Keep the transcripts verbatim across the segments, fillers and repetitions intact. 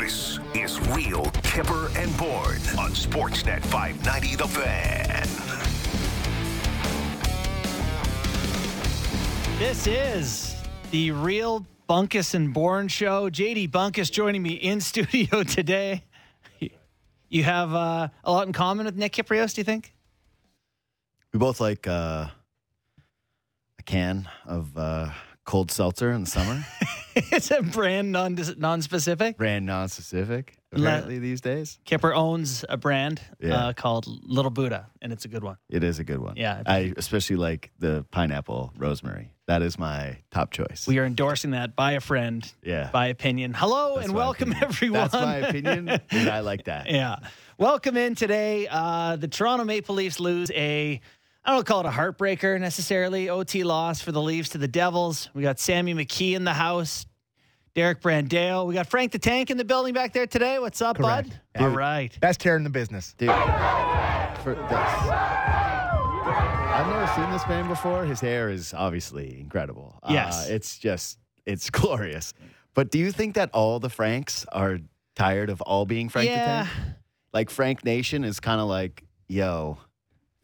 This is Real Kipper and Bourne on Sportsnet five ninety The Fan. This is the Real Bunkus and Bourne show. J D Bunkus joining me in studio today. You have uh, a lot in common with Nick Kyprios, do you think? We both like uh, a can of uh, cold seltzer in the summer. It's a brand non non-specific. Brand non-specific, apparently, Le- these days. Kipper owns a brand yeah. uh, called Little Buddha, and it's a good one. It is a good one. Yeah. I especially like the pineapple rosemary. That is my top choice. We are endorsing that by a friend, yeah. by opinion. Hello That's and welcome, opinion. everyone. That's my opinion, and I like that. Yeah. Welcome in today. Uh, the Toronto Maple Leafs lose a... I don't call it a heartbreaker necessarily. O T loss for the Leafs to the Devils. We got Sammy McKee in the house. Derek Brandale. We got Frank the Tank in the building back there today. What's up, Correct. bud? Dude. All right. Best hair in the business. Dude. For this. I've never seen this man before. His hair is obviously incredible. Yes. Uh, it's just, it's glorious. But do you think that all the Franks are tired of all being Frank yeah. the Tank? Like Frank Nation is kind of like, yo...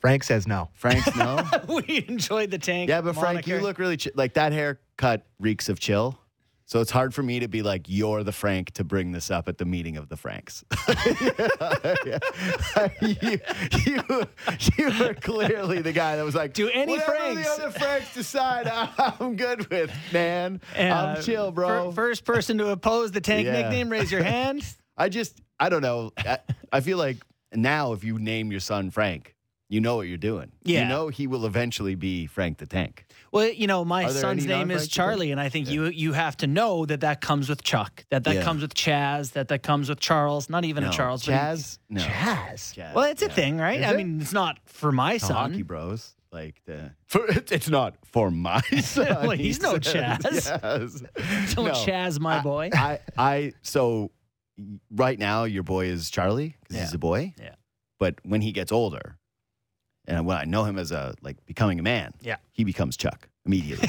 Frank says no. Frank's no? We enjoyed the tank. Yeah, but moniker. Frank, you look really... Ch- like, that haircut reeks of chill. So it's hard for me to be like, you're the Frank to bring this up at the meeting of the Franks. yeah, yeah. you, you, you were clearly the guy that was like, do any Franks? The other Franks decide I'm good with, man. Uh, I'm chill, bro. First person to oppose the tank yeah. nickname, raise your hand. I just... I don't know. I, I feel like now if you name your son Frank... You know what you're doing. Yeah. You know he will eventually be Frank the Tank. Well, you know, my son's name is Charlie, and I think yeah. you you have to know that that comes with Chuck, that that yeah. comes with Chaz, that that comes with Charles, not even no. a Charles. Chaz? No. Chaz? Chaz. Well, it's yeah. a thing, right? Is I it? mean, it's not for my the son. Hockey bros. Like the for, it's not for my son. well, he's he no Chaz. Yes. Don't no. Chaz, my boy. I, I, I So right now your boy is Charlie because yeah. he's a boy. Yeah. But when he gets older... And when I know him as a, like, becoming a man, yeah. he becomes Chuck immediately.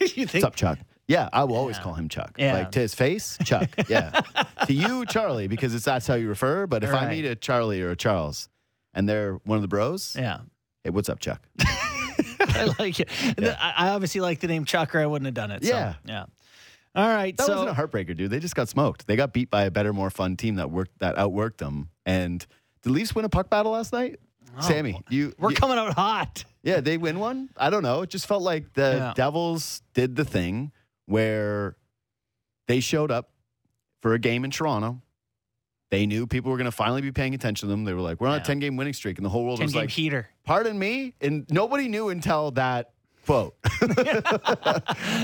You think? What's up, Chuck? Yeah, I will yeah. always call him Chuck. Yeah. Like, to his face, Chuck. Yeah. To you, Charlie, because it's that's how you refer. But if right. I meet a Charlie or a Charles and they're one of the bros, yeah. hey, what's up, Chuck? I like it. Yeah. I obviously like the name Chuck or I wouldn't have done it. Yeah. So, yeah. All right. That so. wasn't a heartbreaker, dude. They just got smoked. They got beat by a better, more fun team that worked that outworked them. And the Leafs win a puck battle last night? Oh, Sammy, you we're you, coming out hot. Yeah, they win one. I don't know. It just felt like the yeah. Devils did the thing where they showed up for a game in Toronto. They knew people were going to finally be paying attention to them. They were like, we're on yeah. a ten-game winning streak, and the whole world was like, heater. Pardon me? And nobody knew until that quote.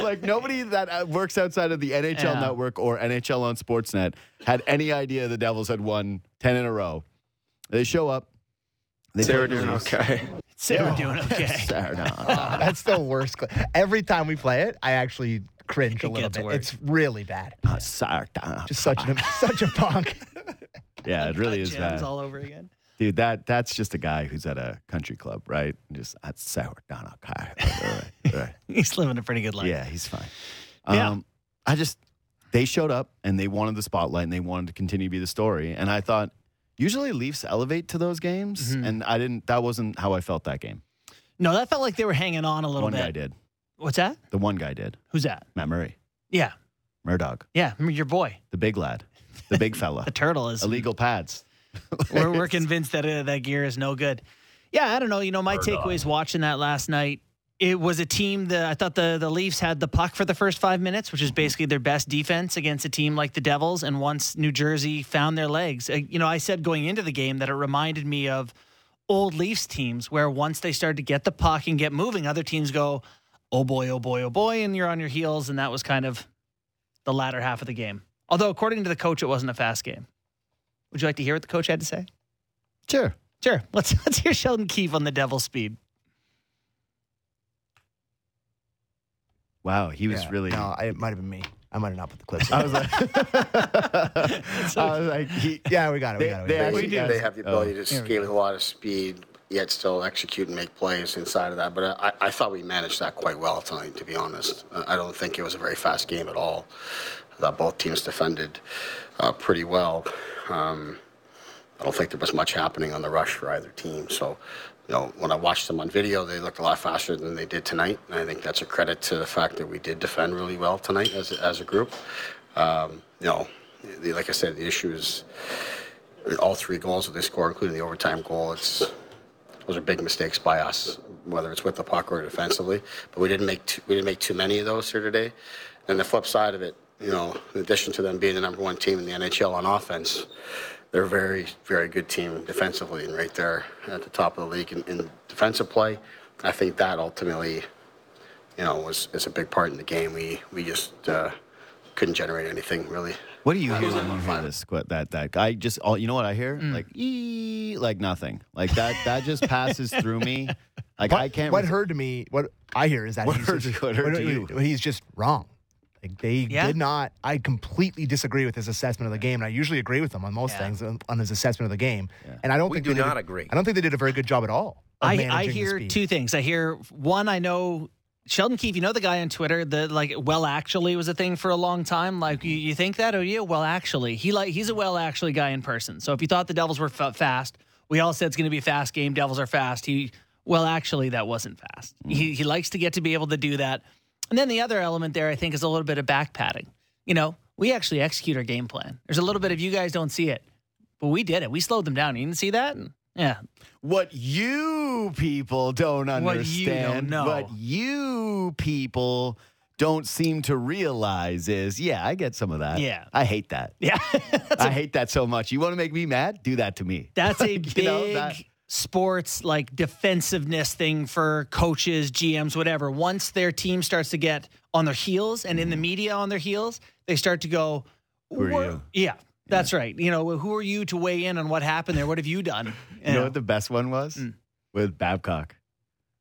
Like, nobody that works outside of the N H L yeah. Network or N H L on Sportsnet had any idea the Devils had won ten in a row. They show up. They say we're doing okay. Say we're doing okay. Sarah, no, no. Oh, that's the worst. Every time we play it, I actually cringe it a little bit. Worse. It's really bad. Oh, sorry, no. Just such an such a punk. Yeah, it really is bad. All over again. Dude, that that's just a guy who's at a country club, right? And just that's Sarah, no, no, okay. Right, right, right. He's living a pretty good life. Yeah, he's fine. Um, yeah. I just they showed up and they wanted the spotlight and they wanted to continue to be the story. And I thought. Usually Leafs elevate to those games, mm-hmm. and I didn't. That wasn't how I felt that game. No, that felt like they were hanging on a little one bit. One guy did. What's that? The one guy did. Who's that? Matt Murray. Yeah. Murdog. Yeah, your boy. The big lad. The big fella. The turtle is. Illegal pads. we're, we're convinced that uh, that gear is no good. Yeah, I don't know. You know, my Murdog. takeaways watching that last night, it was a team that I thought the, the Leafs had the puck for the first five minutes, which is basically their best defense against a team like the Devils. And once New Jersey found their legs, uh, you know, I said going into the game that it reminded me of old Leafs teams where once they started to get the puck and get moving, other teams go, oh boy, oh boy, oh boy, and you're on your heels. And that was kind of the latter half of the game. Although, according to the coach, it wasn't a fast game. Would you like to hear what the coach had to say? Sure. Sure. Let's, let's hear Sheldon Keefe on the Devil's speed. Wow, he was yeah, really... No, I, it might have been me. I might have not put the clips in. I was like... I was like he, yeah, we got it. We they, got it. They, actually, yeah, they have the ability oh. to skate with a lot of speed, yet still execute and make plays inside of that. But I, I thought we managed that quite well tonight, to be honest. I don't think it was a very fast game at all. that both teams defended uh, pretty well. Um, I don't think there was much happening on the rush for either team. So, you know, when I watched them on video, they looked a lot faster than they did tonight. And I think that's a credit to the fact that we did defend really well tonight as as a group. Um, you know, the, like I said, the issue is all three goals that they scored, including the overtime goal. It's those are big mistakes by us, whether it's with the puck or defensively. But we didn't make too, we didn't make too many of those here today. And the flip side of it, you know, in addition to them being the number one team in the N H L on offense, they're a very, very good team defensively and right there at the top of the league in, in defensive play. I think that ultimately, you know, was is a big part in the game. We we just uh, couldn't generate anything really. What do you hear when you hear this? That that guy just all you know what I hear mm. like ee, like nothing like that that just passes through me. Like what, I can't. What heard to me? What I hear is that what he's heard, just, what heard what, to you? He's just wrong. Like they yeah. did not. I completely disagree with his assessment of the game, and I usually agree with him on most yeah. things on, on his assessment of the game. Yeah. And I don't we think do they not did, agree. I don't think they did a very good job at all. I, I hear two things. I hear one. I know Sheldon Keefe. You know the guy on Twitter. The like, well, actually, was a thing for a long time. Like you, you think that? Oh yeah. Well, actually, he like he's a well actually guy in person. So if you thought the Devils were f- fast, we all said it's going to be a fast game. Devils are fast. He well actually that wasn't fast. Mm. He he likes to get to be able to do that. And then the other element there, I think, is a little bit of back padding. You know, we actually execute our game plan. There's a little bit of you guys don't see it, but we did it. We slowed them down. You didn't see that? Yeah. What you people don't understand, what you people don't seem to realize is, yeah, I get some of that. Yeah. I hate that. Yeah. I hate that so much. You want to make me mad? Do that to me. That's a big... You know, that- sports like defensiveness thing for coaches, G Ms, whatever. Once their team starts to get on their heels and mm. in the media on their heels, they start to go, who are you? Yeah, that's yeah. right. You know, who are you to weigh in on what happened there? What have you done? You, you know, know what the best one was? Mm. With Babcock.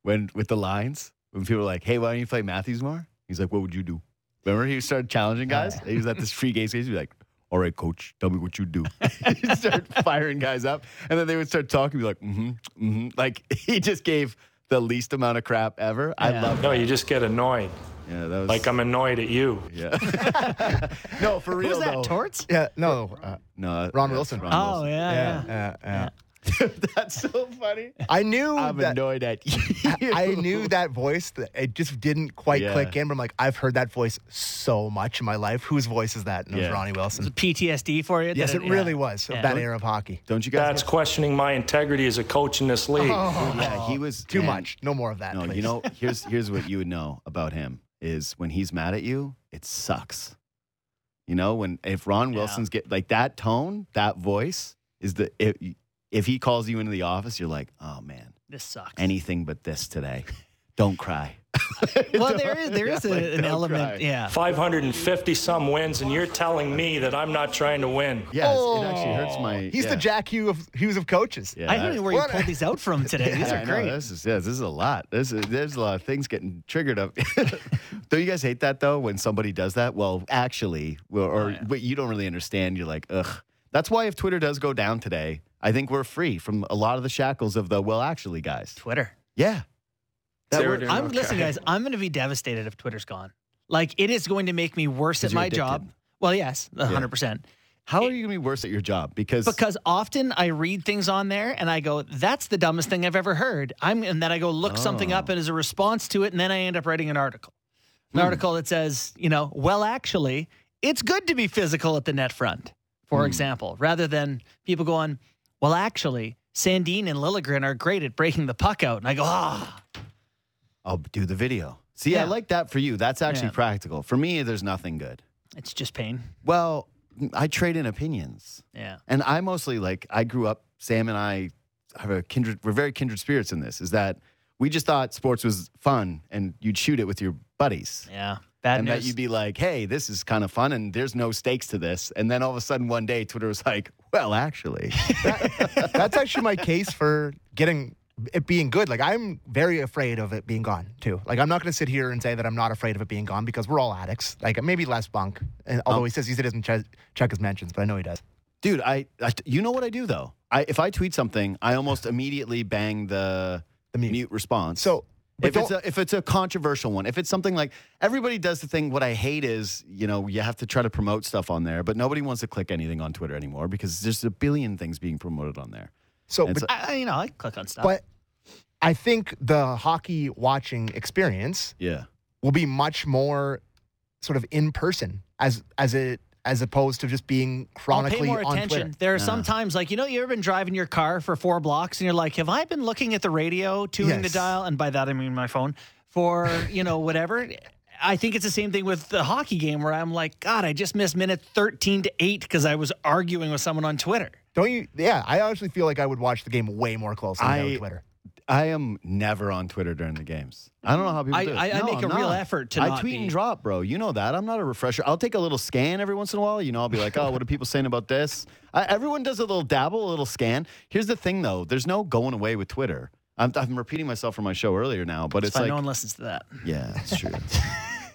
When with the lines, when people were like, hey, why don't you play Matthews more? He's like, what would you do? Remember he started challenging guys? He was at this free game space, he'd be like, all right, coach, tell me what you do. He'd start firing guys up. And then they would start talking, be like, mm-hmm, mm-hmm. Like, he just gave the least amount of crap ever. Yeah. I love it. No, that. You just get annoyed. Yeah, that was... Like, I'm annoyed at you. Yeah. No, for real, Who was that, though. Torts? Yeah, no. Uh, no, Ron Wilson. Ron oh, Wilson. yeah, yeah. yeah. yeah, yeah. That's so funny. I knew I'm that, annoyed at you. I knew that voice. That it just didn't quite yeah. click in. But I'm like, I've heard that voice so much in my life. Whose voice is that? And it yeah. was Ronnie Wilson. It was P T S D for you? Yes, it, it really yeah. was. Of yeah. that era of hockey. Don't you guys? That's questioning my integrity as a coach in this league. Oh, yeah, he was too man, much. No more of that. No, please. You know, here's here's what you would know about him is when he's mad at you, it sucks. You know, when if Ron yeah. Wilson's get like that tone, that voice is the. It, If he calls you into the office, you're like, oh, man. This sucks. Anything but this today. Don't cry. Well, there is there is yeah, a, like, an element. Cry. Yeah, five hundred fifty-some wins, and you're telling me that I'm not trying to win. Yes, oh. It actually hurts my... He's yeah. the Jack Hughes of, Hughes of coaches. Yeah, I don't know where you pulled these out from today. Yeah, these are great. This is, yeah, this is a lot. This is, there's a lot of things getting triggered up. Don't you guys hate that, though, when somebody does that? Well, actually, or, or oh, yeah. but you don't really understand. You're like, ugh. That's why if Twitter does go down today, I think we're free from a lot of the shackles of the, well, actually, guys. Twitter. Yeah. I'm, okay. Listen, guys, I'm going to be devastated if Twitter's gone. Like, it is going to make me worse at my addicted. job. Well, yes, one hundred percent. Yeah. How it, are you going to be worse at your job? Because because often I read things on there and I go, that's the dumbest thing I've ever heard. I'm And then I go look oh. something up and as a response to it, and then I end up writing an article. An mm. article that says, you know, well, actually, it's good to be physical at the net front. For mm. example, rather than people going, well, actually, Sandin and Liljegren are great at breaking the puck out. And I go, ah. I'll do the video. See, yeah. I like that for you. That's actually yeah. practical. For me, there's nothing good. It's just pain. Well, I trade in opinions. Yeah. And I mostly, like, I grew up, Sam and I have a kindred, we're very kindred spirits in this, is that we just thought sports was fun and you'd shoot it with your buddies. Yeah. Bad and news. That you'd be like, hey, this is kind of fun, and there's no stakes to this. And then all of a sudden, one day, Twitter was like, well, actually. that, that's actually my case for getting it being good. Like, I'm very afraid of it being gone, too. Like, I'm not going to sit here and say that I'm not afraid of it being gone, because we're all addicts. Like, maybe Les Bunk, and, although oh. he says he doesn't ch- check his mentions, but I know he does. Dude, I, I you know what I do, though? I If I tweet something, I almost immediately bang the, the mute. mute response. So If it's, a, if it's a controversial one, if it's something like everybody does the thing, what I hate is, you know, you have to try to promote stuff on there, but nobody wants to click anything on Twitter anymore because there's a billion things being promoted on there. So, but, like, I, you know, I click on stuff. But I think the hockey watching experience yeah. will be much more sort of in person as, as it as opposed to just being chronically I'll pay more on attention. Twitter. There are yeah. sometimes like, you know, you ever been driving your car for four blocks and you're like, have I been looking at the radio, tuning yes. the dial? And by that, I mean my phone for, you know, whatever. I think it's the same thing with the hockey game where I'm like, God, I just missed minute thirteen to eight because I was arguing with someone on Twitter. Don't you? Yeah. I honestly feel like I would watch the game way more closely I, on Twitter. I am never on Twitter during the games. I don't know how people I, do it. I, I no, make I'm a not. real effort to I not I tweet be. and drop, bro. You know that. I'm not a refresher. I'll take a little scan every once in a while. You know, I'll be like, oh, what are people saying about this? I, everyone does a little dabble, a little scan. Here's the thing, though. There's no going away with Twitter. I'm, I'm repeating myself from my show earlier now, but it's, it's fine, like... no one listens to that. Yeah, that's true.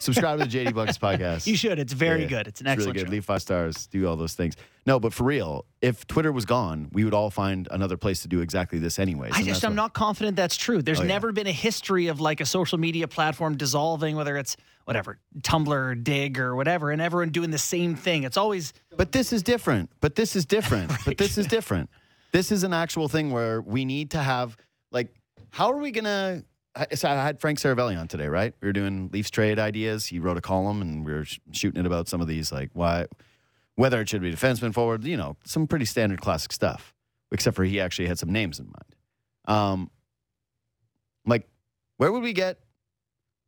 Subscribe to the J D Bucks podcast. You should. It's very yeah, good. It's an it's excellent really good. Show. Leave five stars. Do all those things. No, but for real, if Twitter was gone, we would all find another place to do exactly this anyways. I just, I'm what... not confident that's true. There's oh, never yeah. been a history of like a social media platform dissolving, whether it's whatever, Tumblr, Dig or whatever, and everyone doing the same thing. It's always... But this is different. But this is different. right. But this is different. This is an actual thing where we need to have, like, how are we going to... So I had Frank Saravelli on today, right? We were doing Leafs trade ideas. He wrote a column, and we were sh- shooting it about some of these, like why, whether it should be defenseman, forward, you know, some pretty standard classic stuff, except for he actually had some names in mind. Um, like, where would we get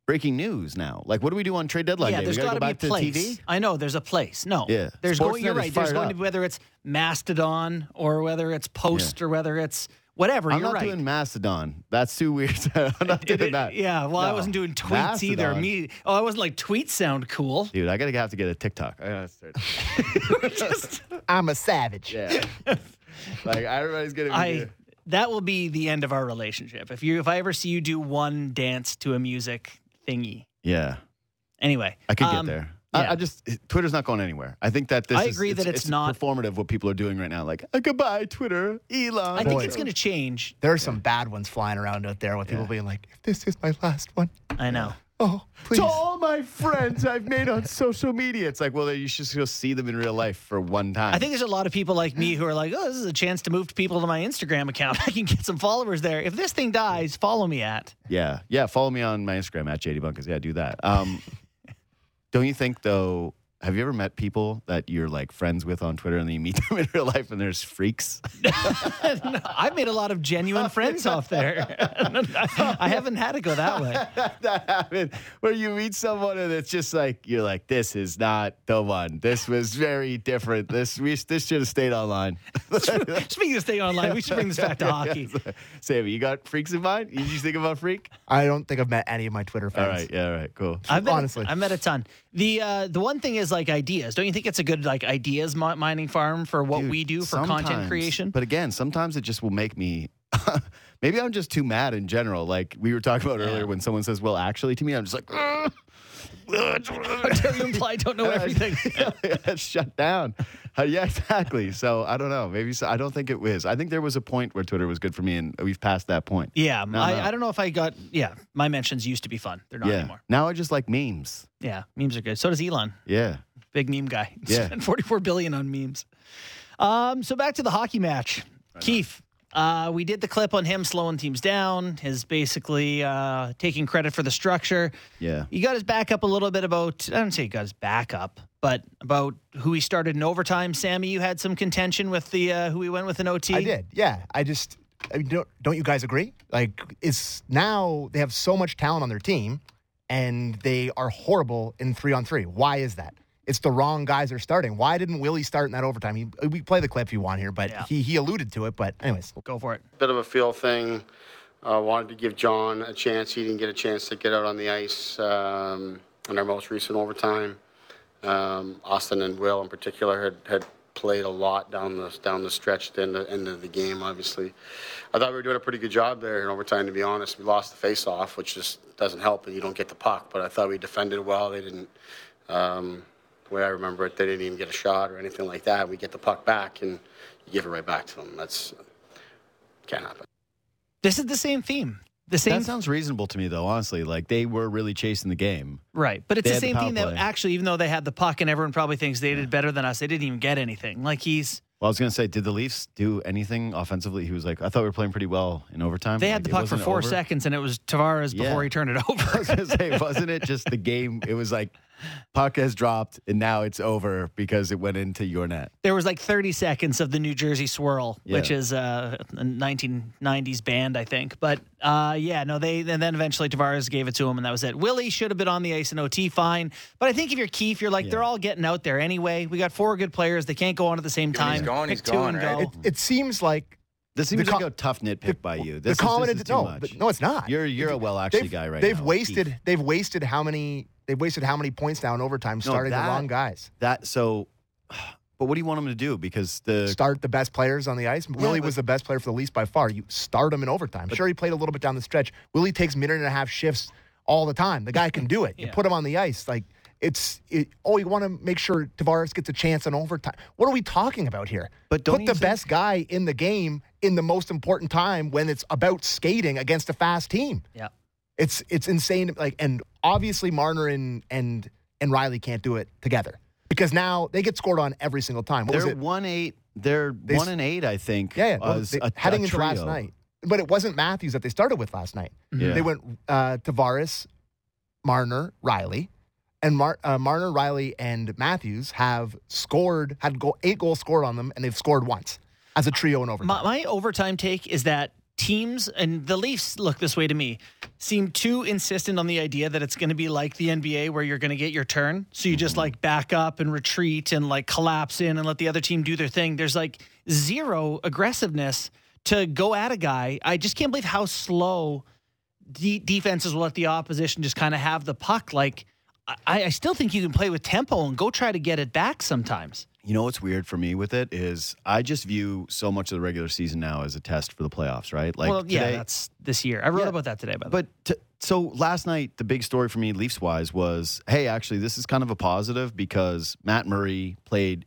breaking news now? Like, what do we do on trade deadline yeah, day? There's got to go back be a place. To T V? I know, there's a place. No. Yeah. There's going, you're right. There's going to be, whether it's Mastodon or whether it's Post yeah. or whether it's... Whatever, I'm you're right. I'm not doing Mastodon. That's too weird. I'm not doing it, that. Yeah, well, no. I wasn't doing tweets Mastodon. Either. Me, oh, I wasn't like, tweets sound cool. Dude, I gotta have to get a TikTok. I gotta start. Just, I'm a savage. Yeah. Like, everybody's gonna be I, here. That will be the end of our relationship. If you, if I ever see you do one dance to a music thingy. Yeah. Anyway. I could um, get there. Yeah. I, I just, Twitter's not going anywhere. I think that this I agree is it's, that it's, it's not performative what people are doing right now. Like, oh, goodbye, Twitter, Elon. I think Boy. It's going to change. There are yeah. some bad ones flying around out there with yeah. people being like, if this is my last one. I know. Oh, please. To all my friends I've made on social media. It's like, well, you should just go see them in real life for one time. I think there's a lot of people like me who are like, oh, this is a chance to move people to my Instagram account. I can get some followers there. If this thing dies, follow me at. Yeah. Yeah. Follow me on my Instagram at J D Bunkers. Yeah, do that. Um, Don't you think, though, have you ever met people that you're, like, friends with on Twitter and then you meet them in real life and there's freaks? No, I've made a lot of genuine friends off there. I haven't had to go that way. That happened where you meet someone and it's just like, you're like, this is not the one. This was very different. This we this should have stayed online. Speaking of staying online, we should bring this back to hockey. Sammy, you got freaks in mind? You just think about freak? I don't think I've met any of my Twitter fans. All right, yeah, all right, cool. I've met, Honestly. I met a ton. The uh, the one thing is like ideas. Don't you think it's a good like ideas mining farm for what Dude, we do for content creation? But again, sometimes it just will make me. Maybe I'm just too mad in general. Like we were talking about yeah. earlier when someone says, "Well, actually," to me, I'm just like, "How dare you imply I don't know everything?" yeah, shut down. Uh, yeah, exactly. So I don't know. Maybe so, I don't think it is. I think there was a point where Twitter was good for me, and we've passed that point. Yeah, no, I, no. I don't know if I got. Yeah, my mentions used to be fun. They're not yeah. anymore. Now I just like memes. Yeah, memes are good. So does Elon. Yeah. Big meme guy. Yeah. Spent forty-four billion dollars on memes. Um, so back to the hockey match. Right Keefe, uh, we did the clip on him slowing teams down, his basically uh, taking credit for the structure. Yeah. He got his back up a little bit about, I don't say he got his back up, but about who he started in overtime. Sammy, you had some contention with the uh, who he went with in O T. I did, yeah. I just, I mean, don't, don't you guys agree? Like, it's now they have so much talent on their team, and they are horrible in three-on-three. Why is that? It's the wrong guys are starting. Why didn't Willie start in that overtime? He, we play the clip if you want here, but yeah. he, he alluded to it. But anyways, go for it. Bit of a feel thing. Uh, wanted to give John a chance. He didn't get a chance to get out on the ice um, in our most recent overtime. Um, Auston and Will in particular had, had played a lot down the down the stretch at the end of, end of the game, obviously. I thought we were doing a pretty good job there in overtime, to be honest. We lost the faceoff, which just doesn't help, and you don't get the puck. But I thought we defended well. They didn't... Um, way I remember it, they didn't even get a shot or anything like that. We get the puck back and you give it right back to them. That's can't happen. This is the same theme. The same that sounds reasonable to me, though, honestly. Like, they were really chasing the game. Right. But it's they the same the thing play. That actually, even though they had the puck and everyone probably thinks they yeah. did better than us, they didn't even get anything. Like, he's... Well, I was going to say, did the Leafs do anything offensively? He was like, I thought we were playing pretty well in overtime. They like, had the puck for four over. seconds, and it was Tavares yeah. before he turned it over. I was going to say, wasn't it just the game? It was like, puck has dropped, and now it's over because it went into your net. There was like thirty seconds of the New Jersey Swirl, yeah. which is uh, a nineteen nineties band, I think. But, uh, yeah, no, they and then eventually Tavares gave it to him, and that was it. Willie should have been on the ice in O T, fine. But I think if you're Keefe, you're like, yeah. they're all getting out there anyway. We got four good players. They can't go on at the same time. Gone, he's gone, right? Go. It, it seems like this seems com- like a tough nitpick it, by you. This the is, this is too no, much. But no, it's not. You're you're a well actually guy right they've now. They've wasted. Keith. They've wasted how many? They've wasted how many points now in overtime no, starting that, the wrong guys. That so. But what do you want them to do? Because the start the best players on the ice. Yeah, Willie but, was the best player for the Leafs by far. You start him in overtime. But, sure, he played a little bit down the stretch. Willie takes minute and a half shifts all the time. The guy can do it. You yeah. put him on the ice like. It's it, oh, you want to make sure Tavares gets a chance in overtime. What are we talking about here? But don't put the think- best guy in the game in the most important time when it's about skating against a fast team. Yeah, it's it's insane. Like, and obviously Marner and and and Rielly can't do it together because now they get scored on every single time. What they're was it? one eight. They're they, one and eight. I think. Yeah, yeah. No, they, a, heading a into trio. last night, but it wasn't Matthews that they started with last night. Yeah. They went uh, Tavares, Marner, Rielly. And Mar- uh, Marner, Rielly, and Matthews have scored, had go- eight goals scored on them, and they've scored once as a trio in overtime. My, my overtime take is that teams, and the Leafs look this way to me, seem too insistent on the idea that it's going to be like the N B A where you're going to get your turn. So you just like back up and retreat and like collapse in and let the other team do their thing. There's like zero aggressiveness to go at a guy. I just can't believe how slow de- defenses will let the opposition just kind of have the puck. Like, I, I still think you can play with tempo and go try to get it back sometimes. You know what's weird for me with it is I just view so much of the regular season now as a test for the playoffs, right? Like, well, yeah, today, that's this year. I wrote yeah, about that today, by the but way. But t- so last night, the big story for me, Leafs-wise, was, hey, actually, this is kind of a positive because Matt Murray played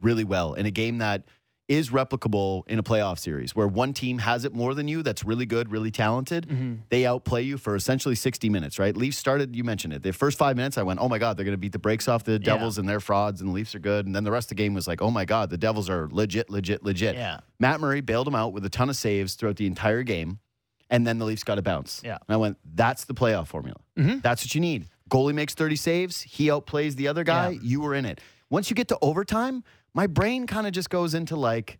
really well in a game that is replicable in a playoff series where one team has it more than you that's really good, really talented. Mm-hmm. They outplay you for essentially sixty minutes, right? Leafs started, you mentioned it. The first five minutes, I went, oh, my God, they're going to beat the brakes off the Devils yeah. and their frauds, and the Leafs are good. And then the rest of the game was like, oh, my God, the Devils are legit, legit, legit. Yeah. Matt Murray bailed them out with a ton of saves throughout the entire game, and then the Leafs got a bounce. Yeah. And I went, that's the playoff formula. Mm-hmm. That's what you need. Goalie makes thirty saves. He outplays the other guy. Yeah. You were in it. Once you get to overtime, my brain kind of just goes into like,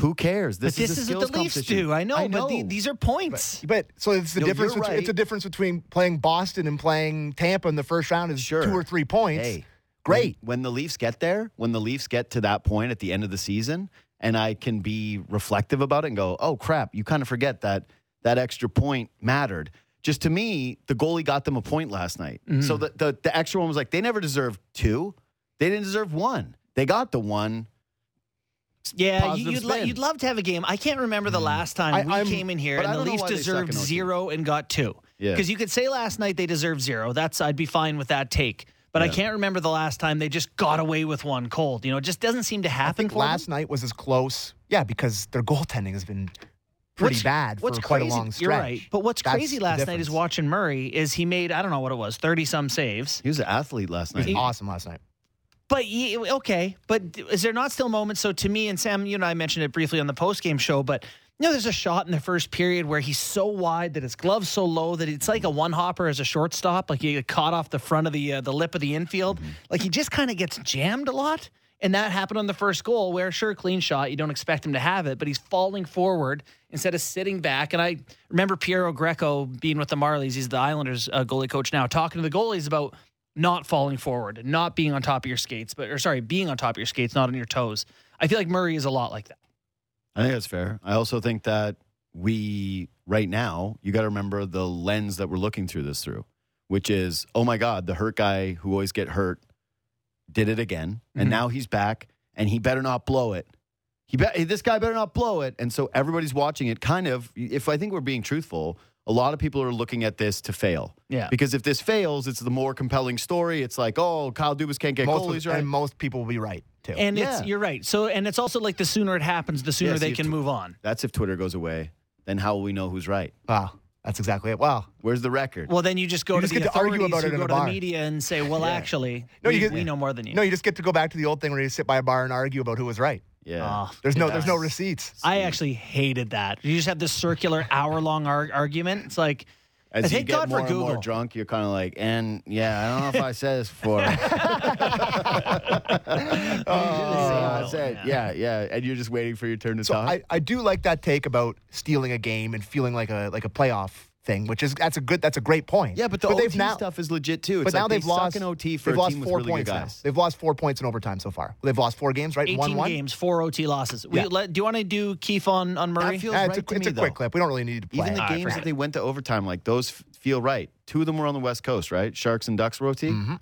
who cares? This, but this is, is what the Leafs do. I know, I know. but the, these are points. But, but so it's the no, difference. Between, right. It's a difference between playing Boston and playing Tampa in the first round is sure. two or three points. Hey, great. When, when the Leafs get there, when the Leafs get to that point at the end of the season, and I can be reflective about it and go, oh crap, you kind of forget that that extra point mattered. Just to me, the goalie got them a point last night. Mm-hmm. So the, the the extra one was like they never deserved two, they didn't deserve one. They got the one. Yeah, you'd, lo- you'd love to have a game. I can't remember the last time I, we I'm, came in here and the Leafs deserved zero and got two. Yeah. Because you could say last night they deserved zero. That's I'd be fine with that take. But yeah. I can't remember the last time they just got away with one cold. You know, it just doesn't seem to happen. I think last them. night was as close. Yeah, because their goaltending has been pretty what's, bad for what's quite crazy, a long stretch. You're right. But what's That's crazy last night is watching Murray is he made, I don't know what it was, thirty-some saves. He was an athlete last night. He was awesome last night. But, okay, but is there not still moments? So to me, and Sam, you and I mentioned it briefly on the postgame show, but, you know, there's a shot in the first period where he's so wide that his glove's so low that it's like a one-hopper as a shortstop, like he got caught off the front of the uh, the lip of the infield. Mm-hmm. Like, he just kind of gets jammed a lot, and that happened on the first goal where, sure, clean shot, you don't expect him to have it, but he's falling forward instead of sitting back. And I remember Piero Greco being with the Marlies, he's the Islanders uh, goalie coach now, talking to the goalies about not falling forward, not being on top of your skates, but or sorry, being on top of your skates, not on your toes. I feel like Murray is a lot like that. I think that's fair. I also think that we, right now, you got to remember the lens that we're looking through this through, which is, oh my God, the hurt guy who always get hurt did it again. And mm-hmm. now he's back and he better not blow it. He be- This guy better not blow it. And so everybody's watching it kind of, if I think we're being truthful, a lot of people are looking at this to fail. Yeah. Because if this fails, it's the more compelling story. It's like, oh, Kyle Dubas can't get most goalies of, right. And most people will be right, too. And yeah. it's, you're right. So, and it's also like the sooner it happens, the sooner yeah, see, they can tw- move on. That's if Twitter goes away. Then how will we know who's right? Wow. That's exactly it. Wow. Where's the record? Well, then you just go you to just the authorities to about it who go to the media and say, well, yeah. actually, no, we, you get, we know more than you. No, you just get to go back to the old thing where you sit by a bar and argue about who was right. Yeah. Oh, there's no there's no receipts. I actually hated that. You just have this circular hour-long ar- argument. It's like, as you get more and more drunk, you're kind of like, and yeah, I don't know if I said this before. oh, I said, yeah, yeah, and you're just waiting for your turn to so talk. I, I do like that take about stealing a game and feeling like a like a playoff thing, which is that's a good that's a great point. Yeah, but the but O T now, stuff is legit too. It's but like now they've they lost an O T for they've a lost team four with really points good guys. Now. They've lost four points in overtime so far. They've lost four games, right? One one games, four O T losses. Yeah. We, let, do you want to do Keefe on on Murray? That feels uh, right it's a, to it's me, a quick though. clip. We don't really need to play. Even the oh, games that they went to overtime, like those f- feel right. Two of them were on the West Coast, right? Sharks and Ducks were O T, mm-hmm.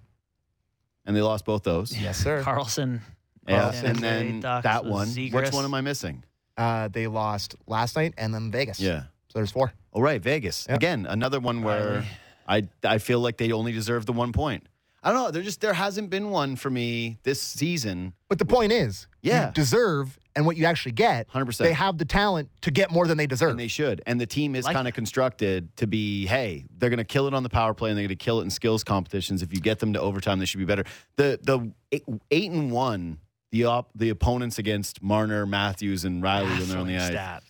and they lost both those. Yes, sir. Carlson, yeah, Carlson. and then Ducks that one. Which one am I missing? Uh, they lost last night and then Vegas. Yeah. So there's four. Oh, right, Vegas. Yep. Again, another one where I I feel like they only deserve the one point. I don't know. There just there hasn't been one for me this season. But the point is, yeah. you deserve and what you actually get, one hundred percent They have the talent to get more than they deserve. And they should. And the team is like, kind of constructed to be, hey, they're going to kill it on the power play and they're going to kill it in skills competitions. If you get them to overtime, they should be better. The the eight, eight and one, the op, the opponents against Marner, Matthews, and Rielly when they're on the ice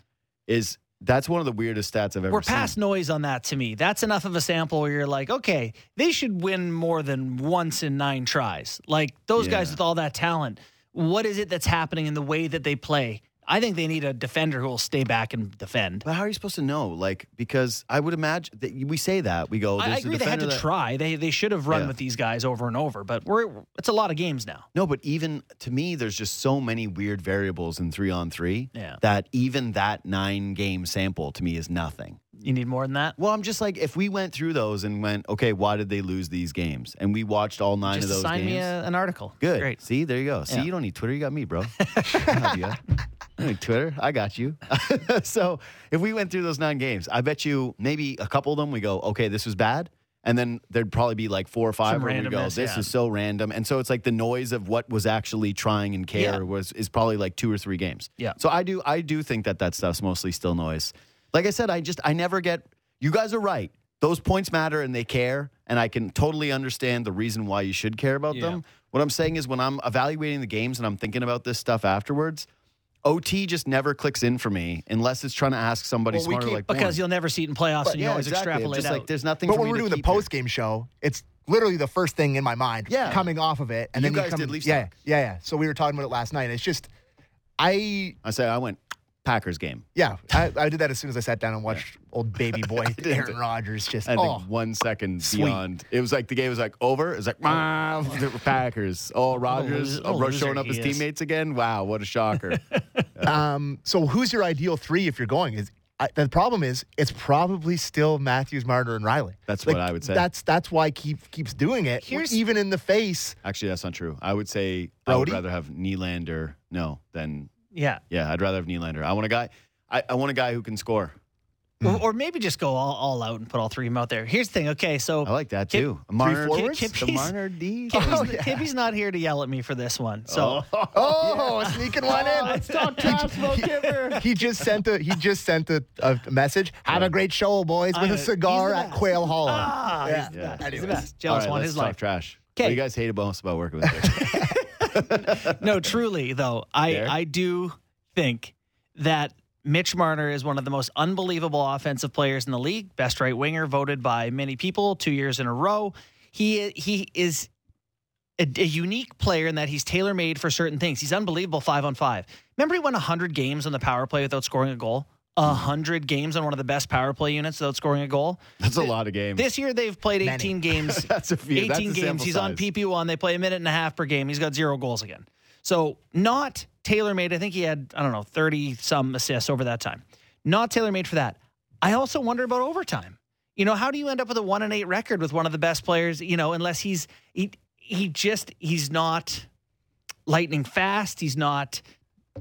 is. That's one of the weirdest stats I've ever seen. We're past noise on that to me. That's enough of a sample where you're like, okay, they should win more than once in nine tries. Like, those yeah. guys with all that talent, what is it that's happening in the way that they play? I think they need a defender who will stay back and defend. But how are you supposed to know? Like, because I would imagine that we say that. We go, I agree they had to that... try. They they should have run yeah. with these guys over and over. But we're it's a lot of games now. No, but even to me, there's just so many weird variables in three-on-three yeah. that even that nine-game sample to me is nothing. You need more than that? Well, I'm just like, if we went through those and went, okay, why did they lose these games? And we watched all nine just of those sign games. Just sign me a, an article. Good. Great. See, there you go. See, yeah. you don't need Twitter. You got me, bro. I need Twitter. I got you. So if we went through those nine games, I bet you maybe a couple of them we go, okay, this was bad. And then there'd probably be like four or five Some where we go, this yeah. is so random. And so it's like the noise of what was actually trying and care yeah. was is probably like two or three games. Yeah. So I do, I do think that that stuff's mostly still noise. Like I said, I just, I never get, you guys are right. Those points matter and they care. And I can totally understand the reason why you should care about yeah. them. What I'm saying is when I'm evaluating the games and I'm thinking about this stuff afterwards, O T just never clicks in for me unless it's trying to ask somebody well, smarter keep, like Because Warren. You'll never see it in playoffs but, and you yeah, always exactly. extrapolate it's just out. Like, there's nothing but for when me we're doing the post-game show, it's literally the first thing in my mind yeah. coming off of it. And you then guys you come, did Leafs yeah, yeah, yeah. So we were talking about it last night. It's just, I... I say I went... Packers game. Yeah, I, I did that as soon as I sat down and watched yeah. old baby boy Aaron Rodgers just, I oh, think one second sweet. Beyond. It was like the game was like over. It was like, wow, Packers. Oh, Rodgers oh, oh, showing up his is. teammates again. Wow, what a shocker. um, so who's your ideal three if you're going? Is I, The problem is it's probably still Matthews, Marner, and Rielly. That's like, what I would say. That's that's why Keefe keeps doing it, Here's, even in the face. Actually, that's not true. I would say Brody? I would rather have Nylander, no, than... Yeah. Yeah, I'd rather have Nylander. I want a guy I, I want a guy who can score. Or, or maybe just go all, all out and put all three of them out there. Here's the thing. Okay, so... I like that, Kip, too. Marner, three forwards? Kip, Kip, the Marner D. Kippy's, oh, yeah. Kippy's not here to yell at me for this one. So, Oh, oh yeah. sneaking one in. Let's talk trash about Kipper. He just sent a, he just sent a, a message. Have a great show, boys, with I, a cigar at Quail Hollow. Ah, yeah. He's the best. Yeah. Anyways. He's the best. Jealous right, one, his life. Trash. What do you guys hate most about working with Kipper? No, truly, though, I, I do think that Mitch Marner is one of the most unbelievable offensive players in the league. Best right winger voted by many people two years in a row. He he is a, a unique player in that he's tailor-made for certain things. He's unbelievable five on five. Remember he won one hundred games on the power play without scoring a goal? one hundred games on one of the best power play units without scoring a goal. That's a lot of games. This year they've played eighteen Many. games. That's a few. eighteen That's a games. He's size. On P P one. They play a minute and a half per game. He's got zero goals again. So not tailor-made. I think he had, I don't know, thirty-some assists over that time. Not tailor-made for that. I also wonder about overtime. You know, how do you end up with a one and eight record with one of the best players, you know, unless he's, he, he just, he's not lightning fast. He's not...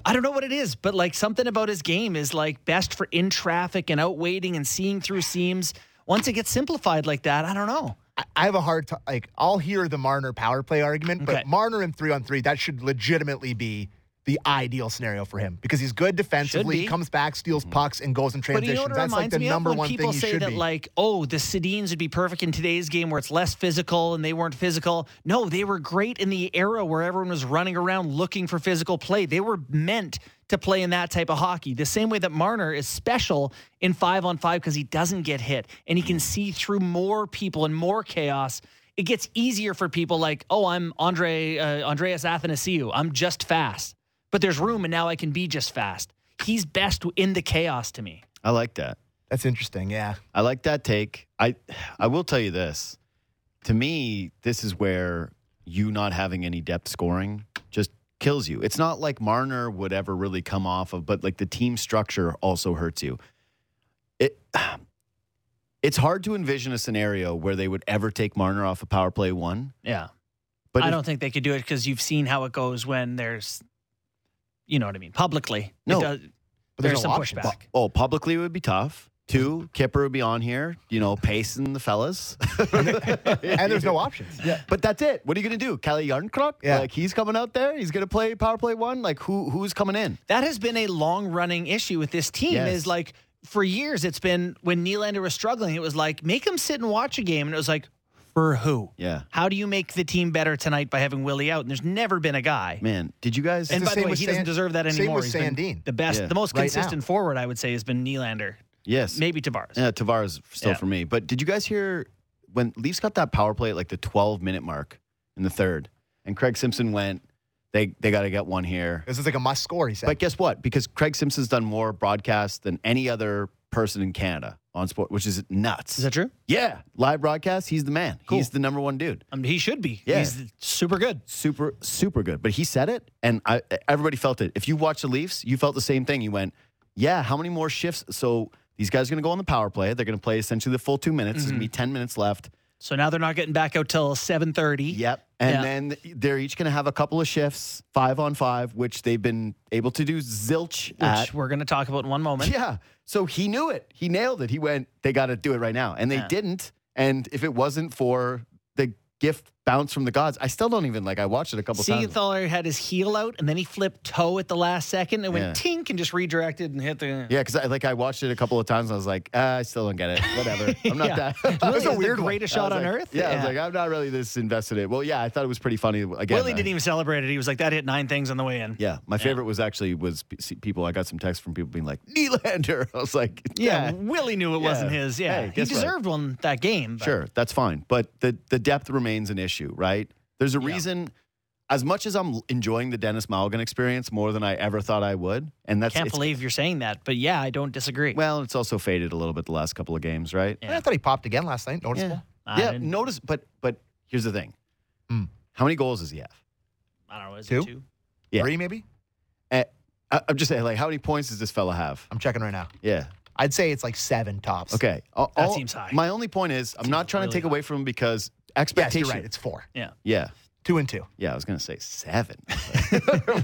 I don't know what it is, but like something about his game is like best for in traffic and out waiting and seeing through seams. Once it gets simplified like that, I don't know. I, I have a hard time. Like I'll hear the Marner power play argument, okay. but Marner in three on three, that should legitimately be the ideal scenario for him because he's good defensively, comes back, steals pucks, and goes in transitions. But you know That's like the number one thing he should be. People say that, like, oh, the Sedins would be perfect in today's game where it's less physical and they weren't physical. No, they were great in the era where everyone was running around looking for physical play. They were meant to play in that type of hockey. The same way that Marner is special in five on five because he doesn't get hit and he can see through more people and more chaos. It gets easier for people like, oh, I'm Andre uh, Andreas Athanasiou. I'm just fast. But there's room, and now I can be just fast. He's best in the chaos to me. I like that. That's interesting, yeah. I like that take. I I will tell you this. To me, this is where you not having any depth scoring just kills you. It's not like Marner would ever really come off of, but like the team structure also hurts you. It It's hard to envision a scenario where they would ever take Marner off of power play one. Yeah. But I if, don't think they could do it because you've seen how it goes when there's... You know what I mean? Publicly. No. Does, but there's, there's some pushback. Pu- oh, publicly would be tough. Two, Kipper would be on here, you know, pacing the fellas. And there's no options. Yeah. But that's it. What are you going to do? Calle Järnkrok? Yeah. Like, he's coming out there. He's going to play power play one. Like, who who's coming in? That has been a long-running issue with this team yes. is, like, for years it's been when Nylander was struggling, it was like, make him sit and watch a game. And it was like, for who? Yeah. How do you make the team better tonight by having Willie out? And there's never been a guy. Man, did you guys... And by the way, he Sand- doesn't deserve that anymore. Same with Sandin. The best, yeah. the most right consistent now. forward, I would say, has been Nylander. Yes. Maybe Tavares. Yeah, Tavares still yeah. for me. But did you guys hear when Leafs got that power play at like the twelve-minute mark in the third, and Craig Simpson went, they they got to get one here. This is like a must score, he said. But guess what? Because Craig Simpson's done more broadcasts than any other person in Canada on sport, which is nuts. Is that true? Yeah. Live broadcast, he's the man. Cool. He's the number one dude. I mean, he should be. Yeah. He's super good. Super, super good. But he said it, and I, everybody felt it. If you watched the Leafs, you felt the same thing. You went, yeah, how many more shifts? So these guys are going to go on the power play. They're going to play essentially the full two minutes. Mm-hmm. There's going to be ten minutes left. So now they're not getting back out till seven thirty. Yep. And yeah. then they're each going to have a couple of shifts, five on five, which they've been able to do zilch which at. Which we're going to talk about in one moment. Yeah. So he knew it. He nailed it. He went, they got to do it right now. And they yeah. didn't. And if it wasn't for the gift bounce from the gods, I still don't even, like, I watched it a couple times. Siegenthaler had his heel out, and then he flipped toe at the last second and went yeah. tink and just redirected and hit the... Yeah, because, I, like, I watched it a couple of times, and I was like, ah, I still don't get it. Whatever. I'm not yeah. that... That was a weird the greatest one. shot on like, earth. Yeah, yeah, I was like, I'm not really this invested in it. Well, yeah, I thought it was pretty funny. Again, Willie I, didn't even celebrate it. He was like, that hit nine things on the way in. Yeah, my favorite yeah. was actually was people... I got some texts from people being like, Nylander. I was like... Yeah, yeah Willie knew it yeah. wasn't his. Yeah, hey, he deserved what? one that game. But. Sure, that's fine. But the, the depth remains an issue. Issue, right? There's a reason, yeah. as much as I'm enjoying the Dennis Mulligan experience more than I ever thought I would. And that's, I can't believe you're saying that, but yeah, I don't disagree. Well, it's also faded a little bit the last couple of games, right? Yeah. I thought he popped again last night. Noticeable. Yeah, yeah notice, but but here's the thing. Mm. How many goals does he have? I don't know. Is two? it two? Yeah. Three, maybe? Uh, I, I'm just saying, like, how many points does this fella have? I'm checking right now. Yeah. I'd say it's like seven tops. Okay. All, that seems high. My only point is, I'm not trying really to take high. away from him because... Expectation. Yes, you're right. It's four. Yeah. Yeah. Two and two. Yeah, I was going to say seven.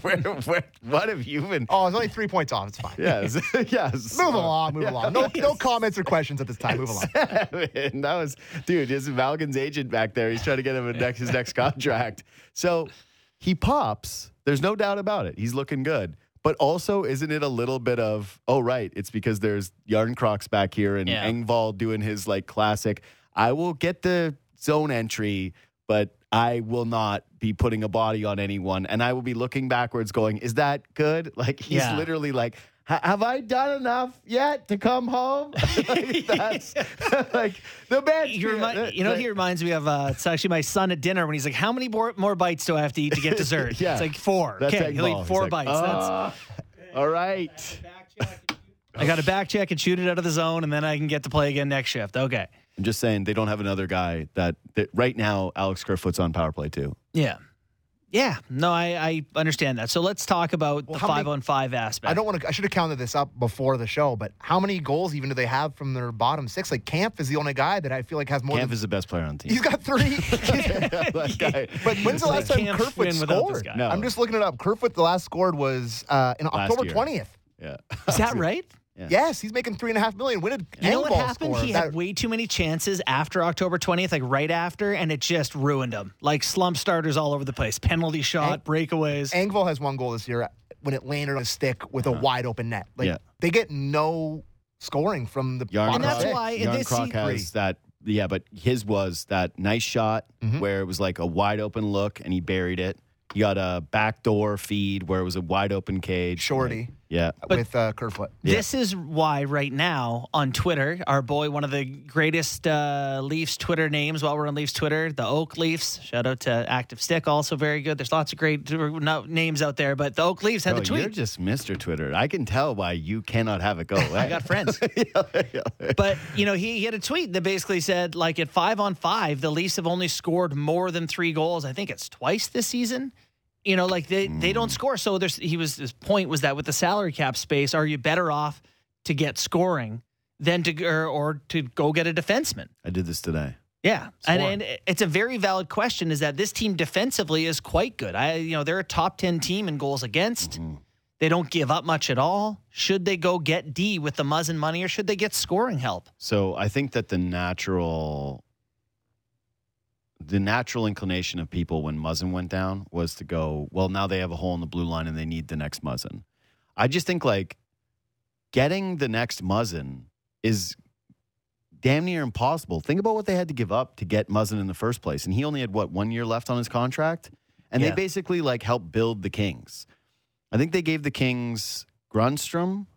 where, where, what have you been? Oh, it's only three points off. It's fine. Yes. yes. Move uh, along. Move yeah. along. No no comments or questions at this time. Move along. Seven. That was, dude, this is Valgan's agent back there. He's trying to get him a next, his next contract. So he pops. There's no doubt about it. He's looking good. But also, isn't it a little bit of, oh, right, it's because there's Järnkrok's back here and yeah. Engvall doing his, like, classic, I will get the zone entry, but I will not be putting a body on anyone. And I will be looking backwards going, is that good? Like, he's yeah. literally like, have I done enough yet to come home? like, that's like the best. You, remi- you know, he reminds me of, uh, it's actually my son at dinner when he's like, how many more, more bites do I have to eat to get dessert? yeah. It's like four. That's okay, he'll eat four like, bites. Uh, that's all right. I got to back check and shoot it out of the zone, and then I can get to play again next shift. Okay. I'm just saying they don't have another guy that, that right now Alex Kerfoot's on power play too. Yeah. Yeah. No, I, I understand that. So let's talk about well, the five many, on five aspect. I don't want to, I should have counted this up before the show, but how many goals even do they have from their bottom six? Like Kampf is the only guy that I feel like has more. Kampf than, is the best player on the team. He's got three. guy. But when's the last like time Kerfoot scored? No. I'm just looking it up. Kerfoot, the last scored was uh, in last October twentieth. Yeah. Is that right? Yeah. Yes, he's making three and a half million. When did you know what happened? Score? He that... had way too many chances after October twentieth, like right after, and it just ruined him. Like slump starters all over the place, penalty shot, Eng- breakaways. Engvall has one goal this year. when it landed on a stick with uh-huh. a wide open net. Like yeah. they get no scoring from the Yarn and that's why in this Yarnkrok has that. Yeah, but his was that nice shot mm-hmm. where it was like a wide open look and he buried it. You got a backdoor feed where it was a wide open cage. Shorty. Like, yeah. But with uh, Kerfoot. Yeah. This is why right now on Twitter, our boy, one of the greatest uh, Leafs Twitter names while we're on Leafs Twitter, the Oak Leafs. Shout out to Active Stick, also very good. There's lots of great names out there, but the Oak Leafs had Bro, the tweet. You're just Mister Twitter. I can tell why you cannot have it go away. I got friends. But, you know, he, he had a tweet that basically said, like, at five on five, the Leafs have only scored more than three goals. I think it's twice this season. You know, like they, they don't score. So there's he was his point was that with the salary cap space, are you better off to get scoring than to or, or to go get a defenseman? I did this today. Yeah, and, and it's a very valid question. Is that this team defensively is quite good? I you know they're a top ten team in goals against. Mm-hmm. They don't give up much at all. Should they go get D with the Muzzin money, or should they get scoring help? So I think that the natural. The natural inclination of people when Muzzin went down was to go, well, now they have a hole in the blue line and they need the next Muzzin. I just think, like, getting the next Muzzin is damn near impossible. Think about what they had to give up to get Muzzin in the first place. And he only had, what, one year left on his contract? And yeah. they basically, like, helped build the Kings. I think they gave the Kings Grundstrom.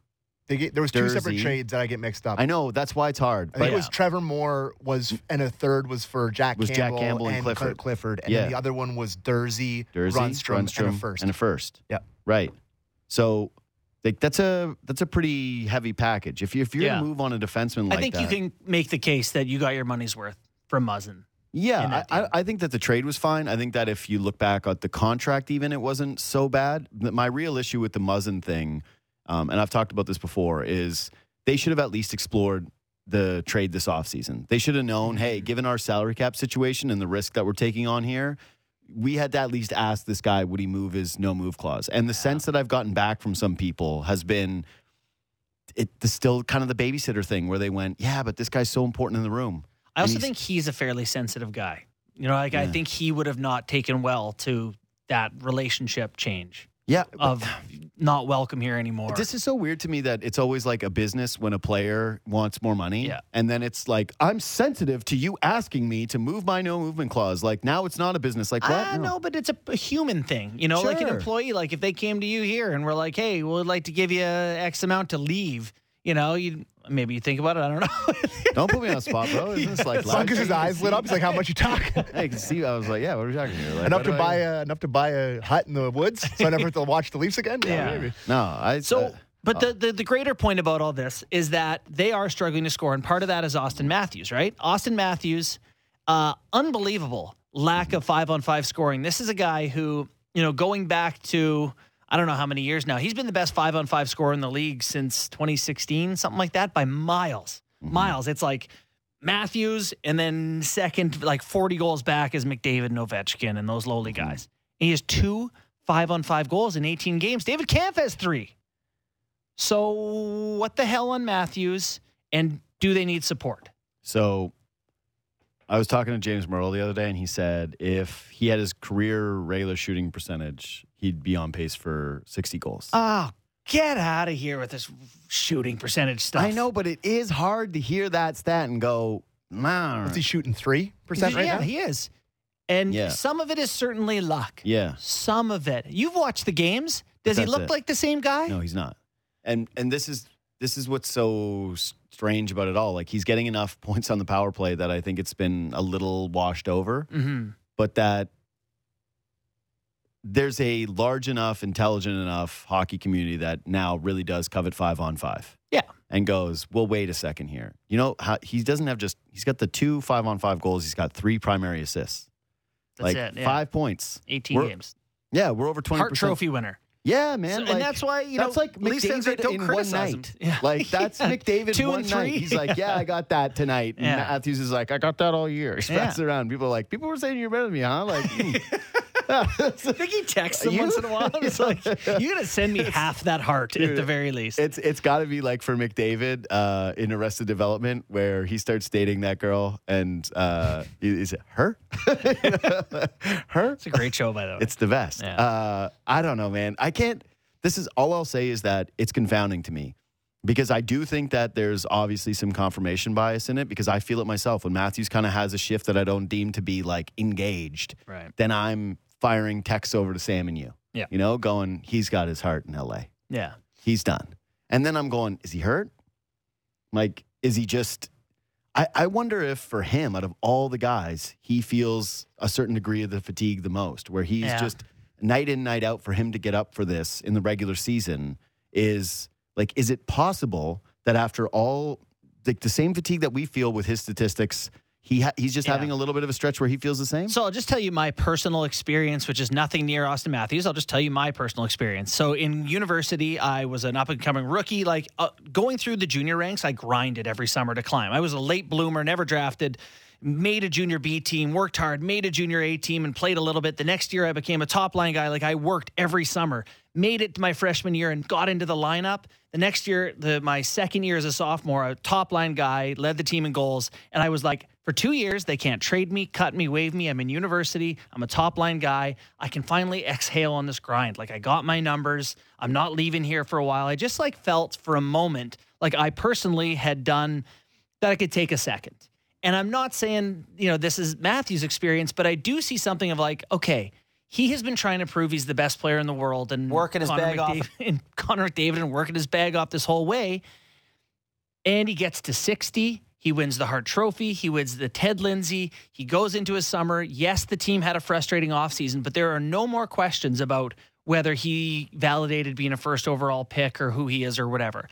They get, there was two Jersey. separate trades that I get mixed up. I know. That's why it's hard. I think yeah. it was Trevor Moore was, and a third was for Jack, was Campbell, Jack Campbell and, and Clifford. Clifford. And yeah. then the other one was Dursey, Dursey Rundstrom, Rundstrom, and a first. And a first. Yeah. Right. So they, that's a that's a pretty heavy package. If, you, if you're yeah. going to move on a defenseman like that. I think that, you can make the case that you got your money's worth from Muzzin. Yeah, I, I think that the trade was fine. I think that if you look back at the contract even, it wasn't so bad. My real issue with the Muzzin thing Um, and I've talked about this before, is they should have at least explored the trade this offseason. They should have known, hey, given our salary cap situation and the risk that we're taking on here, we had to at least ask this guy, would he move his no-move clause? And the yeah. sense that I've gotten back from some people has been it's still kind of the babysitter thing where they went, yeah, but this guy's so important in the room. I also he's- think he's a fairly sensitive guy. You know, like yeah. I think he would have not taken well to that relationship change. Yeah, but, of not welcome here anymore. This is so weird to me that it's always like a business when a player wants more money. Yeah. And then it's like, I'm sensitive to you asking me to move my no movement clause. Like now it's not a business. Like what? I no. know, but it's a, a human thing. You know, sure. like an employee, like if they came to you here and were like, hey, we'd like to give you X amount to leave. You know, you maybe you think about it. I don't know. Don't put me on the spot, bro. Isn't yeah. this like Sunkus his eyes lit up. He's like, how much you talk? I can see. I was like, yeah, what are we talking here? Like, enough to buy I... a, enough to buy a hut in the woods, so I never have to watch the Leafs again. Yeah. yeah. No, I. So, uh, but oh. the, the the greater point about all this is that they are struggling to score, and part of that is Auston Matthews, right? Auston Matthews, uh, unbelievable lack of five on five scoring. This is a guy who, you know, going back to. I don't know how many years now. He's been the best five-on-five scorer in the league since twenty sixteen, something like that, by miles. Mm-hmm. Miles. It's like Matthews, and then second, like forty goals back is McDavid and Ovechkin and those lowly guys. And he has two five-on-five goals in eighteen games. David Kampf has three. So what the hell on Matthews, and do they need support? So I was talking to James Merle the other day, and he said if he had his career regular shooting percentage, he'd be on pace for sixty goals. Oh, get out of here with this shooting percentage stuff. I know, but it is hard to hear that stat and go, nah. Is he shooting three percent right yeah, now? Yeah, he is. And yeah. some of it is certainly luck. Yeah. Some of it. You've watched the games. Does That's he look it. like the same guy? No, he's not. And and this is this is what's so strange about it all. Like, he's getting enough points on the power play that I think it's been a little washed over. Mm-hmm. But that... there's a large enough, intelligent enough hockey community that now really does covet five on five. Yeah. And goes, well, wait a second here. You know, how, he doesn't have just, he's got the two five on five goals. He's got three primary assists. That's like it. Yeah. Five points. eighteen we're, games. Yeah. We're over twenty percent. Hart Trophy winner. Yeah, man. So, like, and that's why, you know, that's like McDavid in one night. Yeah. Like, that's yeah. McDavid Two one and three. night. He's like, yeah, I got that tonight. And yeah. Matthews is like, I got that all year. He yeah. passes around. People are like, people were saying you're better than me, huh? Like, mm. I think he texts him you, once in a while. It's like, you're gonna send me half that heart dude, at the very least. It's it's got to be like for McDavid uh, in Arrested Development, where he starts dating that girl, and uh, is it her? Her? It's a great show, by the way. It's the best. Yeah. Uh, I don't know, man. I can't. this is all I'll say is that it's confounding to me, because I do think that there's obviously some confirmation bias in it, because I feel it myself. When Matthews kind of has a shift that I don't deem to be, like, engaged, right, then I'm firing texts over to Sam and you. Yeah. You know, going, he's got his heart in L A. Yeah. He's done. And then I'm going, is he hurt? Like, is he just... I, I wonder if, for him, out of all the guys, he feels a certain degree of the fatigue the most, where he's yeah. just night in, night out, for him to get up for this in the regular season is... Like, is it possible that after all, like, the same fatigue that we feel with his statistics, he ha- he's just yeah. having a little bit of a stretch where he feels the same? So I'll just tell you my personal experience, which is nothing near Auston Matthews. I'll just tell you my personal experience. So in university, I was an up-and-coming rookie. Like, uh, going through the junior ranks, I grinded every summer to climb. I was a late bloomer, never drafted, made a junior B team, worked hard, made a junior A team, and played a little bit. The next year, I became a top-line guy. Like, I worked every summer, made it to my freshman year, and got into the lineup. The next year, the, my second year as a sophomore, a top-line guy, led the team in goals, and I was like, for two years, they can't trade me, cut me, waive me. I'm in university. I'm a top-line guy. I can finally exhale on this grind. Like, I got my numbers. I'm not leaving here for a while. I just, like, felt for a moment like I personally had done that I could take a second. And I'm not saying, you know, this is Matthew's experience, but I do see something of like, okay, he has been trying to prove he's the best player in the world and working his bag off, and Connor McDavid and working his bag off this whole way. And he gets to sixty. He wins the Hart Trophy. He wins the Ted Lindsay. He goes into his summer. Yes, the team had a frustrating offseason, but there are no more questions about whether he validated being a first overall pick or who he is or whatever.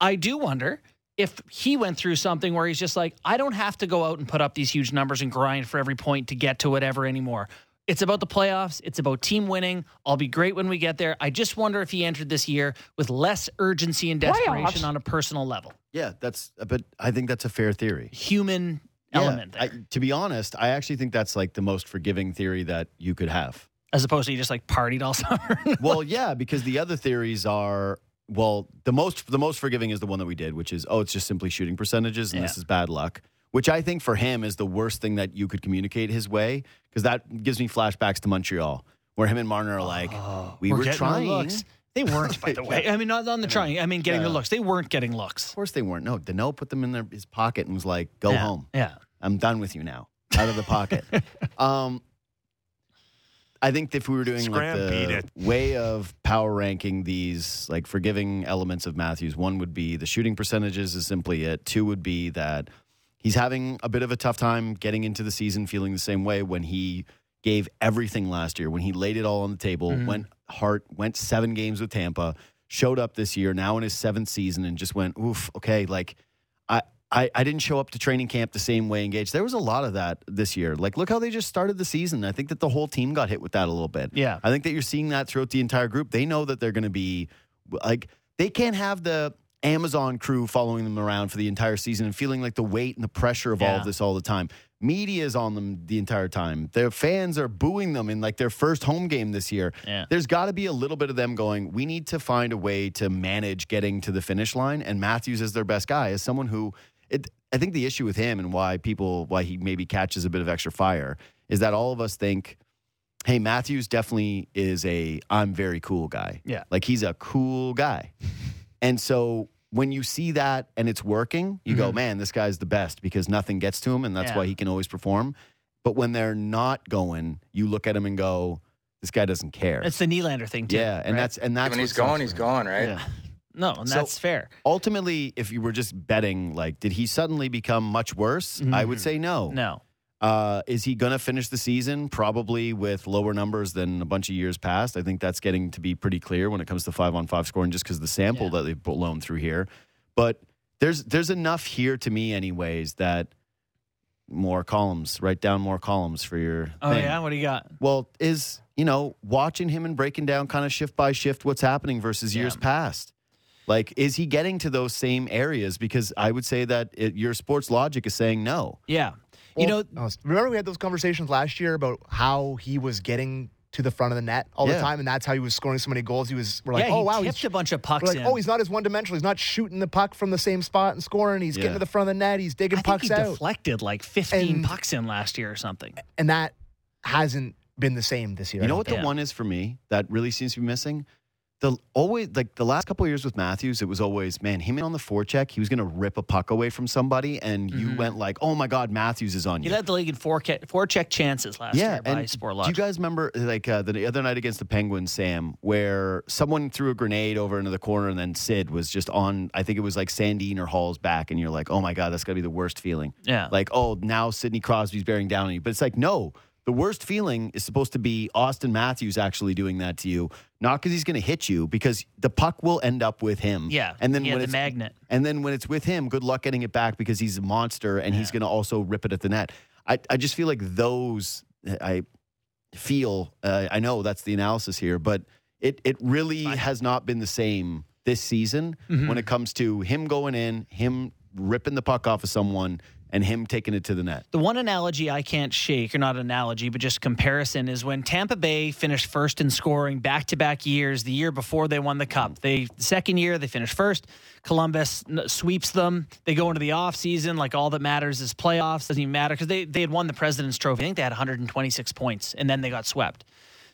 I do wonder if he went through something where he's just like, I don't have to go out and put up these huge numbers and grind for every point to get to whatever anymore. It's about the playoffs. It's about team winning. I'll be great when we get there. I just wonder if he entered this year with less urgency and desperation playoffs on a personal level. Yeah, that's, but I think that's a fair theory. Human yeah, element there. I, to be honest, I actually think that's like the most forgiving theory that you could have. As opposed to you just like partied all summer. Well, yeah, because the other theories are, well, the most the most forgiving is the one that we did, which is, oh, it's just simply shooting percentages, and yeah. this is bad luck, which I think for him is the worst thing that you could communicate his way, because that gives me flashbacks to Montreal, where him and Marner are like, oh, we we're, were trying. Looks. They weren't, by the way. Yeah. I mean, not on the I trying. Mean, I mean, getting yeah. the looks. They weren't getting looks. Of course they weren't. No, Deneau put them in their, his pocket and was like, go yeah. home. Yeah. I'm done with you now. Out of the pocket. um I think if we were doing like the way of power ranking these like forgiving elements of Matthews, one would be the shooting percentages is simply it. Two would be that he's having a bit of a tough time getting into the season feeling the same way when he gave everything last year, when he laid it all on the table, mm-hmm. went hard, went seven games with Tampa, showed up this year, now in his seventh season, and just went, oof, okay, like I, I, I didn't show up to training camp the same way engaged. There was a lot of that this year. Like, look how they just started the season. I think that the whole team got hit with that a little bit. Yeah. I think that you're seeing that throughout the entire group. They know that they're going to be, like, they can't have the Amazon crew following them around for the entire season and feeling like the weight and the pressure of yeah. all of this all the time. Media is on them the entire time. Their fans are booing them in, like, their first home game this year. Yeah. There's got to be a little bit of them going, we need to find a way to manage getting to the finish line, and Matthews is their best guy, as someone who... It, I think the issue with him and why people, why he maybe catches a bit of extra fire is that all of us think, hey, Matthews definitely is a, I'm very cool guy. Yeah. Like, he's a cool guy. And so when you see that and it's working, you mm-hmm. go, man, this guy's the best because nothing gets to him. And that's yeah. why he can always perform. But when they're not going, you look at him and go, this guy doesn't care. It's the Nylander thing too. Yeah. And right? that's, and that's, when he's gone, he's gone, right? Yeah. No, and so that's fair. Ultimately, if you were just betting, like, did he suddenly become much worse? Mm-hmm. I would say no. No. Uh, is he going to finish the season probably with lower numbers than a bunch of years past? I think that's getting to be pretty clear when it comes to five-on-five scoring just because of the sample yeah. that they've blown through here. But there's there's enough here to me anyways that more columns. Write down more columns for your Oh, thing. Yeah? What do you got? Well, is, you know, watching him and breaking down kind of shift by shift what's happening versus yeah. years past. Like, is he getting to those same areas? Because I would say that it, your sports logic is saying no. Yeah. Well, you know, remember we had those conversations last year about how he was getting to the front of the net all yeah. the time, and that's how he was scoring so many goals. He was, we're like, yeah, oh, wow. He tipped he's, a bunch of pucks like, in. Oh, he's not as one-dimensional. He's not shooting the puck from the same spot and scoring. He's yeah. getting to the front of the net. He's digging I pucks think he out. He deflected, like, fifteen and, pucks in last year or something. And that hasn't been the same this year. You know what the yeah. one is for me that really seems to be missing? The always like the last couple of years with Matthews, it was always, man, him on the forecheck, he was going to rip a puck away from somebody, and mm-hmm. you went like, oh my God, Matthews is on you. He led the league in forecheck forecheck chances last yeah, year by SportLogic. Do you guys remember like uh, the other night against the Penguins, Sam, where someone threw a grenade over into the corner, and then Sid was just on, I think it was like Sandin or Hall's back, and you're like, oh my God, that's got to be the worst feeling. Yeah. Like, oh, now Sidney Crosby's bearing down on you. But it's like, no. The worst feeling is supposed to be Auston Matthews actually doing that to you, not because he's going to hit you, because the puck will end up with him. Yeah, and then yeah, when the it's, magnet. And then when it's with him, good luck getting it back because he's a monster and yeah. he's going to also rip it at the net. I, I just feel like those, I feel, uh, I know that's the analysis here, but it, it really I, has not been the same this season mm-hmm. when it comes to him going in, him ripping the puck off of someone, and him taking it to the net. The one analogy I can't shake, or not analogy, but just comparison, is when Tampa Bay finished first in scoring back-to-back years, the year before they won the Cup. They the second year, they finished first. Columbus sweeps them. They go into the offseason, like all that matters is playoffs. Doesn't even matter, because they, they had won the President's Trophy. I think they had one hundred twenty-six points, and then they got swept.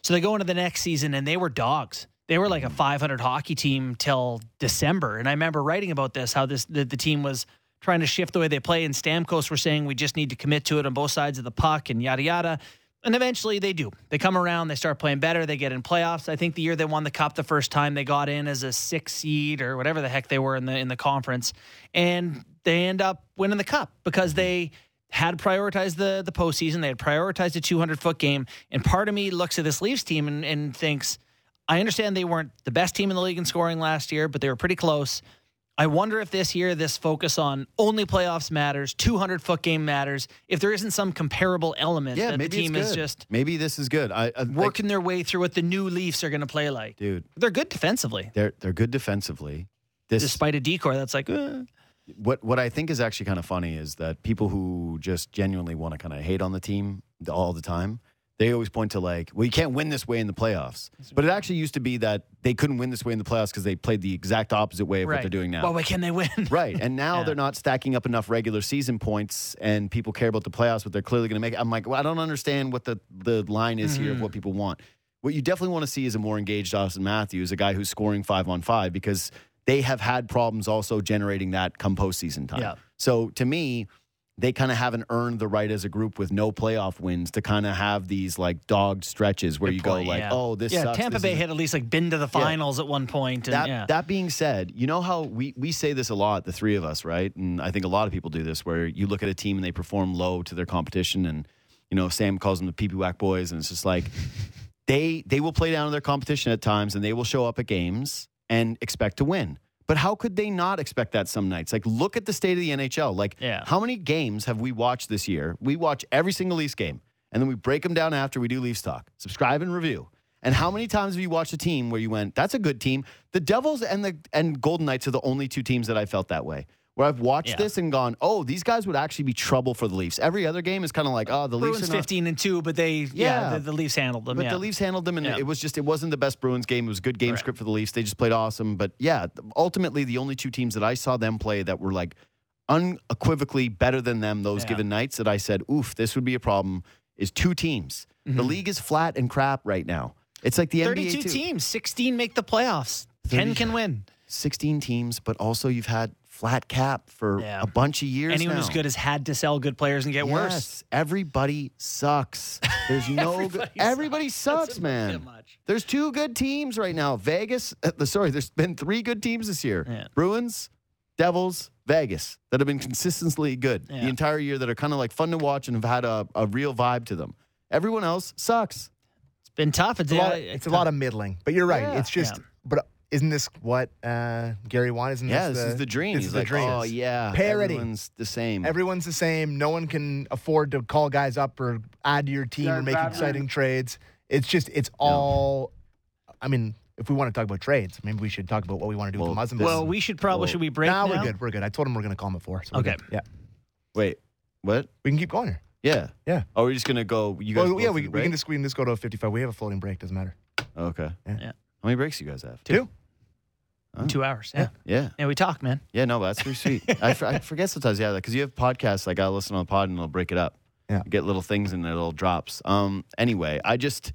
So they go into the next season, and they were dogs. They were like a five hundred hockey team till December. And I remember writing about this, how this the, the team was trying to shift the way they play, and Stamkos were saying we just need to commit to it on both sides of the puck and yada yada, and eventually they do. They come around, they start playing better, they get in playoffs. I think the year they won the Cup the first time, they got in as a six seed or whatever the heck they were in the in the conference, and they end up winning the Cup because they had prioritized the the postseason, they had prioritized the two hundred foot game. And part of me looks at this Leafs team and, and thinks, I understand they weren't the best team in the league in scoring last year, but they were pretty close. I wonder if this year, this focus on only playoffs matters, two hundred foot game matters, if there isn't some comparable element yeah, that the team is just... Maybe this is good. I, I, working I, their way through what the new Leafs are going to play like. Dude. They're good defensively. They're they're good defensively. This, Despite a decor that's like... Eh. What, what I think is actually kind of funny is that people who just genuinely want to kind of hate on the team all the time, they always point to like, well, you can't win this way in the playoffs. But it actually used to be that they couldn't win this way in the playoffs because they played the exact opposite way of right. what they're doing now. Well, why can they win? Right. And now yeah. they're not stacking up enough regular season points, and people care about the playoffs, but they're clearly going to make it. I'm like, well, I don't understand what the, the line is mm-hmm. here of what people want. What you definitely want to see is a more engaged Auston Matthews, a guy who's scoring five on five, because they have had problems also generating that come postseason time. Yeah. So to me... they kind of haven't earned the right as a group with no playoff wins to kind of have these like dogged stretches where Good you point, go like, yeah. oh, this yeah, sucks. Tampa this Bay had at least like been to the finals yeah. at one point. And, that, yeah. that being said, you know how we, we say this a lot, the three of us, right? And I think a lot of people do this where you look at a team and they perform low to their competition, and, you know, Sam calls them the Pee Pee Whack Boys, and it's just like they they will play down to their competition at times, and they will show up at games and expect to win. But how could they not expect that some nights? Like, look at the state of the N H L. Like, yeah. how many games have we watched this year? We watch every single Leafs game, and then we break them down after we do Leafs talk. Subscribe and review. And how many times have you watched a team where you went, that's a good team? The Devils and the and Golden Knights are the only two teams that I felt that way, where I've watched yeah. this and gone, oh, these guys would actually be trouble for the Leafs. Every other game is kind of like, oh, the Bruins Leafs are not... fifteen and two, but they, yeah, yeah the, the Leafs handled them. But yeah. the Leafs handled them, and yeah. it was just, it wasn't the best Bruins game. It was a good game right. script for the Leafs. They just played awesome. But yeah, ultimately, the only two teams that I saw them play that were like unequivocally better than them those yeah. given nights that I said, oof, this would be a problem, is two teams. Mm-hmm. The league is flat and crap right now. It's like the thirty-two N B A too. teams, sixteen make the playoffs, ten can win. sixteen teams, but also you've had flat cap for yeah. a bunch of years. Anyone now. who's good has had to sell good players and get yes, worse. Everybody sucks. There's no everybody, go- everybody sucks, sucks man. There's two good teams right now. Vegas, uh, sorry, there's been three good teams this year. Yeah. Bruins, Devils, Vegas, that have been consistently good yeah. the entire year, that are kind of like fun to watch and have had a, a real vibe to them. Everyone else sucks. It's been tough. It's, it's, a, lot, it's, it's a lot of middling, but you're right. Yeah. It's just, yeah. but Isn't this what uh, Gary wanted? Isn't yeah, this, this the, is the dream. This He's is like, the dream. Oh, yeah. Parity. Everyone's the same. Everyone's the same. No one can afford to call guys up or add to your team They're or make exciting man. trades. It's just, it's all, no. I mean, if we want to talk about trades, maybe we should talk about what we want to do well, with the Muslim business. Well, we should probably, well, should we break nah, now? No, we're good. We're good. I told him we're going to call him at four. So okay. Good. Yeah. Wait, what? We can keep going here. Yeah. Yeah. Oh, we're just going to go, you guys well, yeah, we, we, can just, we can just go to a fifty-five. We have a floating break. Doesn't matter. Okay. Yeah. yeah. How many breaks do you guys have? Two. Two. Oh. Two hours, yeah. yeah, yeah, yeah. We talk, man. Yeah, no, but that's pretty sweet. I, for, I forget sometimes, yeah, because you have podcasts. Like I listen on the pod and I'll break it up. Yeah, you get little things in there, little drops. Um, anyway, I just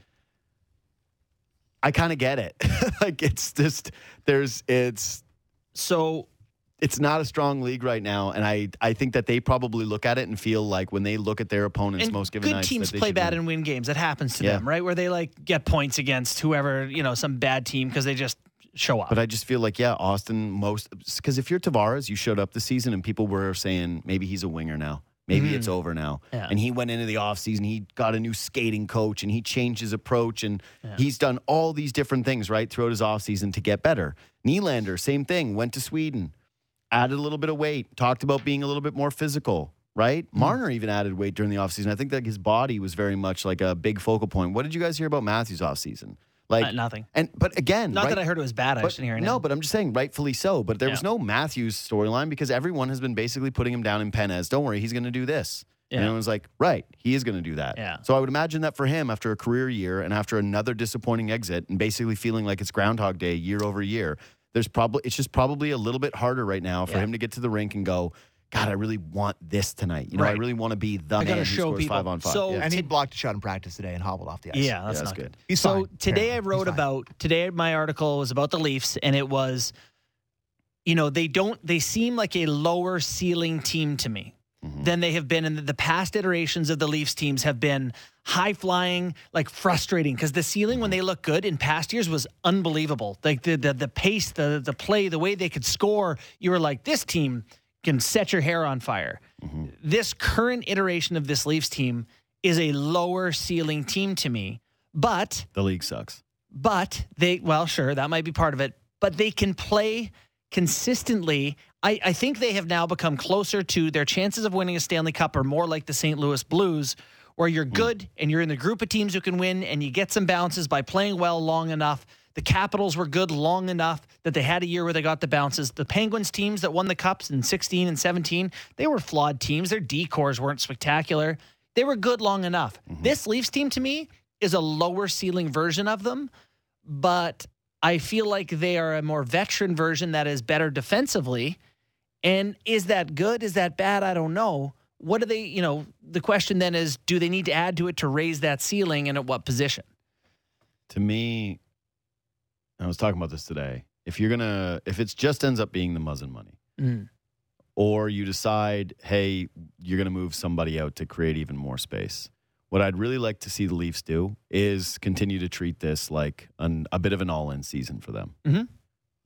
I kind of get it. Like, it's just, there's, it's, so it's not a strong league right now. And I, I think that they probably look at it and feel like when they look at their opponents, and most given good teams play bad win. and win games. That happens to yeah. them, right? Where they like get points against whoever, you know, some bad team because they just show up. But I just feel like, yeah, Auston most, because if you're Tavares, you showed up this season and people were saying maybe he's a winger now. Maybe mm. it's over now. Yeah. And he went into the offseason. He got a new skating coach, and he changed his approach, and yeah. he's done all these different things, right, throughout his offseason to get better. Nylander, same thing, went to Sweden, added a little bit of weight, talked about being a little bit more physical, right? Mm. Marner even added weight during the offseason. I think that his body was very much like a big focal point. What did you guys hear about Matthews' offseason? Like uh, nothing. And but again, not right, that I heard it was bad. But, I shouldn't hear it. No, now. But I'm just saying, rightfully so. But there yeah. was no Matthews storyline because everyone has been basically putting him down in pen as, don't worry, he's going to do this. Yeah. And everyone's like, right, he is going to do that. Yeah. So I would imagine that for him, after a career year and after another disappointing exit, and basically feeling like it's Groundhog Day year over year, there's probably it's just probably a little bit harder right now for yeah. him to get to the rink and go, God, I really want this tonight. You know, right. I really want to be the I man who scores people. five on five. So, yeah. And he blocked a shot in practice today and hobbled off the ice. Yeah, that's, yeah, that's not good. good. So fine. today I wrote about, today my article was about the Leafs, and it was, you know, they don't, they seem like a lower ceiling team to me mm-hmm. than they have been. And the past iterations of the Leafs teams have been high flying, like frustrating, because the ceiling mm-hmm. when they look good in past years was unbelievable. Like the, the, the pace, the, the play, the way they could score, you were like, this team can set your hair on fire. Mm-hmm. This current iteration of this Leafs team is a lower ceiling team to me, but the league sucks. But they, well, sure, that might be part of it, but they can play consistently. I, I think they have now become closer to their chances of winning a Stanley Cup are more like the Saint Louis Blues, where you're good mm. and you're in the group of teams who can win, and you get some bounces by playing well long enough. The Capitals were good long enough that they had a year where they got the bounces. The Penguins teams that won the Cups in sixteen and seventeen, they were flawed teams. Their decors weren't spectacular. They were good long enough. Mm-hmm. This Leafs team, to me, is a lower ceiling version of them, but I feel like they are a more veteran version that is better defensively. And is that good? Is that bad? I don't know. What do they, you know, the question then is, do they need to add to it to raise that ceiling, and at what position? To me, I was talking about this today. If you're going to, if it just ends up being the Muzzin money, mm. or you decide, hey, you're going to move somebody out to create even more space, what I'd really like to see the Leafs do is continue to treat this like an, a bit of an all-in season for them. Mm-hmm.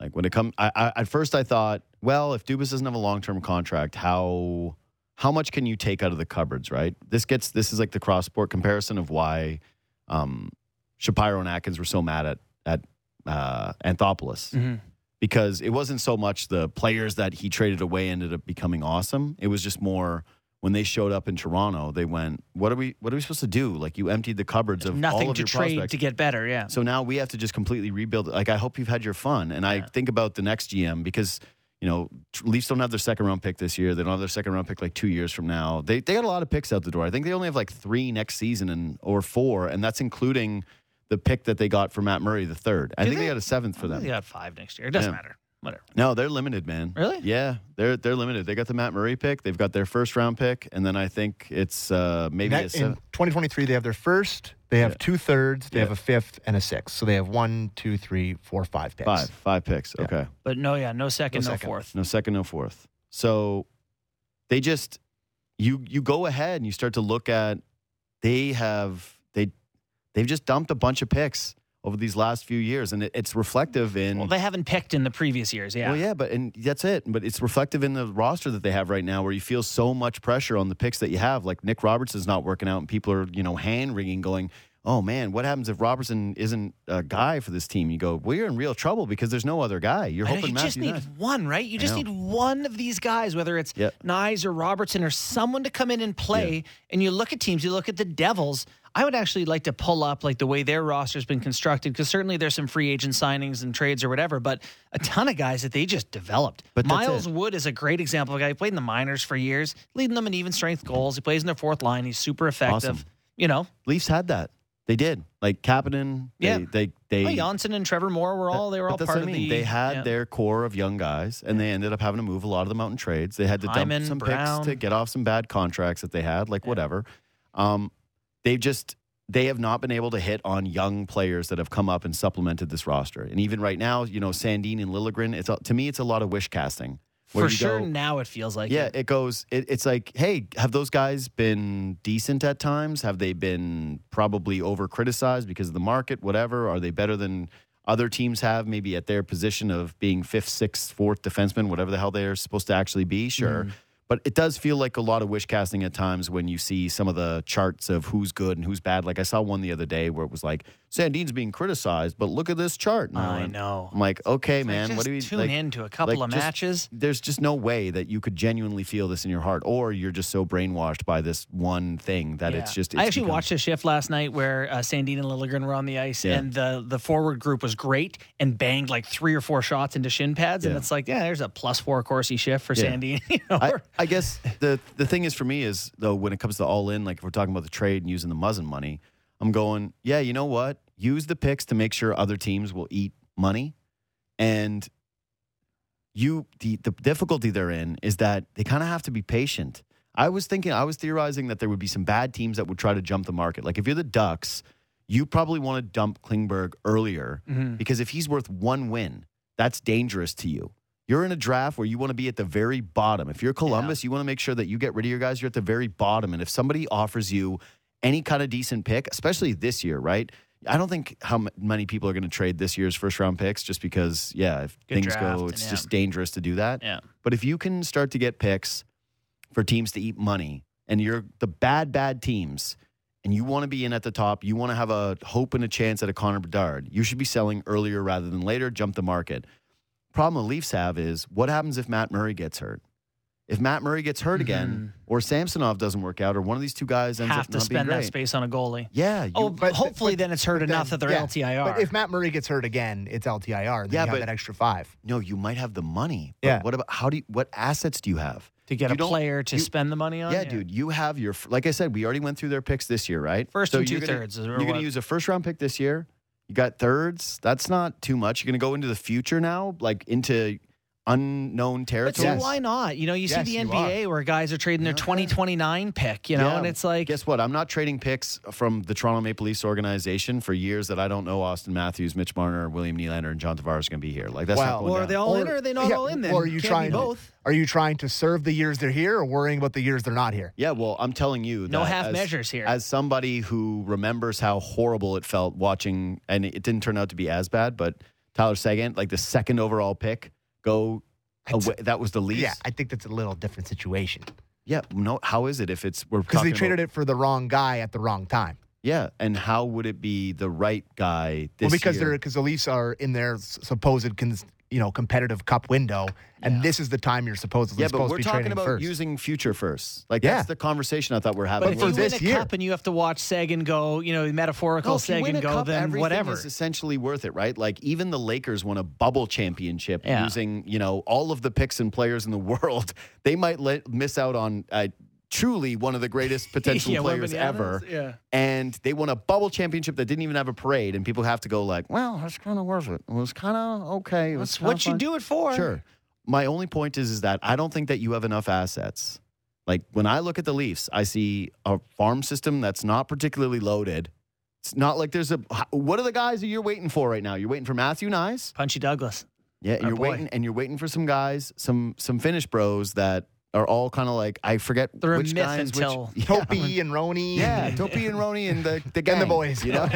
Like when it comes, I, I, at first I thought, well, if Dubas doesn't have a long-term contract, how how much can you take out of the cupboards, right? This gets, this is like the cross-sport comparison of why um, Shapiro and Atkins were so mad at, at, Uh, Anthopoulos mm-hmm. because it wasn't so much the players that he traded away ended up becoming awesome. It was just more when they showed up in Toronto, they went, what are we, what are we supposed to do? Like, you emptied the cupboards There's of nothing all of to your trade prospects to get better. Yeah. So now we have to just completely rebuild. Like, I hope you've had your fun. And yeah. I think about the next G M because, you know, Leafs don't have their second round pick this year. They don't have their second round pick like two years from now. They, they got a lot of picks out the door. I think they only have like three next season and, or four. And that's including the pick that they got for Matt Murray, the third. I Do think they, they got a seventh for them. They got five next year. It doesn't yeah. matter. Whatever. No, they're limited, man. Really? Yeah, they're they're limited. They got the Matt Murray pick. They've got their first round pick, and then I think it's uh, maybe that, a seventh. In twenty twenty-three, they have their first. They have yeah. two thirds. They yeah. have a fifth and a sixth. So they have one, two, three, four, five picks. Five, five picks. Okay. Yeah. But no, yeah, no second, no, no second. fourth. No second, no fourth. So they just you you go ahead and you start to look at they have they. They've just dumped a bunch of picks over these last few years, and it, it's reflective in... Well, they haven't picked in the previous years, yeah. Well, yeah, but and that's it. But it's reflective in the roster that they have right now, where you feel so much pressure on the picks that you have. Like, Nick Robertson's not working out, and people are, you know, hand-wringing going, oh, man, what happens if Robertson isn't a guy for this team? You go, well, you're in real trouble because there's no other guy. You're hoping Matthew Knies. You just need Knies. one, right? You just need one of these guys, whether it's yep. Knies or Robertson or someone to come in and play. Yeah. And you look at teams, you look at the Devils. I would actually like to pull up like the way their roster's been constructed, because certainly there's some free agent signings and trades or whatever, but a ton of guys that they just developed. But Miles Wood is a great example of a guy who played in the minors for years, leading them in even strength goals. He plays in their fourth line. He's super effective. Awesome. You know, Leafs had that. They did. Like Kapanen, they, yeah. they, they, well, Johnson and Trevor Moore were all, they were all part of the, they had yeah. their core of young guys, and they ended up having to move a lot of them out in trades. They had to Hyman, dump some Brown. picks to get off some bad contracts that they had, like yeah. whatever. Um, they've just, they have not been able to hit on young players that have come up and supplemented this roster. And even right now, you know, Sandin and Liljegren, it's a, to me, it's a lot of wish casting. For sure, go, now it feels like yeah, it. it goes, it, it's like, hey, have those guys been decent at times? Have they been probably over-criticized because of the market, whatever? Are they better than other teams have, maybe at their position of being fifth, sixth, fourth defenseman, whatever the hell they're supposed to actually be? Sure. Mm. But it does feel like a lot of wish casting at times when you see some of the charts of who's good and who's bad. Like I saw one the other day where it was like, Sandin's being criticized, but look at this chart. And I, I know. I'm like, okay, it's man. Like, what do we tune like, into a couple like, of just, matches? There's just no way that you could genuinely feel this in your heart, or you're just so brainwashed by this one thing that yeah. it's just. It's I actually become... watched a shift last night where uh, Sandin and Liljegren were on the ice, yeah. and the the forward group was great and banged like three or four shots into shin pads, yeah. and it's like, yeah, there's a plus four Corsi shift for yeah. Sandin. You know, I, I guess the the thing is for me is though when it comes to all in, like if we're talking about the trade and using the Muzzin money, I'm going, yeah, you know what? Use the picks to make sure other teams will eat money. And you the, the difficulty they're in is that they kind of have to be patient. I was thinking, I was theorizing that there would be some bad teams that would try to jump the market. Like if you're the Ducks, you probably want to dump Klingberg earlier mm-hmm. because if he's worth one win, that's dangerous to you. You're in a draft where you want to be at the very bottom. If you're Columbus, yeah. you want to make sure that you get rid of your guys. You're at the very bottom. And if somebody offers you any kind of decent pick, especially this year, right? I don't think how many people are going to trade this year's first round picks just because, yeah, if Good things draft, go, it's yeah. just dangerous to do that. Yeah. But if you can start to get picks for teams to eat money and you're the bad, bad teams and you want to be in at the top, you want to have a hope and a chance at a Connor Bedard, you should be selling earlier rather than later, jump the market. Problem the Leafs have is what happens if Matt Murray gets hurt? If Matt Murray gets hurt mm-hmm. again, or Samsonov doesn't work out, or one of these two guys ends have up not being great, have to spend that space on a goalie. Yeah. You, oh, but hopefully but, then it's hurt enough then, that they're yeah. L T I R. But if Matt Murray gets hurt again, it's L T I R. Then yeah, you have but, that extra five. No, you might have the money. But yeah. What about how do you, what assets do you have to get you a player to you, spend the money on? Yeah, yeah, dude. You have your like I said, we already went through their picks this year, right? First so and two gonna, thirds. You're going to use a first round pick this year. You got thirds. That's not too much. You're going to go into the future now, like into unknown territory. But so why not? You know, you yes, see the N B A where guys are trading their yeah. twenty twenty-nine pick, you know, yeah. and it's like... Guess what? I'm not trading picks from the Toronto Maple Leafs organization for years that I don't know Auston Matthews, Mitch Marner, William Nylander, and John Tavares are going to be here. Like, that's wow. not going well, are down. They all or, in or are they not yeah, all in then? Or are you Can't trying be both? Are you trying to serve the years they're here or worrying about the years they're not here? Yeah, well, I'm telling you that no half as, measures here. As somebody who remembers how horrible it felt watching, and it didn't turn out to be as bad, but Tyler Seguin, like the second overall pick, go away. That was the Leafs. Yeah, I think that's a little different situation. Yeah, no, how is it if it's we're because they traded about, it for the wrong guy at the wrong time. Yeah, and how would it be the right guy this well, because year? Well, because the Leafs are in their supposed con- you know, competitive cup window, and yeah. this is the time you're supposedly yeah, supposed to be trading first. Yeah, but we're talking about using future first. Like, yeah. that's the conversation I thought we were having. But if you win a year. cup and you have to watch Seguin go, you know, metaphorical no, Seguin go, cup, then whatever. It's essentially worth it, right? Like, even the Lakers won a bubble championship yeah. using, you know, all of the picks and players in the world. They might let, miss out on uh, truly one of the greatest potential yeah, players ever. Yeah. And they won a bubble championship that didn't even have a parade. And people have to go like, well, that's kind of worth it. It was kind of okay. It was that's what fun. You do it for. Sure. My only point is, is that I don't think that you have enough assets. Like when I look at the Leafs, I see a farm system that's not particularly loaded. It's not like there's a, what are the guys that you're waiting for right now? You're waiting for Matthew Knies. Punchy Douglas. Yeah. And you're boy. waiting and you're waiting for some guys, some, some Finnish bros that are all kind of like, I forget They're which guys. Until which, yeah. Topi and Roni. Yeah, and, Topi and Roni and the, the gang. And the boys, you know?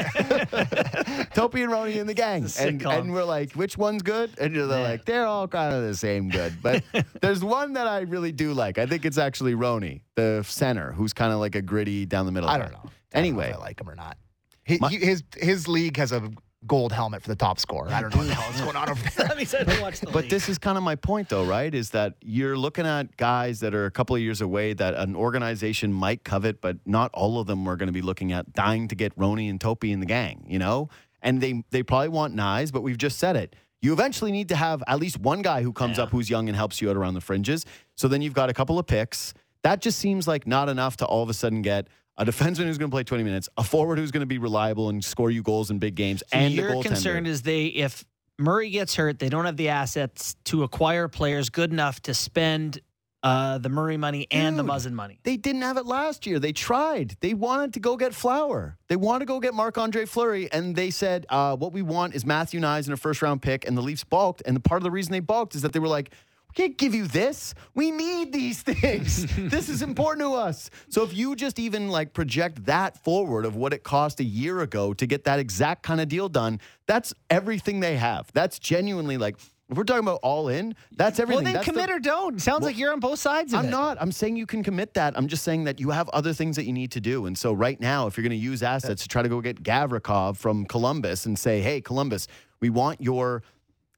Topi and Roni and the gang. And, and we're like, which one's good? And they're yeah. like, they're all kind of the same good. But there's one that I really do like. I think it's actually Roni, the center, who's kind of like a gritty down the middle. I don't guy. know. Anyway. I don't know if I like him or not. He, my, he, his his league has a gold helmet for the top scorer. I don't know what the hell is going on over there. But league. This is kind of my point, though, right? Is that you're looking at guys that are a couple of years away that an organization might covet, but not all of them are going to be looking at dying to get Roni and Topi in the gang, you know? And they, they probably want Knies, but we've just said it. You eventually need to have at least one guy who comes yeah. up who's young and helps you out around the fringes. So then you've got a couple of picks. That just seems like not enough to all of a sudden get a defenseman who's going to play twenty minutes, a forward who's going to be reliable and score you goals in big games, so and the goaltender. Your concern is they, if Murray gets hurt, they don't have the assets to acquire players good enough to spend uh, the Murray money and Dude, the Muzzin money. They didn't have it last year. They tried. They wanted to go get Flower. They wanted to go get Marc-Andre Fleury, and they said, uh, what we want is Matthew Knies and a first-round pick, and the Leafs balked. And the part of the reason they balked is that they were like, we can't give you this. We need these things. This is important to us. So if you just even like project that forward of what it cost a year ago to get that exact kind of deal done, that's everything they have. That's genuinely like, if we're talking about all in, that's everything. Well, then that's commit the, or don't. Sounds well, like you're on both sides of I'm it. I'm not. I'm saying you can commit that. I'm just saying that you have other things that you need to do. And so right now, if you're going to use assets to try to go get Gavrikov from Columbus and say, hey, Columbus, we want your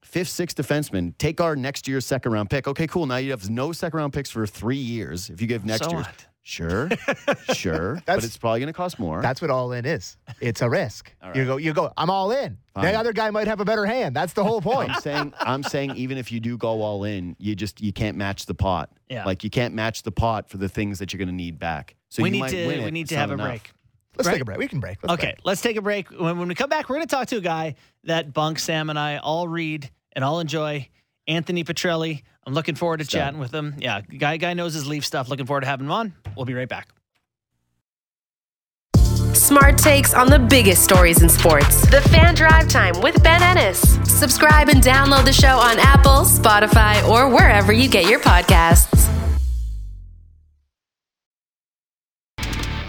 fifth, sixth defenseman, take our next year's second round pick. Okay, cool. Now you have no second round picks for three years if you give next so year's. What? Sure, sure, that's, but it's probably going to cost more. That's what all in is. It's a risk. Right. You go, you go. I'm all in. Fine. The other guy might have a better hand. That's the whole point. I'm saying, I'm saying, even if you do go all in, you just you can't match the pot. Yeah. Like you can't match the pot for the things that you're going to need back. So we you need might to win we need to have enough. a break. Let's right? take a break. We can break. Let's okay, break. let's take a break. When, when we come back, we're going to talk to a guy that Bunk, Sam, and I all read and all enjoy, Anthony Petrelli. I'm looking forward to Stop. chatting with him. Yeah, guy guy knows his Leaf stuff. Looking forward to having him on. We'll be right back. Smart takes on the biggest stories in sports. The Fan Drive Time with Ben Ennis. Subscribe and download the show on Apple, Spotify, or wherever you get your podcasts.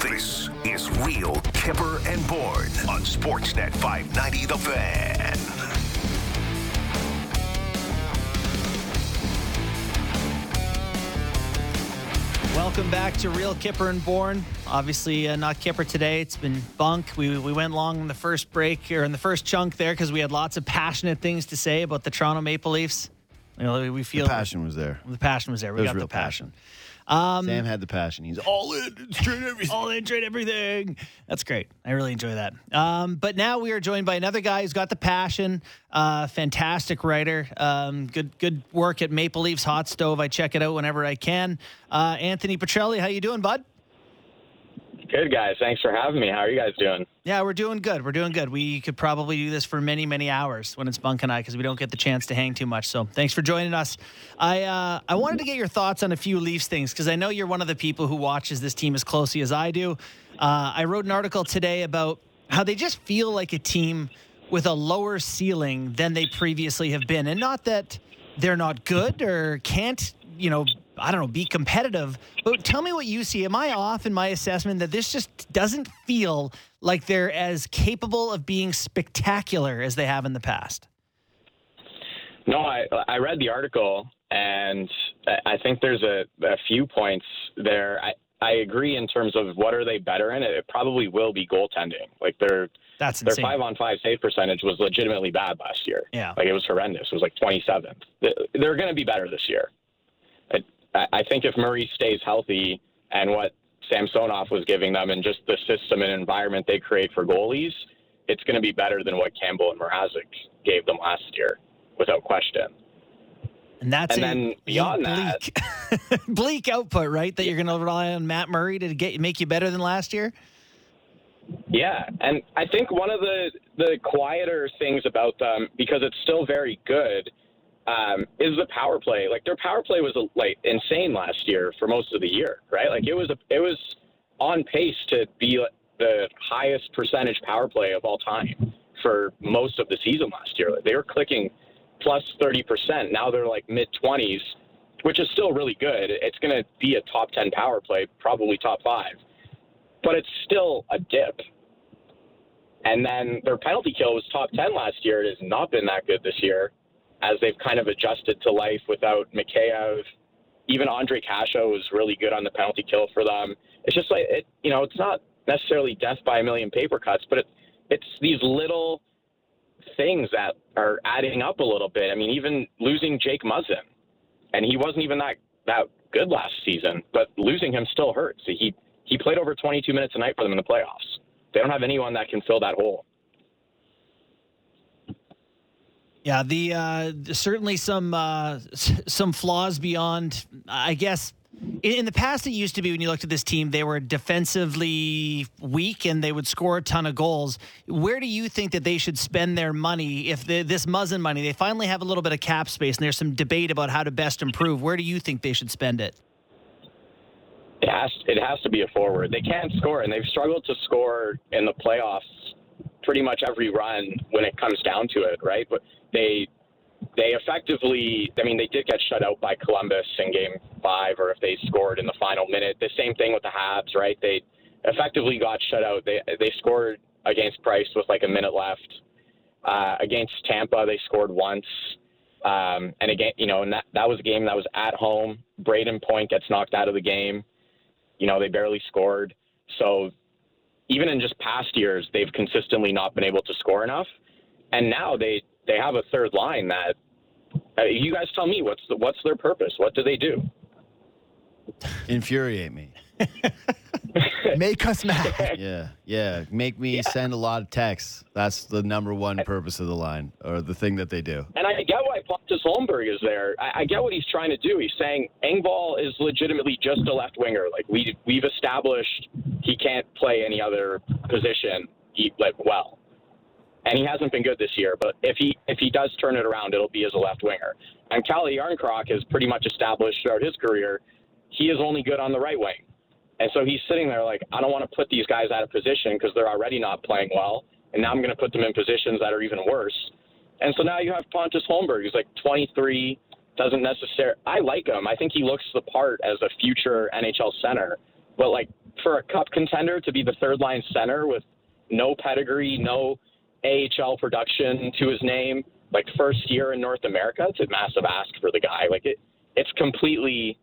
This is Real Kipper and Born on Sportsnet five ninety The Fan. Welcome back to Real Kipper and Born. Obviously, uh, not Kipper today. It's been Bunk. We we went long in the first break, or in the first chunk there, because we had lots of passionate things to say about the Toronto Maple Leafs. You know, we feel the passion was there. The passion was there. We there got was real the passion. passion. Um, Sam had the passion. He's all in. Trade everything. All in. Trade everything. That's great. I really enjoy that. Um, but now we are joined by another guy who's got the passion. Uh, fantastic writer. Um, good good work at Maple Leafs Hot Stove. I check it out whenever I can. Uh, Anthony Petrelli, how you doing, bud? Good, guys. Thanks for having me. How are you guys doing? Yeah, we're doing good. We're doing good. We could probably do this for many, many hours when it's Bunk and I, because we don't get the chance to hang too much. So thanks for joining us. I uh, I wanted to get your thoughts on a few Leafs things, because I know you're one of the people who watches this team as closely as I do. Uh, I wrote an article today about how they just feel like a team with a lower ceiling than they previously have been. And not that they're not good or can't, you know, I don't know, be competitive, but tell me what you see. Am I off in my assessment that this just doesn't feel like they're as capable of being spectacular as they have in the past? No, I, I read the article, and I think there's a, a few points there. I, I agree in terms of what are they better in. It probably will be goaltending. Like their That's their insane. five on five save percentage was legitimately bad last year. Yeah, like it was horrendous. It was like twenty-seventh. They're going to be better this year. I think if Murray stays healthy and what Samsonov was giving them and just the system and environment they create for goalies, it's going to be better than what Campbell and Mrazek gave them last year, without question. And that's and then beyond bleak. that, bleak output, right? That yeah. you're going to rely on Matt Murray to get make you better than last year. Yeah, and I think one of the the quieter things about them, because it's still very good, Um, is the power play. Like their power play was like insane last year for most of the year, right? Like it was a, it was on pace to be the highest percentage power play of all time for most of the season last year. Like they were clicking plus thirty percent. Now they're like mid twenties, which is still really good. It's going to be a top ten power play, probably top five, but it's still a dip. And then their penalty kill was top ten last year. It has not been that good this year, as they've kind of adjusted to life without Mikheyev. Even Andre Kasha was really good on the penalty kill for them. It's just like, it, you know, it's not necessarily death by a million paper cuts, but it, it's these little things that are adding up a little bit. I mean, even losing Jake Muzzin, and he wasn't even that, that good last season, but losing him still hurts. He, he played over twenty-two minutes a night for them in the playoffs. They don't have anyone that can fill that hole. Yeah, the uh, certainly some uh, some flaws beyond, I guess, In the past, it used to be when you looked at this team, they were defensively weak and they would score a ton of goals. Where do you think that they should spend their money if they, this Muzzin money, they finally have a little bit of cap space and there's some debate about how to best improve. Where do you think they should spend it? It has, it has to be a forward. They can't score, and they've struggled to score in the playoffs pretty much every run when it comes down to it, right? But they... They effectively, I mean, they did get shut out by Columbus in game five, or if they scored in the final minute. The same thing with the Habs, right? They effectively got shut out. They they scored against Price with like a minute left. Uh, against Tampa, they scored once. Um, and again, you know, and that, that was a game that was at home. Braden Point gets knocked out of the game. You know, they barely scored. So even in just past years, they've consistently not been able to score enough. And now they... They have a third line that uh, you guys tell me what's the, what's their purpose? What do they do? Infuriate me. Make us mad. Yeah. Yeah. Make me yeah. send a lot of texts. That's the number one purpose of the line, or the thing that they do. And I get why Pontus Holmberg is there. I, I get what he's trying to do. He's saying Engvall is legitimately just a left winger. Like we, we've established he can't play any other position he, like well. And he hasn't been good this year, but if he if he does turn it around, it'll be as a left winger. And Calle Järnkrok has pretty much established throughout his career, he is only good on the right wing. And so he's sitting there like, I don't want to put these guys out of position because they're already not playing well, and now I'm going to put them in positions that are even worse. And so now you have Pontus Holmberg, who's like twenty-three, doesn't necessarily – I like him. I think he looks the part as a future N H L center. But, like, for a cup contender to be the third-line center with no pedigree, no – A H L production to his name, like first year in North America, it's a massive ask for the guy. Like it, it's completely,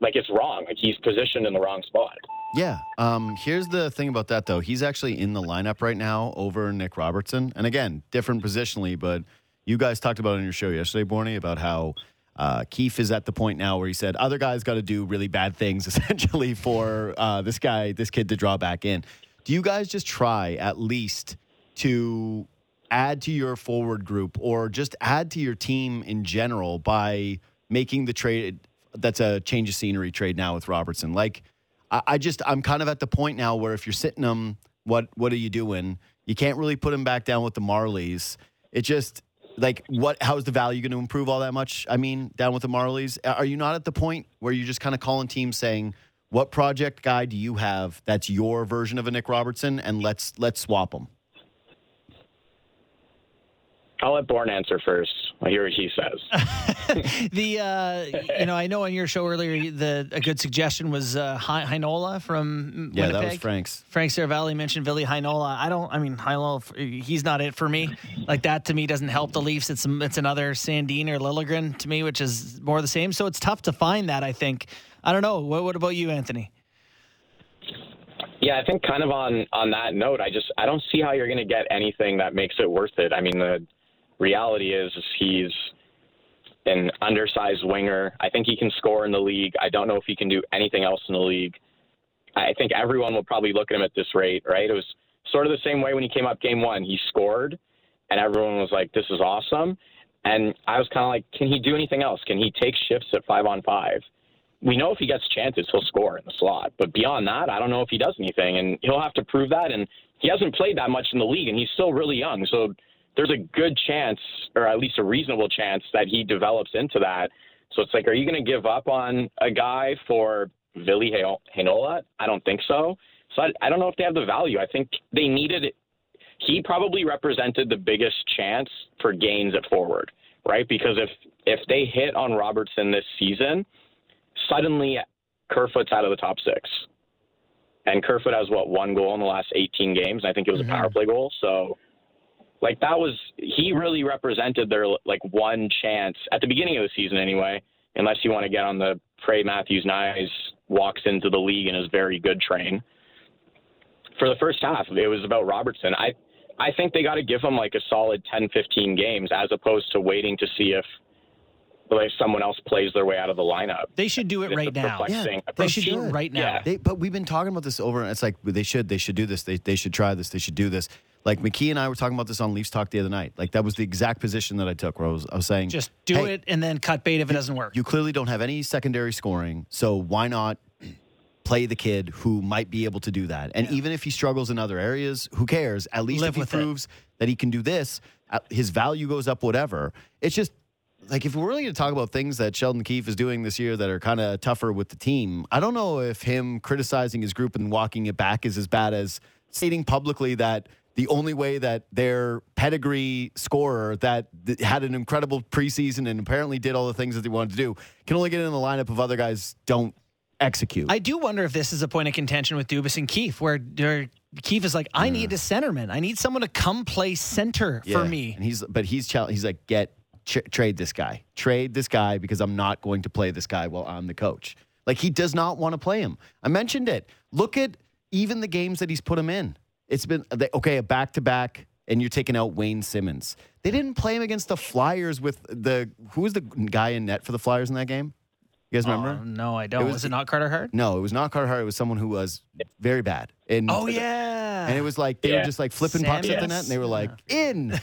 like it's wrong. Like he's positioned in the wrong spot. Yeah. Um, here's the thing about that though. He's actually in the lineup right now over Nick Robertson. And again, different positionally, but you guys talked about it on your show yesterday, Borny, about how uh, Keefe is at the point now where he said other guys got to do really bad things essentially for uh, this guy, this kid to draw back in. Do you guys just try at least to add to your forward group or just add to your team in general by making the trade? That's a change of scenery trade now with Robertson. Like I, I just, I'm kind of at the point now where if you're sitting him, what, what are you doing? You can't really put him back down with the Marlies. It just like what, how's the value going to improve all that much? I mean, down with the Marlies, are you not at the point where you're just kind of calling teams saying, what project guy do you have? That's your version of a Nick Robertson. And let's, let's swap him. I'll let Bourne answer first. I hear what he says. the, uh, you know, I know on your show earlier, the a good suggestion was uh, Heinola from yeah, Winnipeg. Yeah, that was Frank's. Frank Cervelli mentioned Vili Heinola. I don't, I mean, Heinola, he's not it for me. Like that to me doesn't help the Leafs. It's it's another Sandin or Liljegren to me, which is more the same. So it's tough to find that, I think. I don't know. What, what about you, Anthony? Yeah, I think kind of on, on that note, I just, I don't see how you're going to get anything that makes it worth it. I mean, the reality is, is he's an undersized winger. I think he can score in the league. I don't know if he can do anything else in the league. I think everyone will probably look at him at this rate, right? It was sort of the same way when he came up game one. He scored, and everyone was like, this is awesome. And I was kind of like, can he do anything else? Can he take shifts at five on five? We know if he gets chances, he'll score in the slot. But beyond that, I don't know if he does anything. And he'll have to prove that. And he hasn't played that much in the league, and he's still really young. So there's a good chance, or at least a reasonable chance, that he develops into that. So it's like, are you going to give up on a guy for Vili Heinola? I don't think so. So I, I don't know if they have the value. I think they needed it. He probably represented the biggest chance for gains at forward, right? Because if, if they hit on Robertson this season, suddenly Kerfoot's out of the top six. And Kerfoot has, what, one goal in the last eighteen games? And I think it was mm-hmm. a power play goal. So... Like that was, he really represented their like one chance at the beginning of the season anyway, unless you want to get on the pray Matthew Knies walks into the league and is very good train. For the first half, it was about Robertson. I, I think they got to give him like a solid ten, fifteen games as opposed to waiting to see if if someone else plays their way out of the lineup. They should do it right now. Yeah, they should do it right now. They, but we've been talking about this over, and it's like, they should, they should do this. They they should try this. They should do this. Like, McKee and I were talking about this on Leafs Talk the other night. Like, that was the exact position that I took, where I was, I was saying, just do hey, it and then cut bait if it you, doesn't work. You clearly don't have any secondary scoring, so why not play the kid who might be able to do that? And yeah. even if he struggles in other areas, who cares? At least Live if he proves it. that he can do this, his value goes up, whatever. It's just, like, if we're really going to talk about things that Sheldon Keefe is doing this year that are kind of tougher with the team, I don't know if him criticizing his group and walking it back is as bad as stating publicly that the only way that their pedigree scorer that th- had an incredible preseason and apparently did all the things that they wanted to do can only get in the lineup if other guys don't execute. I do wonder if this is a point of contention with Dubas and Keefe, where they're... Keefe is like, I yeah. need a centerman. I need someone to come play center yeah. for me. And he's, but he's he's like, get tra- trade this guy, trade this guy, because I'm not going to play this guy while I'm the coach. Like, he does not want to play him. I mentioned it. Look at even the games that he's put him in. It's been okay, a back to back, and you're taking out Wayne Simmons. They didn't play him against the Flyers with the who was the guy in net for the Flyers in that game? You guys remember? Oh, no, I don't. It was, was it not Carter Hart? No, it was not Carter Hart. It was someone who was very bad. And, oh, yeah. And it was like, they yeah. were just like flipping Sam, pucks yes. at the net, and they were like, yeah. in.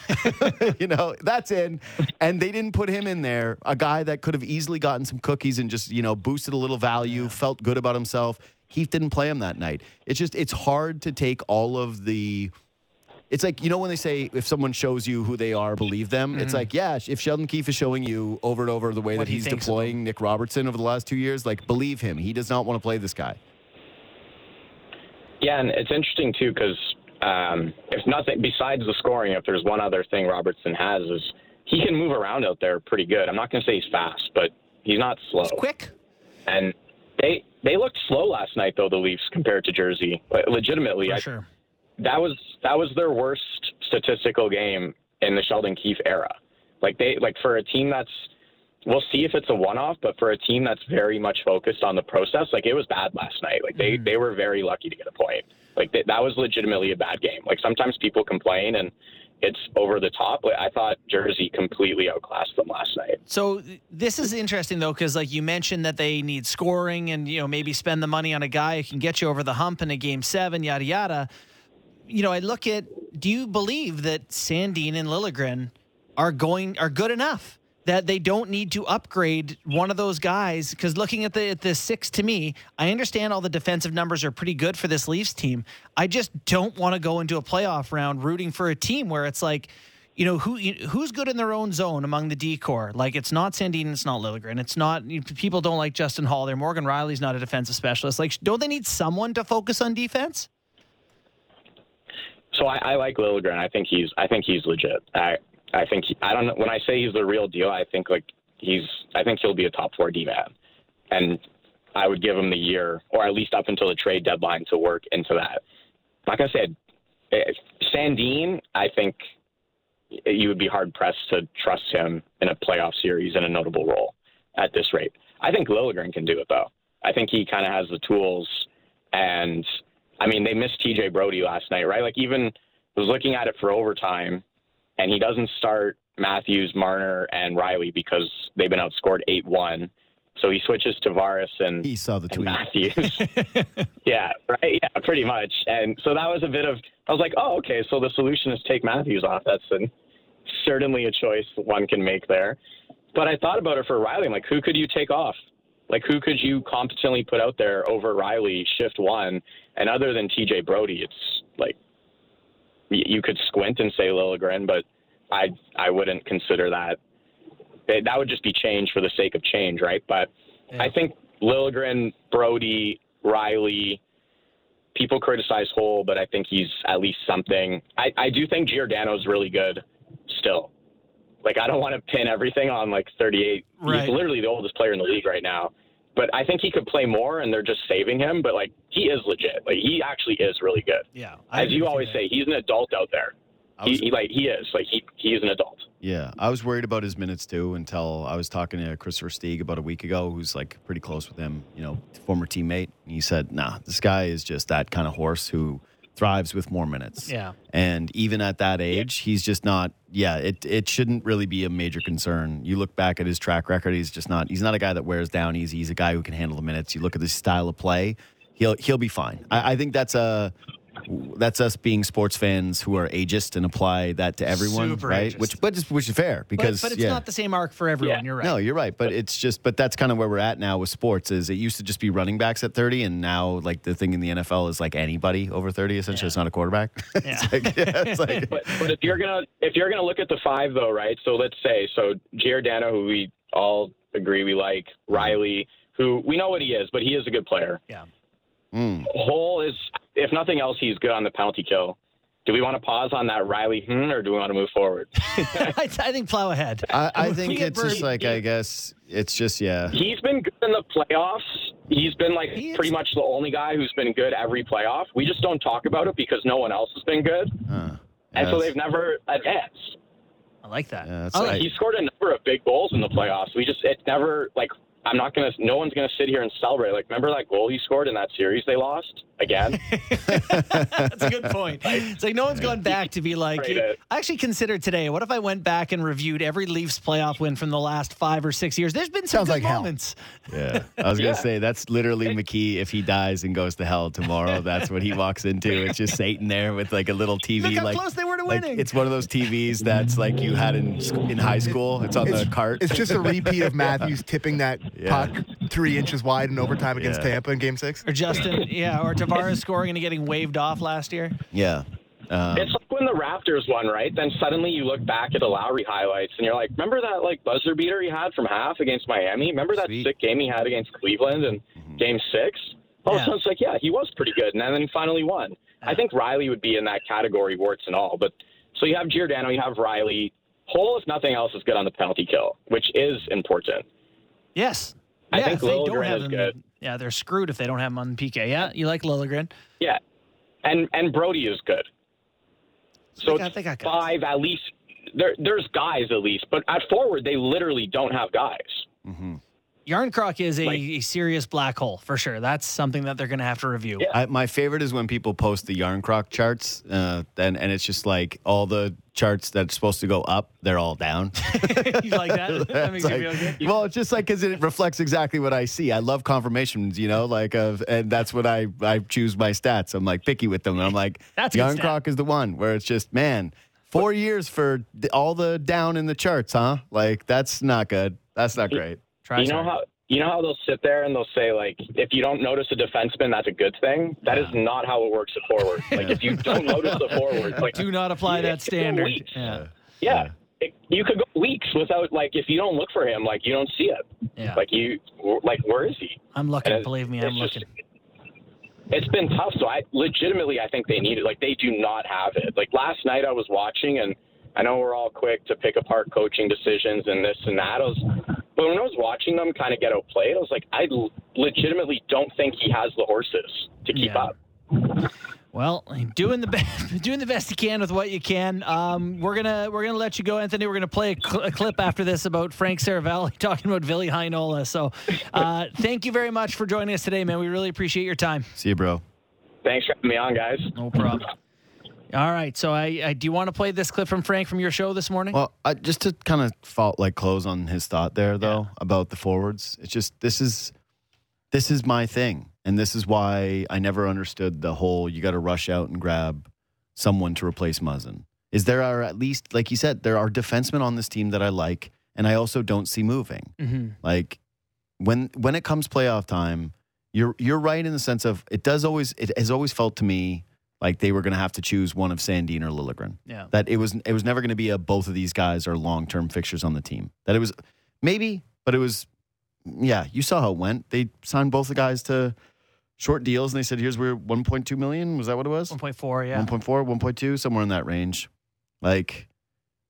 You know, that's in. And they didn't put him in there, a guy that could have easily gotten some cookies and just, you know, boosted a little value, yeah. felt good about himself. Keefe didn't play him that night. It's just, it's hard to take all of the... It's like, you know, when they say, if someone shows you who they are, believe them. Mm-hmm. It's like, yeah, if Sheldon Keefe is showing you over and over the way what that he's deploying so. Nick Robertson over the last two years, like, believe him. He does not want to play this guy. Yeah, and it's interesting, too, because um, if nothing, besides the scoring, if there's one other thing Robertson has, is he can move around out there pretty good. I'm not going to say he's fast, but he's not slow. He's quick. And they they looked slow last night, though, the Leafs, compared to Jersey. But legitimately, For I sure. That was that was their worst statistical game in the Sheldon Keefe era. Like they like for a team that's, we'll see if it's a one-off, but for a team that's very much focused on the process, like, it was bad last night. Like they, mm. they were very lucky to get a point. Like they, that was legitimately a bad game. Like, sometimes people complain and it's over the top. Like, I thought Jersey completely outclassed them last night. So this is interesting, though, because, like you mentioned, that they need scoring and, you know, maybe spend the money on a guy who can get you over the hump in a game seven, yada yada. You know, I look at, do you believe that Sandin and Liljegren are going are good enough that they don't need to upgrade one of those guys? Because looking at the at the six, to me, I understand all the defensive numbers are pretty good for this Leafs team. I just don't want to go into a playoff round rooting for a team where it's like, you know, who who's good in their own zone among the D-core? Like, it's not Sandin, it's not Liljegren. It's not, people don't like Justin Holl there. Morgan Rielly's not a defensive specialist. Like, don't they need someone to focus on defense? So I, I like Liljegren. I think he's I think he's legit. I I think he, I don't know when I say he's the real deal. I think like he's I think he'll be a top four D man, and I would give him the year, or at least up until the trade deadline, to work into that. Like I said, Sandin, I think you would be hard pressed to trust him in a playoff series in a notable role at this rate. I think Liljegren can do it though. I think he kind of has the tools. And I mean, they missed T J Brody last night, right? Like, even was looking at it for overtime, and he doesn't start Matthews, Marner, and Rielly because they've been outscored eight one. So he switches Tavares and, he saw the tweet. Matthews. yeah, right? Yeah, pretty much. And so that was a bit of, I was like, oh, okay, so the solution is take Matthews off. That's an, certainly a choice one can make there. But I thought about it for Rielly. I'm like, who could you take off? Like, who could you competently put out there over Rielly, shift one? And other than T J Brody, it's like, you could squint and say Liljegren, but I I wouldn't consider that. That would just be change for the sake of change, right? But yeah. I think Liljegren, Brody, Rielly, people criticize Holl, but I think he's at least something. I, I do think Giordano's really good still. Like, I don't want to pin everything on, like, thirty-eight. Right. He's literally the oldest player in the league right now. But I think he could play more, and they're just saving him. But, like, he is legit. Like, he actually is really good. Yeah. I As you always that. say, he's an adult out there. Was, he, he, like, he is. Like, he, he is an adult. Yeah. I was worried about his minutes, too, until I was talking to Christopher Steig about a week ago, who's, like, pretty close with him, you know, former teammate. And he said, nah, this guy is just that kind of horse who – thrives with more minutes. Yeah. And even at that age, he's just not, yeah, it it shouldn't really be a major concern. You look back at his track record, he's just not, he's not a guy that wears down easy. He's a guy who can handle the minutes. You look at his style of play, he'll he'll be fine. I, I think that's a, that's us being sports fans who are ageist and apply that to everyone, super right? Ageist. Which, but just, which is fair because, but, but it's yeah. not the same arc for everyone. Yeah. You're right. No, you're right. But it's just, but that's kind of where we're at now with sports. Is it used to just be running backs at thirty, and now like the thing in the N F L is like anybody over thirty. Essentially, yeah. it's not a quarterback. Yeah. it's like, yeah, it's like, but, but if you're gonna if you're gonna look at the five though, right? So let's say so Giordano, who we all agree we like, Rielly, who we know what he is, but he is a good player. Yeah. Mm. Holl is, if nothing else, he's good on the penalty kill. Do we want to pause on that Rielly, hmm, or do we want to move forward? I, I think plow ahead. I, I think it's just like, I guess, it's just, yeah. He's been good in the playoffs. He's been like he pretty much the only guy who's been good every playoff. We just don't talk about it because no one else has been good. Huh. Yeah, and so they've never advanced. I like that. Yeah, I like right. He scored a number of big goals in the playoffs. We just, it's never like... I'm not going to, no one's going to sit here and celebrate. Like, remember that goal he scored in that series they lost again? That's a good point. It's like, no one's gone back to be like, I actually considered today, what if I went back and reviewed every Leafs playoff win from the last five or six years? There's been some Sounds good like moments. Hell. Yeah. I was going to yeah. say, that's literally McKee. If he dies and goes to hell tomorrow, that's what he walks into. It's just Satan there with like a little T V. Look how like, close they were to like, winning. It's one of those T Vs that's like you had in, in high school. It's on it's, the cart. It's just a repeat of Matthews tipping that. Yeah. Puck three inches wide in overtime against yeah. Tampa in game six. Or Justin, yeah, or Tavares scoring and getting waved off last year. Yeah. Um, it's like when the Raptors won, right? Then suddenly you look back at the Lowry highlights and you're like, remember that like buzzer beater he had from half against Miami? Remember that sweet. sick game he had against Cleveland in mm-hmm. game six? All of a sudden it's like, yeah, he was pretty good. And then he finally won. Yeah. I think Rielly would be in that category, warts and all. But so you have Giordano, you have Rielly. Holl, if nothing else, is good on the penalty kill, which is important. Yes. I yeah, think Liljegren is good. Yeah, they're screwed if they don't have him on P K. Yeah, you like Liljegren. Yeah. And and Brody is good. So I think it's I, I five at least. There, there's guys at least. But at forward, they literally don't have guys. Mm-hmm. Järnkrok is a, like, a serious black hole, for sure. That's something that they're going to have to review. Yeah. I, my favorite is when people post the Järnkrok charts, uh, and, and it's just like all the charts that's supposed to go up, they're all down. You like that? That makes like, you feel good? Well, it's just like because it reflects exactly what I see. I love confirmations, you know, like, of, and that's what I, I choose my stats. I'm like picky with them. And I'm like, Järnkrok is the one where it's just, man, four what? years for all the down in the charts, huh? Like, that's not good. That's not great. Try you know sorry. how you know how they'll sit there and they'll say, like, if you don't notice a defenseman, that's a good thing. That yeah. is not how it works at forward. yeah. Like, if you don't notice the forward, like, do not apply that standard. Yeah, yeah. yeah. It, you could go weeks without, like, if you don't look for him, like, you don't see it. Yeah. Like you, like, where is he? I'm looking. It, believe me, I'm looking. Just, it's been tough. So I legitimately, I think they need it. Like, they do not have it. Like last night, I was watching, and I know we're all quick to pick apart coaching decisions and this and that. I was. But when I was watching them kind of get outplayed, I was like, I l- legitimately don't think he has the horses to keep yeah. up. Well, doing the best, doing the best you can with what you can. Um, we're gonna we're gonna let you go, Anthony. We're gonna play a, cl- a clip after this about Frank Saravalli talking about Vili Heinola. So, uh, thank you very much for joining us today, man. We really appreciate your time. See you, bro. Thanks for having me on, guys. No problem. All right, so I, I do you want to play this clip from Frank from your show this morning? Well, I, just to kind of fault, like close on his thought there, though, yeah. about the forwards. It's just this is this is my thing, and this is why I never understood the whole you got to rush out and grab someone to replace Muzzin. Is there are at least, like you said, there are defensemen on this team that I like, and I also don't see moving. Mm-hmm. Like when when it comes playoff time, you're you're right in the sense of it does always it has always felt to me. Like they were going to have to choose one of Sandin or Liljegren. Yeah. That it was it was never going to be a both of these guys are long-term fixtures on the team. That it was maybe, but it was, yeah, you saw how it went. They signed both the guys to short deals, and they said, here's where one point two million. Was that what it was? one point four, yeah. one point four, one point two, somewhere in that range. Like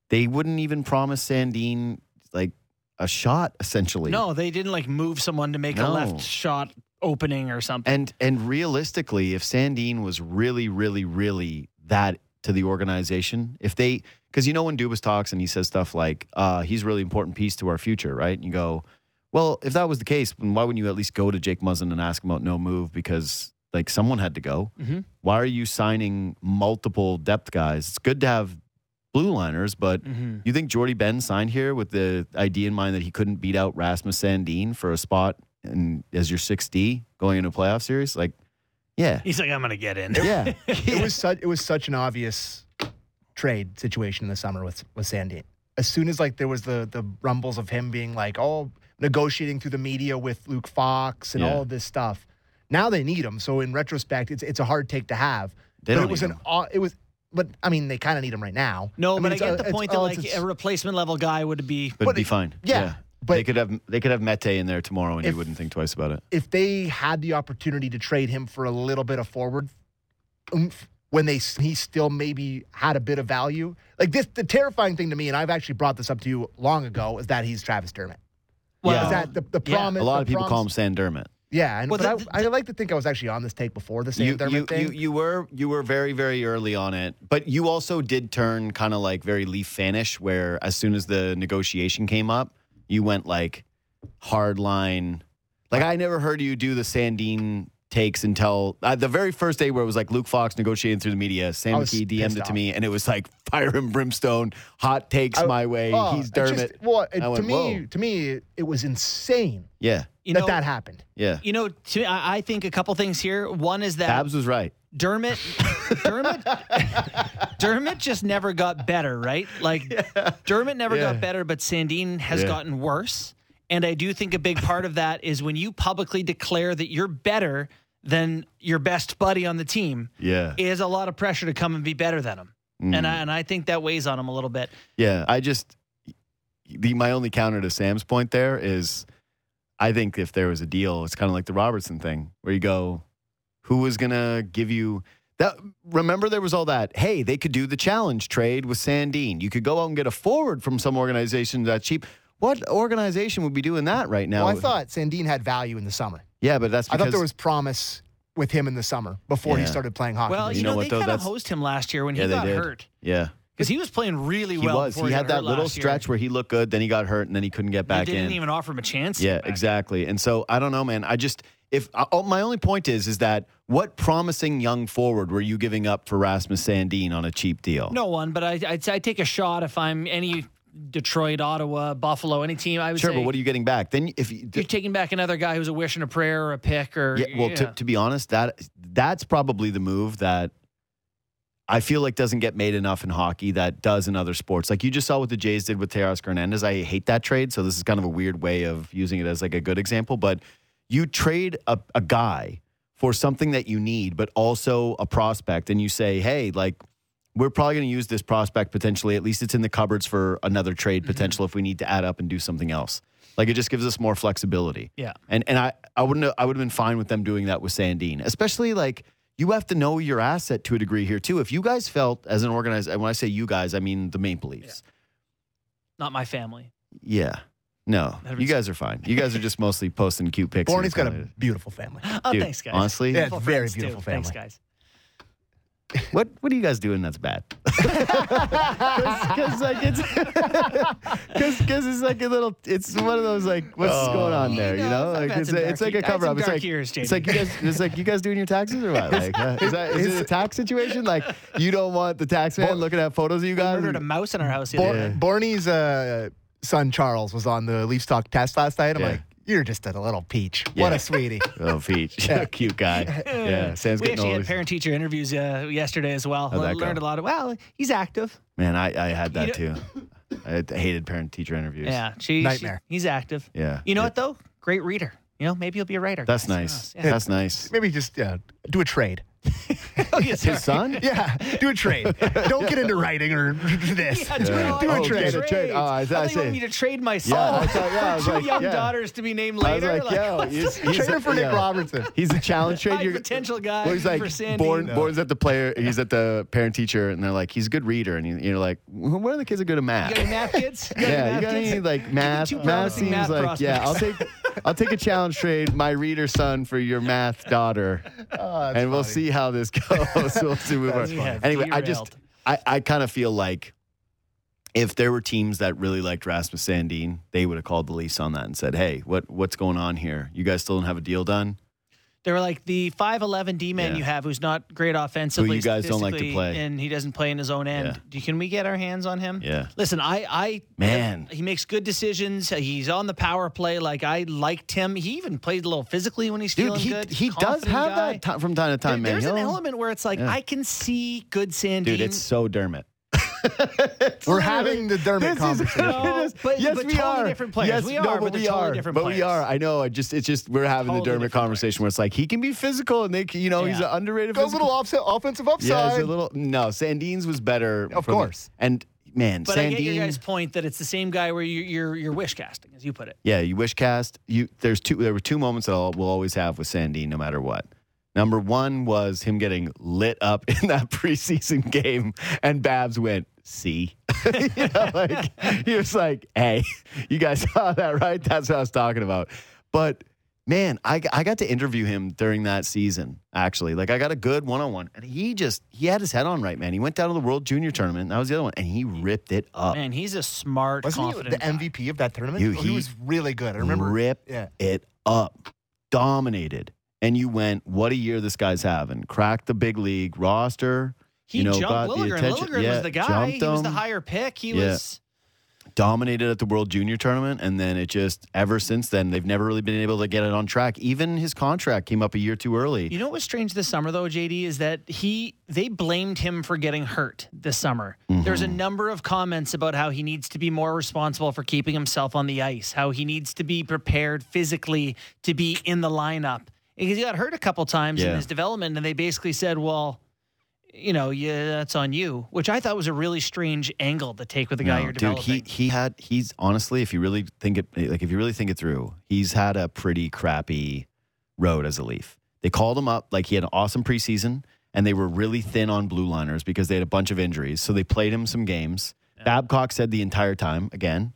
they wouldn't even promise Sandin like a shot, essentially. No, they didn't like move someone to make no. a left shot opening or something. And and realistically, if Sandin was really, really, really that to the organization, if they, because you know when Dubas talks and he says stuff like, uh, he's a really important piece to our future, right? And you go, well, if that was the case, then why wouldn't you at least go to Jake Muzzin and ask him about no move? Because Like, someone had to go. Mm-hmm. Why are you signing multiple depth guys? It's good to have blue liners, but mm-hmm. you think Jordy Ben signed here with the idea in mind that he couldn't beat out Rasmus Sandin for a spot and as your six D going into a playoff series? Like, yeah. He's like, I'm going to get in. Yeah. It was such, it was such an obvious trade situation in the summer with, with Sandin. As soon as, like, there was the the rumbles of him being like, oh, negotiating through the media with Luke Fox and yeah. all of this stuff. Now they need him. So in retrospect, it's it's a hard take to have. They but don't it was need an him. It was, but I mean, they kind of need him right now. No, I mean, but I get the point that, like, a replacement level guy would be would be fine. Yeah, yeah. But they could have they could have Mete in there tomorrow, and if, he wouldn't think twice about it. If they had the opportunity to trade him for a little bit of forward oomph, when they he still maybe had a bit of value, like this, the terrifying thing to me, and I've actually brought this up to you long ago, is that he's Travis Dermott. Well, yeah. is that the, the promise? Yeah. A lot of people promise, call him Sam Dermott. Yeah, and well, but the, the, I, I like to think I was actually on this take before the Sam Dermott you, thing. You, you were you were very, very early on it, but you also did turn kind of like very Leaf fanish, where as soon as the negotiation came up, you went like hard line. Like, I never heard you do the Sandin takes until uh, the very first day where it was like Luke Fox negotiating through the media. Sam McKee D M'd it to me, and it was like fire and brimstone, hot takes I, my way. Oh, he's Dermott. Just, well, it, went, to me, Whoa. to me, it was insane. Yeah, you that know, that happened. Yeah, you know, to, I, I think a couple things here. One is that Babs was right. Dermott, Dermott, Dermott just never got better, right? Like yeah. Dermott never yeah. got better, but Sandin has yeah. gotten worse. And I do think a big part of that is when you publicly declare that you're better than your best buddy on the team, yeah. is a lot of pressure to come and be better than him. Mm. And I, and I think that weighs on him a little bit. Yeah, I just, the, my only counter to Sam's point there is, I think if there was a deal, it's kind of like the Robertson thing, where you go, who was going to give you that? Remember, there was all that, hey, they could do the challenge trade with Sandin. You could go out and get a forward from some organization that's cheap. What organization would be doing that right now? Well, I thought Sandin had value in the summer. Yeah, but that's because... I thought there was promise with him in the summer before yeah. he started playing hockey. Well, you, you know, know what, they kind of hosed him last year when yeah, he got hurt. Yeah. Because he was playing really he well was. He, he had that little stretch year. Where he looked good, then he got hurt, and then he couldn't get back they didn't in. didn't even offer him a chance. Yeah, exactly. In. And so, I don't know, man. I just... if oh, my only point is, is that what promising young forward were you giving up for Rasmus Sandin on a cheap deal? No one, but I, I'd, I'd take a shot if I'm any... Detroit, Ottawa, Buffalo, any team, I would sure, say. Sure, but what are you getting back? Then if you, You're taking back another guy who's a wish and a prayer or a pick or... Yeah, well, yeah. To, to be honest, that that's probably the move that I feel like doesn't get made enough in hockey that does in other sports. Like you just saw what the Jays did with Teoscar Hernandez. I hate that trade, so this is kind of a weird way of using it as like a good example, but you trade a, a guy for something that you need, but also a prospect, and you say, hey, like... we're probably going to use this prospect potentially. At least it's in the cupboards for another trade potential mm-hmm. if we need to add up and do something else. Like it just gives us more flexibility. Yeah. And and I, I wouldn't I would have been fine with them doing that with Sandin. Especially like you have to know your asset to a degree here too. If you guys felt as an organized, when I say you guys, I mean the Maple Leafs. Yeah. Not my family. Yeah. No, you guys are fine. You guys are just mostly posting cute pictures. Borny's got a beautiful family. Oh, Dude, thanks guys. Honestly, yeah, beautiful very beautiful too. family. Thanks guys. What what are you guys doing that's bad? Because like it's because it's like a little it's one of those like what's oh, going on there you know, you know? Like it's, a, it's like a cover up it's like years, it's like you guys it's like you guys doing your taxes or what like uh, is that is it a tax situation like you don't want the tax man Born, looking at photos of you guys? We murdered a mouse in our house. Bor- yeah. Borny's uh, son Charles was on the Leafs Talk test last night. I'm yeah. like. You're just a little peach. Yeah. What a sweetie. Little peach. Yeah. Cute guy. Yeah. Sam's we actually old. Had parent-teacher interviews uh, yesterday as well. I learned go? a lot. Of, well, he's active. Man, I, I had that you know? too. I hated parent-teacher interviews. Yeah. She, Nightmare. She, he's active. Yeah. You know it, what, though? Great reader. You know, maybe he'll be a writer. That's guys. nice. Yeah. That's nice. Maybe just uh, do a trade. Oh, yes, his son? Yeah, do a trade. Don't get into writing or this. Yeah, do, yeah. do a oh, trade. A trade. Oh, I, I, I thought you wanted me to trade my son yeah, thought, yeah, for two like, young yeah. daughters to be named later. I was like, like yo, he's, he's a, for Nick yeah. Robertson. He's a challenge trade. High potential guy well, he's like, for Sandy. Born, no. Born's at the player. He's at the parent teacher, and they're like, he's a good reader, and you're like, what are the kids that are good at math? You got any math kids? You got yeah, you got any like math? Math seems like yeah. I'll take I'll take a challenge trade. My reader son for your math daughter, and we'll see how this goes. We'll see we yeah, anyway, derailed. I just I, I kind of feel like if there were teams that really liked Rasmus Sandin, they would have called the Leafs on that and said, hey, what what's going on here? You guys still don't have a deal done? They were like, the five eleven D-man yeah. you have who's not great offensively. Who you guys don't like to play. And he doesn't play in his own end. Yeah. Do, can we get our hands on him? Yeah. Listen, I... I Man. He makes good decisions. He's on the power play. Like, I liked him. He even played a little physically when he's Dude, feeling he, good. He does have guy. that t- from time to time, there, man. There's He'll, an element where it's like, yeah. I can see good Sandin. Dude, it's so Dermot. We're having the Dermot conversation. No, but, yes, but we totally are. Different players. Yes, we are, no, but, but we totally are. Different but players. we are. I know. I just, it's just we're having totally the Dermot conversation players. Where it's like he can be physical, and they, can, you know, yeah. he's an underrated. Go a little offset, offensive upside. Yeah, he's a little. No, Sandin's was better, of course. The, and man, but Sandin, I get your guys' point that it's the same guy where you, you're you're wish casting, as you put it. Yeah, you wish cast. You there's two. There were two moments that I'll, we'll always have with Sandin, no matter what. Number one was him getting lit up in that preseason game, and Babs went, see? you know, like, he was like, hey, you guys saw that, right? That's what I was talking about. But, man, I, I got to interview him during that season, actually. Like, I got a good one-on-one, and he just, he had his head on right, man. He went down to the World Junior Tournament, and that was the other one, and he ripped it up. Man, he's a smart, Wasn't confident Wasn't he the M V P guy. Of that tournament? Dude, oh, he, he was really good. I remember. ripped yeah. it up. Dominated. And you went, what a year this guy's having. Cracked the big league roster. He you know, jumped got Liljegren. The Liljegren yeah, was the guy. He was the higher pick. He yeah. was... Dominated at the World Junior Tournament. And then it just, ever since then, they've never really been able to get it on track. Even his contract came up a year too early. You know what was strange this summer, though, J D, is that he they blamed him for getting hurt this summer. Mm-hmm. There's a number of comments about how he needs to be more responsible for keeping himself on the ice. How he needs to be prepared physically to be in the lineup. Because he got hurt a couple times yeah. in his development, and they basically said, well, you know, yeah, that's on you, which I thought was a really strange angle to take with the guy no, you're dude, developing. Dude, he, he had, he's honestly, if you really think it, like if you really think it through, he's had a pretty crappy road as a Leaf. They called him up, like he had an awesome preseason, and they were really thin on blue liners because they had a bunch of injuries. So they played him some games. Yeah. Babcock said the entire time, again.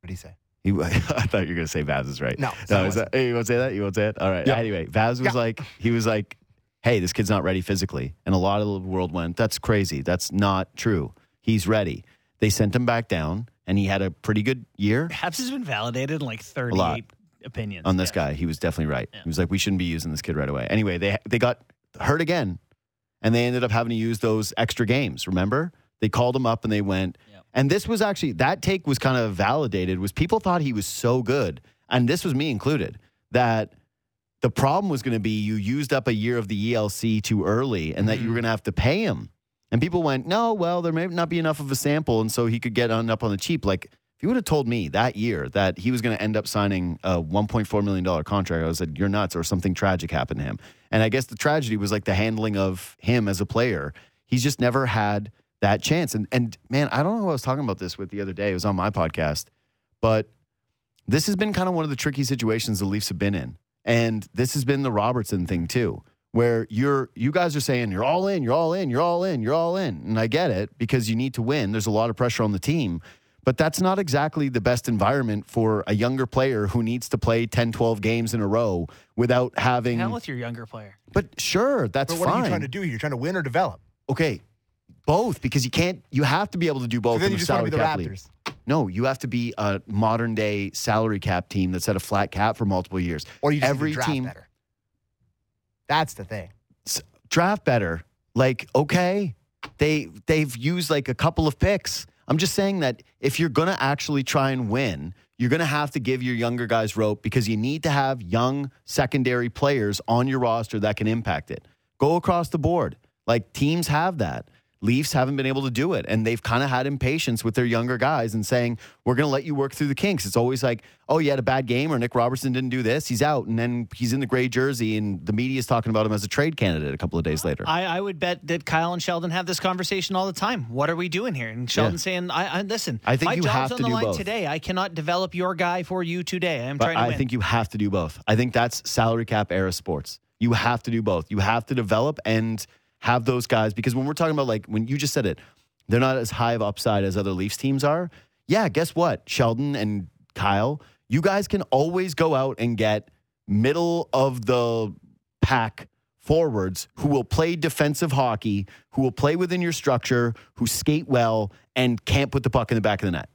What did he say? He, I thought you were going to say Vaz is right. No. no is that, hey, you won't say that? You won't say it? All right. Yeah. Anyway, Vaz was yeah. like, he was like, hey, this kid's not ready physically. And a lot of the world went, that's crazy. That's not true. He's ready. They sent him back down, and he had a pretty good year. Habs has been validated in like thirty-eight opinions. On this yeah. guy, he was definitely right. Yeah. He was like, we shouldn't be using this kid right away. Anyway, they they got hurt again, and they ended up having to use those extra games, remember? They called him up, and they went... And this was actually, that take was kind of validated, was people thought he was so good, and this was me included, that the problem was going to be you used up a year of the E L C too early and that mm-hmm. you were going to have to pay him. And people went, no, well, there may not be enough of a sample, and so he could get on up on the cheap. Like, if you would have told me that year that he was going to end up signing a one point four million dollars contract, I would have said, you're nuts, or something tragic happened to him. And I guess the tragedy was like the handling of him as a player. He's just never had... that chance. And, and man, I don't know who I was talking about this with the other day. It was on my podcast. But this has been kind of one of the tricky situations the Leafs have been in. And this has been the Robertson thing too, where you're, you guys are saying, you're all in, you're all in, you're all in, you're all in. And I get it because you need to win. There's a lot of pressure on the team. But that's not exactly the best environment for a younger player who needs to play ten, twelve games in a row without having... Hell with your younger player. But sure, that's fine. But what fine. are you trying to do? You're trying to win or develop? Okay. Both, because you can't. You have to be able to do both. So then in you the just want to be the Raptors. League. No, you have to be a modern day salary cap team that's at a flat cap for multiple years. Or you just every need to draft team, better. That's the thing. Draft better. Like okay, they they've used like a couple of picks. I'm just saying that if you're gonna actually try and win, you're gonna have to give your younger guys rope because you need to have young secondary players on your roster that can impact it. Go across the board. Like teams have that. Leafs haven't been able to do it, and they've kind of had impatience with their younger guys and saying, we're going to let you work through the kinks. It's always like, oh, you had a bad game, or Nick Robertson didn't do this. He's out, and then he's in the gray jersey, and the media's talking about him as a trade candidate a couple of days later. I, I would bet that Kyle and Sheldon have this conversation all the time. What are we doing here? And Sheldon's yeah. saying, I, I listen, I think my you job's have on to the do line both. Today. I cannot develop your guy for you today. I'm but trying to I win. think you have to do both. I think that's salary cap era sports. You have to do both. You have to develop and... have those guys, because when we're talking about, like, when you just said it, they're not as high of upside as other Leafs teams are. Yeah, guess what? Sheldon and Kyle, you guys can always go out and get middle of the pack forwards who will play defensive hockey, who will play within your structure, who skate well, and can't put the puck in the back of the net.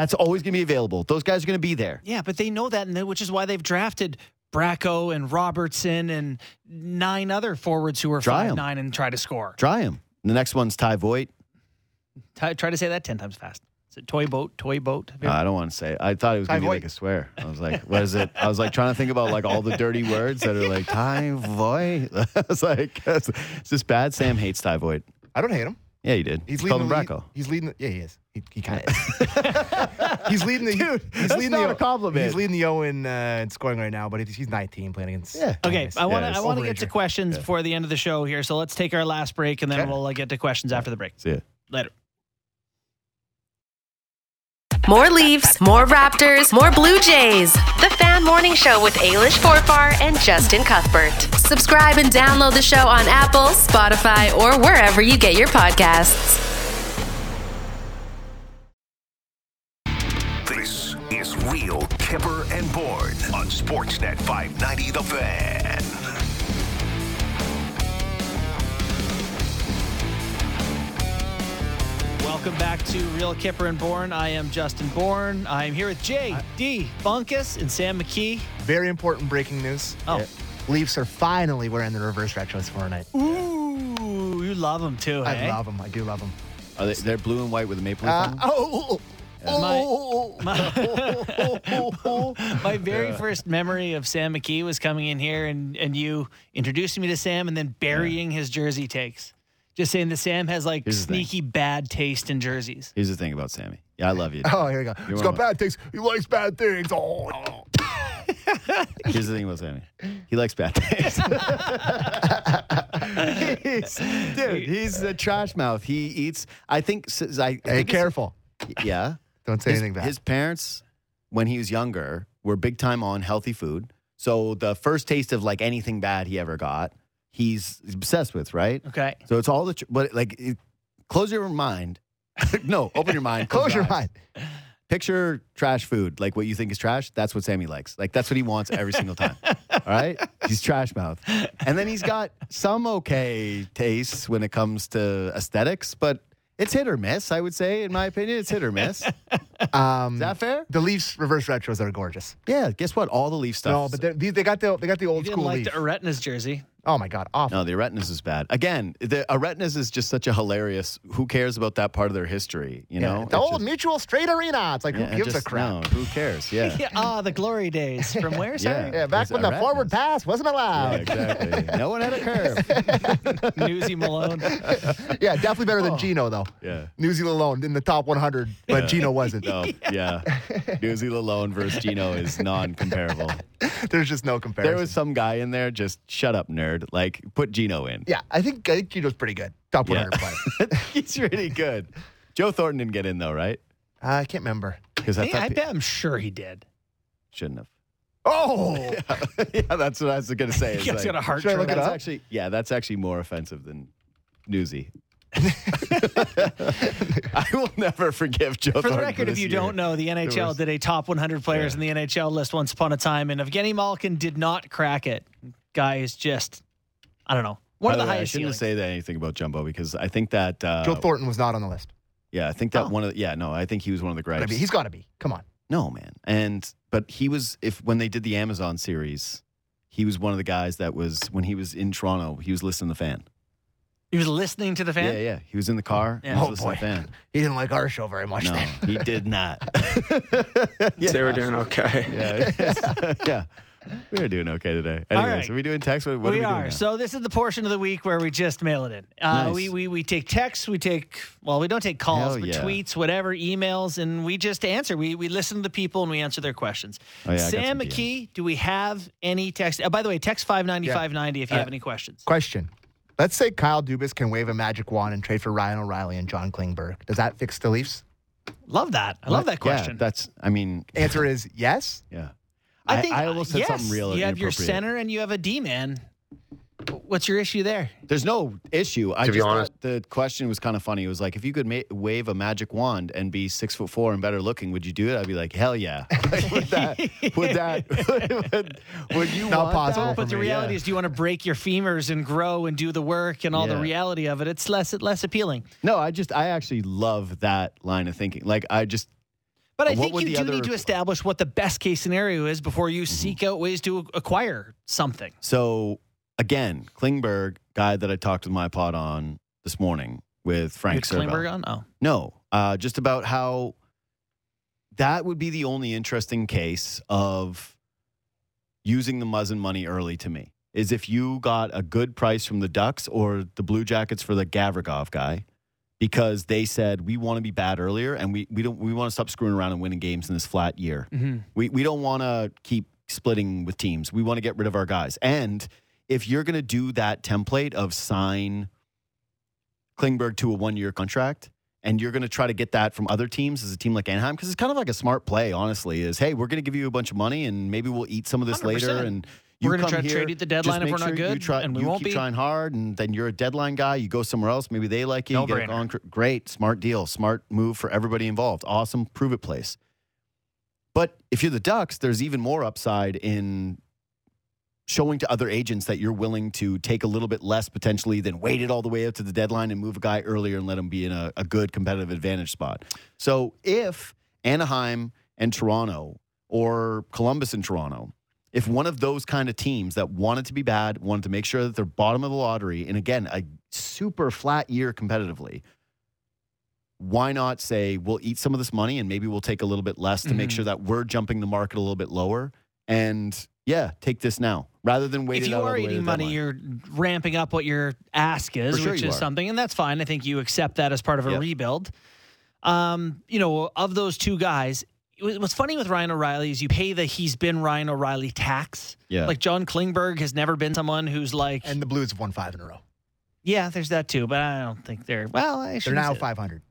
That's always going to be available. Those guys are going to be there. Yeah, but they know that, and they, which is why they've drafted Bracco and Robertson and nine other forwards who are five nine and try to score. Try them. The next one's Ty Voigt. Ty, try to say that ten times fast. Is it toy boat, toy boat? No, I don't want to say it. I thought it was going to be like a swear. I was like, what is it? I was like trying to think about like all the dirty words that are like, Ty Voigt. I was like, is this bad? Sam hates Ty Voigt. I don't hate him. Yeah, he did. He's, he's leading called him Bracco. He's leading. The, yeah, he is. He, he kind of. he's leading the. Dude, he's that's leading not the, a compliment. He's leading the O in, uh, in scoring right now, but he's nineteen playing against. Yeah. Okay, I want to. Yeah, I want to get to questions yeah. before the end of the show here. So let's take our last break, and then okay. we'll uh, get to questions after the break. See ya. Later. More Leafs, more Raptors, more Blue Jays. The Fan Morning Show with Eilish Forfar and Justin Cuthbert. Subscribe and download the show on Apple, Spotify, or wherever you get your podcasts. This is Real Kipper and Bourne on Sportsnet five ninety The Fan. Welcome back to Real Kipper and Bourne. I am Justin Bourne. I am here with J D Bunkus and Sam McKee. Very important breaking news. Oh. Yeah. Leafs are finally wearing the reverse retros tomorrow night. Ooh, you love them too, I hey? love them. I do love them. Are they, they're blue and white with a maple leaf uh, on them? Oh! Oh, my, my, my very first memory of Sam McKee was coming in here and, and you introducing me to Sam and then burying yeah. his jersey takes. Just saying that Sam has, like, sneaky thing. bad taste in jerseys. Here's the thing about Sammy. Yeah, I love you. Dude. Oh, here we go. You're He's got bad taste. He likes bad things. Oh, no. Here's the thing about Sammy. He likes bad things. he's, dude, he's a trash mouth. He eats, I think. I, I hey, think careful. Yeah. Don't say his, anything bad. His parents, when he was younger, were big time on healthy food. So the first taste of, like, anything bad he ever got, he's obsessed with, right? Okay. So it's all the, tr- but like, it, close your mind. no, open your mind. Close your mind. Picture trash food, like what you think is trash. That's what Sammy likes. Like, that's what he wants every single time. All right? He's trash mouth. And then he's got some okay tastes when it comes to aesthetics, but it's hit or miss, I would say. In my opinion, it's hit or miss. Um, is that fair? The Leafs reverse retros are gorgeous. Yeah, guess what? All the Leaf stuff. No, but they, they got the they got the old school Leafs. You didn't like the Aretnas jersey. Oh, my God. Awful. No, the Aretnas is bad. Again, the Aretnas is just such a hilarious, who cares about that part of their history, you yeah. know? The it's old just, Mutual Straight Arena. It's like, yeah, who gives just, a crap? No, who cares? Yeah. Ah, yeah, oh, the glory days. From where, sorry? Yeah, yeah back when Aretnas. The forward pass wasn't allowed. Yeah, exactly. No one had a curve. Newsy Malone. Yeah, definitely better than oh. Gino, though. Yeah. Newsy Malone in the top one hundred, but yeah. Gino wasn't. No, yeah. yeah. Newsy Malone versus Gino is non-comparable. There's just no comparison. There was some guy in there, just shut up, nerd. Like, put Gino in. Yeah, I think, I think Gino's pretty good. Top one hundred yeah. player. He's really good. Joe Thornton didn't get in, though, right? Uh, I can't remember. Because I, I bet I'm sure he did. Shouldn't have. Oh! yeah. yeah, that's what I was going to say. It's like, got a heart should I look it up? Actually, yeah, that's actually more offensive than Newsy. I will never forgive Joe Thornton. For the record, if you year. don't know, the N H L was, did a top one hundred players yeah. in the N H L list once upon a time, and Evgeny Malkin did not crack it. Guy is just, I don't know, one By of the, the way, highest. I shouldn't ceilings. say that anything about Jumbo because I think that uh, Joe Thornton was not on the list. Yeah, I think that oh. one of the, yeah no, I think he was one of the gripes. Gotta be, he's got to be. Come on. No, man, and but he was if when they did the Amazon series, he was one of the guys that was when he was in Toronto, he was listening to the Fan. He was listening to the Fan? Yeah, yeah. He was in the car. Yeah. Oh, boy. To the Fan. He didn't like our show very much no, then. He did not. yeah. They were doing okay. Yeah. yeah. yeah. We are doing okay today. Anyways, right. Are we doing text? What, what we are we doing? Now? So this is the portion of the week where we just mail it in. Uh, nice. we, we we take texts, we take, well, we don't take calls, Hell but yeah. tweets, whatever, emails, and we just answer. We we listen to the people and we answer their questions. Oh, yeah, Sam McKee, do we have any text? Oh, by the way, text five ninety, five ninety yeah. if you uh, have any questions. Question. Let's say Kyle Dubas can wave a magic wand and trade for Ryan O'Reilly and John Klingberg. Does that fix the Leafs? Love that. I what? love that question. Yeah, that's, I mean. Answer is yes. Yeah. I think I, I almost said yes, something real. You have your center and you have a D man. What's your issue there? There's no issue. I to just be honest, thought the question was kind of funny. It was like, if you could ma- wave a magic wand and be six foot four and better looking, would you do it? I'd be like, hell yeah. Like, would that? Would that? Would, would you? Not want possible. That? But the me, reality yeah. is, do you want to break your femurs and grow and do the work and all yeah. the reality of it? It's less less appealing. No, I just I actually love that line of thinking. Like I just. But I think you do other... need to establish what the best case scenario is before you mm-hmm. seek out ways to acquire something. So, again, Klingberg, guy that I talked with my pod on this morning with Frank Serba. Klingberg on? Oh. No. Uh, just about how that would be the only interesting case of using the Muzzin money early to me. Is if you got a good price from the Ducks or the Blue Jackets for the Gavrikov guy, because they said we want to be bad earlier and we, we don't we want to stop screwing around and winning games in this flat year. Mm-hmm. We we don't want to keep splitting with teams. We want to get rid of our guys. And if you're going to do that template of sign Klingberg to a one year contract, and you're going to try to get that from other teams as a team like Anaheim, because it's kind of like a smart play, honestly, is, hey, we're going to give you a bunch of money and maybe we'll eat some of this one hundred percent later. And you we're going to try to trade at the deadline if we're sure not good. You try, and we you won't keep be. trying hard, and then you're a deadline guy. You go somewhere else. Maybe they like you. No you get it on. Great. Smart deal. Smart move for everybody involved. Awesome. Prove it place. But if you're the Ducks, there's even more upside in showing to other agents that you're willing to take a little bit less potentially than wait it all the way up to the deadline and move a guy earlier and let him be in a, a good competitive advantage spot. So if Anaheim and Toronto or Columbus and Toronto, if one of those kind of teams that wanted to be bad, wanted to make sure that they're bottom of the lottery, and again, a super flat year competitively, why not say we'll eat some of this money and maybe we'll take a little bit less to mm-hmm. make sure that we're jumping the market a little bit lower and... Yeah, take this now rather than waiting. If you are eating money, you're ramping up what your ask is, sure which is are. something, and that's fine. I think you accept that as part of a yep. rebuild. Um, you know, of those two guys, what's funny with Ryan O'Reilly is you pay the he's been Ryan O'Reilly tax. Yeah, like John Klingberg has never been someone who's like. And the Blues have won five in a row. Yeah, there's that too, but I don't think they're well. I they're now five hundred.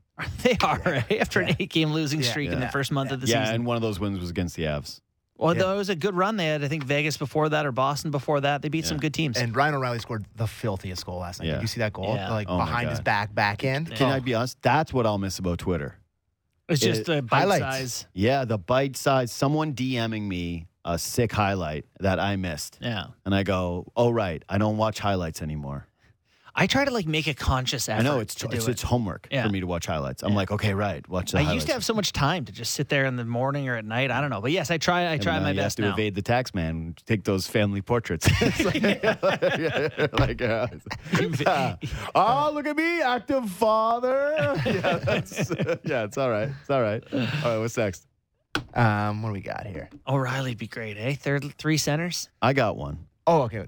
They are yeah. right? after yeah. an eight-game losing streak yeah. in yeah. the first month yeah. of the yeah, season. Yeah, and one of those wins was against the Avs. Well, yeah. That was a good run they had. I think Vegas before that or Boston before that. They beat yeah. some good teams. And Ryan O'Reilly scored the filthiest goal last night. Yeah. Did you see that goal? Yeah. Like oh behind his back, back end. Yeah. Can oh. I be honest? That's what I'll miss about Twitter. It's it, just the bite highlights. size. Yeah, the bite size. Someone DMing me a sick highlight that I missed. Yeah. And I go, oh, right. I don't watch highlights anymore. I try to like make a conscious effort. I know it's to do it's, it. it's homework yeah. for me to watch highlights. I'm yeah. like, okay, right, watch the I highlights. I used to have so much time to just sit there in the morning or at night. I don't know, but yes, I try. I try and, uh, my you best have to now. Evade the tax man. Take those family portraits. like, like, uh, uh, oh, look at me, active father. yeah, that's, uh, yeah, it's all right. It's all right. All right, what's next? Um, what do we got here? O'Reilly'd be great, eh? Third, three centers. I got one. Oh, okay.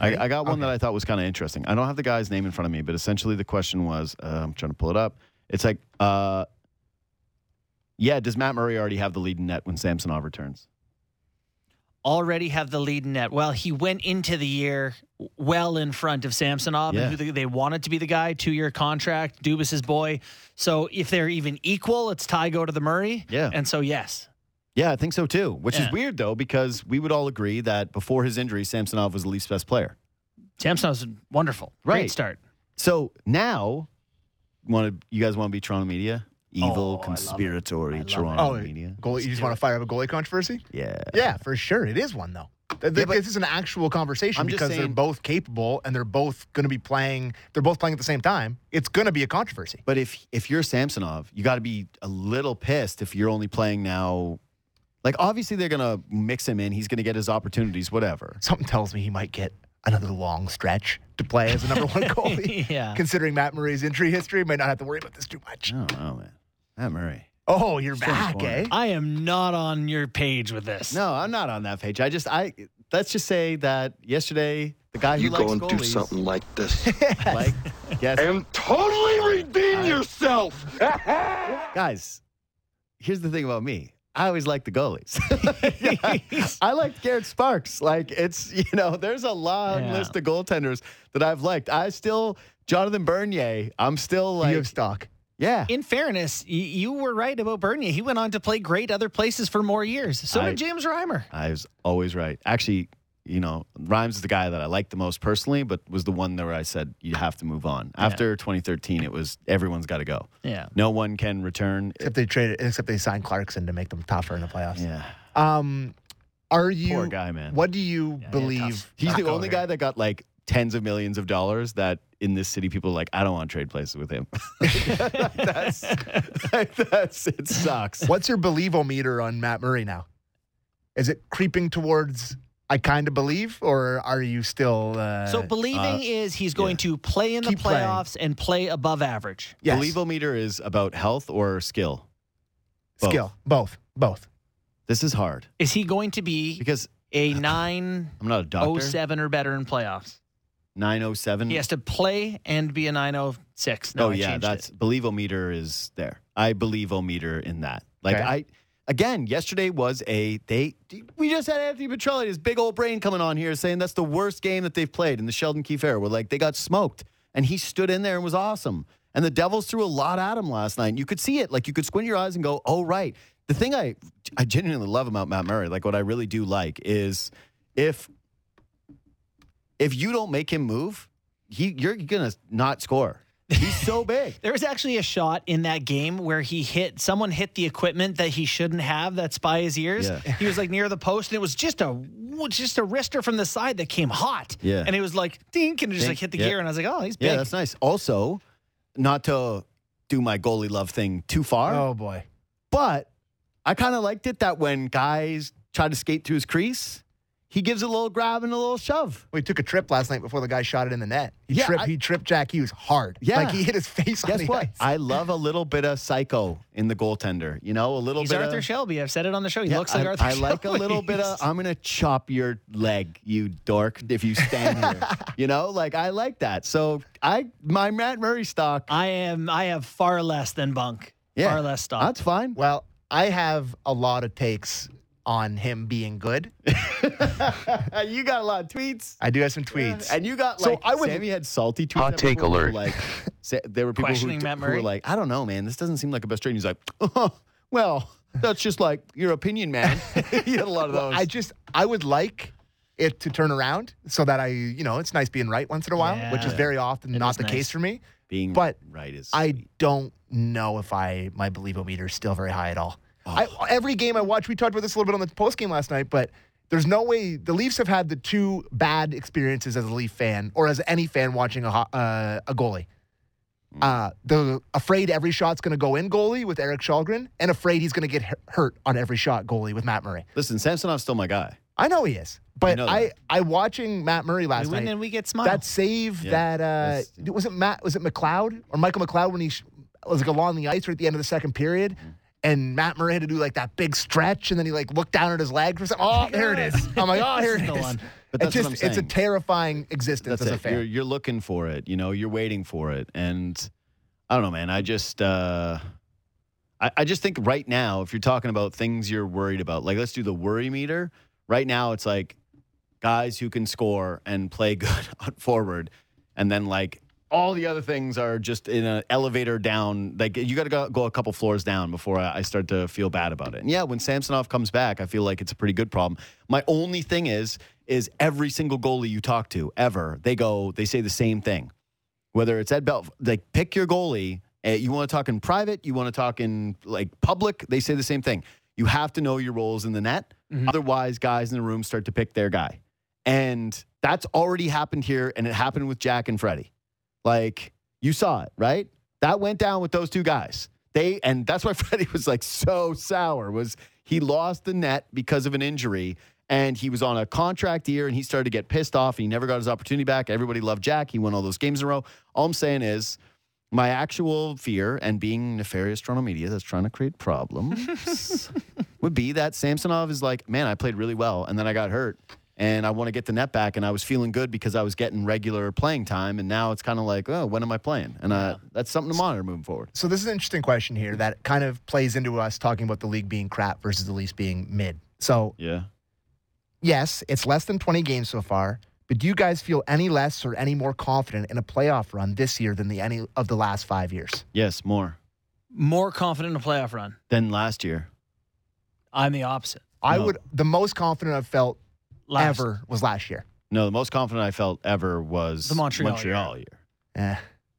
I, I got one okay. that I thought was kind of interesting. I don't have the guy's name in front of me, but essentially the question was, uh, I'm trying to pull it up. It's like, uh, yeah, does Matt Murray already have the lead in net when Samsonov returns? Already have the lead in net. Well, he went into the year well in front of Samsonov. Yeah. And who they wanted to be the guy, two-year contract, Dubas's boy. So if they're even equal, it's tie go to the Murray. Yeah. And so, yes. Yeah, I think so too, which yeah. is weird, though, because we would all agree that before his injury, Samsonov was the Leafs' best player. Samsonov's wonderful. Right. Great start. So now, want to, you guys want to be Toronto media? Evil, oh, conspiratory Toronto oh, media. Goalie, you just want to fire up a goalie controversy? Yeah. Yeah, for sure. It is one, though. Th- th- yeah, this is an actual conversation I'm because saying, they're both capable and they're both going to be playing. They're both playing at the same time. It's going to be a controversy. But if, if you're Samsonov, you got to be a little pissed if you're only playing now. Like, obviously, they're going to mix him in. He's going to get his opportunities, whatever. Something tells me he might get another long stretch to play as a number one goalie. yeah. Considering Matt Murray's injury history, might not have to worry about this too much. Oh, oh man. Matt Murray. Oh, you're back, eh? I am not on your page with this. No, I'm not on that page. I just, I let's just say that yesterday, the guy who you likes goalies. You go and do something like this. yes. Like, yes. And totally redeem I, yourself. Guys, here's the thing about me. I always like the goalies. yeah. I liked Garrett Sparks. Like, it's, you know, there's a long yeah. list of goaltenders that I've liked. I still, Jonathan Bernier, I'm still like. You have stock. Yeah. In fairness, y- you were right about Bernier. He went on to play great other places for more years. So I, did James Reimer. I was always right. Actually, you know, Reims is the guy that I liked the most personally, but was the one where I said, you have to move on. Yeah. After twenty thirteen, it was everyone's got to go. Yeah. No one can return. Except they traded, except they signed Clarkson to make them tougher in the playoffs. Yeah. Um, are you. Poor guy, man. What do you yeah, believe? Yeah, he's the only here. guy that got like tens of millions of dollars that in this city people are like, I don't want to trade places with him. that's, that's it sucks. What's your believometer on Matt Murray now? Is it creeping towards I kind of believe, or are you still... Uh, so believing uh, is he's going yeah. to play in Keep the playoffs playing. and play above average. Yes. Believometer is about health or skill? Both. Skill. Both. Both. This is hard. Is he going to be because a nine I'm not a doctor. oh seven or better in playoffs? nine oh seven He has to play and be a nine oh six No, oh, I yeah. That's it. Believometer is there. I believometer in that. Like, okay. I... Again, yesterday was a they. We just had Anthony Petrelli, his big old brain, coming on here saying that's the worst game that they've played in the Sheldon Keefe era. We're like, they got smoked, and he stood in there and was awesome. And the Devils threw a lot at him last night. You could see it, like you could squint your eyes and go, "Oh right." The thing I I genuinely love about Matt Murray, like what I really do like, is if if you don't make him move, he you're gonna not score. He's so big. There was actually a shot in that game where he hit, someone hit the equipment that he shouldn't have that's by his ears. Yeah. He was like near the post, and it was just a just a wrister from the side that came hot. Yeah. And it was like, dink, and it just dink. like hit the yeah. gear, and I was like, oh, he's big. Yeah, that's nice. Also, not to do my goalie love thing too far. Oh, boy. But I kind of liked it that when guys try to skate through his crease, he gives a little grab and a little shove. Well, he took a trip last night before the guy shot it in the net. He, yeah, tripped, I, he tripped Jack Hughes hard. Yeah. Like, he hit his face Guess on the what? ice. I love a little bit of psycho in the goaltender. You know, a little He's bit Arthur of... He's Arthur Shelby. I've said it on the show. He yeah, looks like I, Arthur I Shelby. I like a little bit of, I'm going to chop your leg, you dork, if you stand here. You know, like, I like that. So, I my Matt Murray stock. I am. I have far less than Bunk. Yeah. Far less stock. That's fine. Well, I have a lot of takes on him being good. You got a lot of tweets. I do have some tweets. Yeah. And you got like, so I would, Sammy had salty tweets. Hot take alert. Like, there were people Questioning who, Matt Murray. who were like, I don't know, man. This doesn't seem like a best trade. And he's like, oh, well, that's just like your opinion, man. He had a lot of those. Well, I just, I would like it to turn around so that I, you know, it's nice being right once in a while, yeah, which is very often it not the nice. case for me. Being but right is sweet. I don't know if I, my believometer is still very high at all. I, every game I watch, we talked about this a little bit on the postgame last night, but there's no way the Leafs have had the two bad experiences as a Leaf fan or as any fan watching a uh, a goalie. Uh, the afraid every shot's going to go in goalie with Eric Källgren, and afraid he's going to get hurt on every shot goalie with Matt Murray. Listen, Samsonov's still my guy. I know he is, but I, I, I watching Matt Murray last we win night. And we get smile. That save yeah, that uh, was it. Matt was it McLeod or Michael McLeod when he sh- was like along the ice right at the end of the second period. Mm. And Matt Murray had to do, like, that big stretch, and then he, like, looked down at his leg for something. Oh, there it is. I'm like, oh, here it is. But that's it's just, what I'm saying. It's a terrifying existence that's as it. a fan. You're, you're looking for it. You know, you're waiting for it. And I don't know, man. I just uh, I, I just think right now, if you're talking about things you're worried about, like, let's do the worry meter. Right now, it's, like, guys who can score and play good on forward, and then, like, all the other things are just in an elevator down. Like, you got to go, go a couple floors down before I, I start to feel bad about it. And yeah, when Samsonov comes back, I feel like it's a pretty good problem. My only thing is, is every single goalie you talk to ever, they go, they say the same thing. Whether it's Ed Bell, like, pick your goalie. Uh, you want to talk in private, you want to talk in like public. They say the same thing. You have to know your roles in the net. Mm-hmm. Otherwise, guys in the room start to pick their guy, and that's already happened here, and it happened with Jack and Freddie. Like, you saw it, right? That went down with those two guys. They and that's why Freddie was like so sour. Was he lost the net because of an injury, and he was on a contract year, and he started to get pissed off, and he never got his opportunity back. Everybody loved Jack. He won all those games in a row. All I'm saying is, my actual fear, and being nefarious Toronto media that's trying to create problems, would be that Samsonov is like, man, I played really well, and then I got hurt. And I want to get the net back, and I was feeling good because I was getting regular playing time, and now it's kind of like, oh, when am I playing? And yeah. I, that's something to monitor moving forward. So this is an interesting question here that kind of plays into us talking about the league being crap versus the Leafs being mid. So, yeah, yes, it's less than twenty games so far, but do you guys feel any less or any more confident in a playoff run this year than the any of the last five years? Yes, more. More confident in a playoff run? Than last year. I'm the opposite. I no. would. The most confident I've felt Last. ever was last year. No, the most confident I felt ever was the Montreal, Montreal year. year.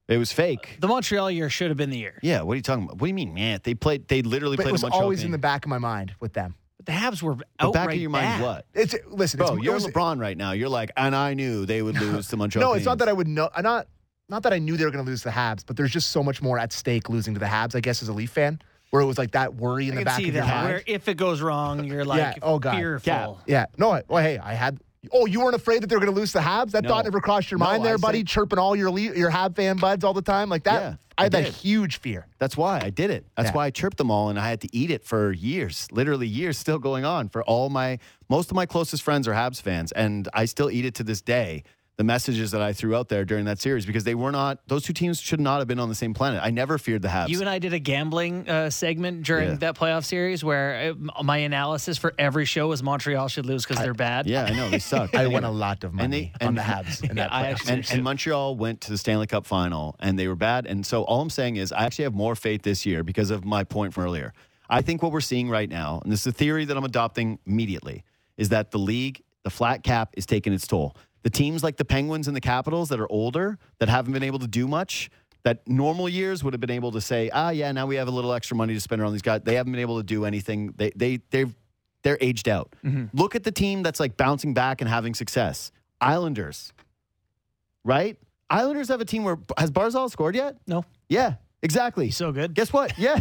Eh. It was fake. The Montreal year should have been the year. Yeah, what are you talking about? What do you mean, man? They played. They literally but played. It was the Montreal always game. in the back of my mind with them. But the Habs were outright back of your mind, bad. What? It's, listen, bro, it's, you're it was, LeBron right now. You're like, and I knew they would lose to Montreal. No, Canadiens. It's not that I would know. I'm not not that I knew they were going to lose the Habs, but there's just so much more at stake losing to the Habs, I guess, as a Leaf fan, where it was like that worry in I the back of that, your mind. Where if it goes wrong, you're like yeah, oh God. fearful. Yeah. yeah. No, I, well, hey, I had... Oh, you weren't afraid that they were going to lose the Habs? That no. thought never crossed your no, mind there, I buddy? Said, chirping all your Le- your Hab fan buds all the time like that? Yeah, I had I that huge fear. That's why I did it. That's yeah. why I chirped them all, and I had to eat it for years, literally years, still going on for all my – most of my closest friends are Habs fans, and I still eat it to this day, the messages that I threw out there during that series, because they were not – those two teams should not have been on the same planet. I never feared the Habs. You and I did a gambling uh, segment during yeah. that playoff series where I, my analysis for every show was Montreal should lose because they're bad. Yeah, I know. They suck. I won a lot of money and they, on and, the Habs. In yeah, that I actually, and, and Montreal went to the Stanley Cup final, and they were bad. And so all I'm saying is I actually have more faith this year because of my point from earlier. I think what we're seeing right now, and this is a theory that I'm adopting immediately, is that the league, the flat cap, is taking its toll. The teams like the Penguins and the Capitals that are older, that haven't been able to do much, that normal years would have been able to say, ah, yeah, now we have a little extra money to spend on these guys. They haven't been able to do anything. They, they, they've, they're aged out. Mm-hmm. Look at the team that's like bouncing back and having success. Islanders, right? Islanders have a team where, has Barzal scored yet? No. Yeah. Exactly. He's so good. Guess what? Yeah.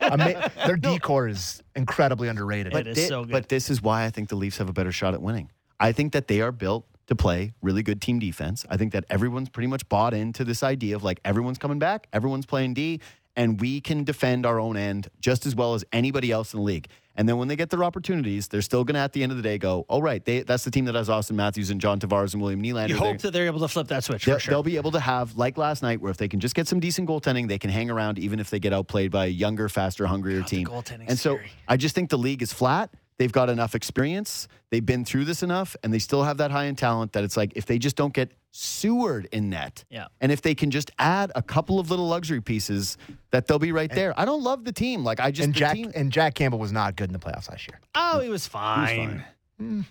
I mean, their decor is incredibly underrated. But it is it, so good. But this is why I think the Leafs have a better shot at winning. I think that they are built to play really good team defense. I think that everyone's pretty much bought into this idea of like everyone's coming back, everyone's playing D, and we can defend our own end just as well as anybody else in the league. And then when they get their opportunities, they're still going to, at the end of the day, go, all right, they, that's the team that has Auston Matthews and John Tavares and William Nylander. You hope they're, that they're able to flip that switch, for sure. They'll be able to have, like last night, where if they can just get some decent goaltending, they can hang around even if they get outplayed by a younger, faster, hungrier God, team. And so scary. I just think the league is flat. They've got enough experience. They've been through this enough, and they still have that high-end talent that it's like if they just don't get Seward in net, yeah. and if they can just add a couple of little luxury pieces, that they'll be right and, there. I don't love the team. Like I just and Jack team, and Jack Campbell was not good in the playoffs last year. Oh, he was fine. He was fine. Mm.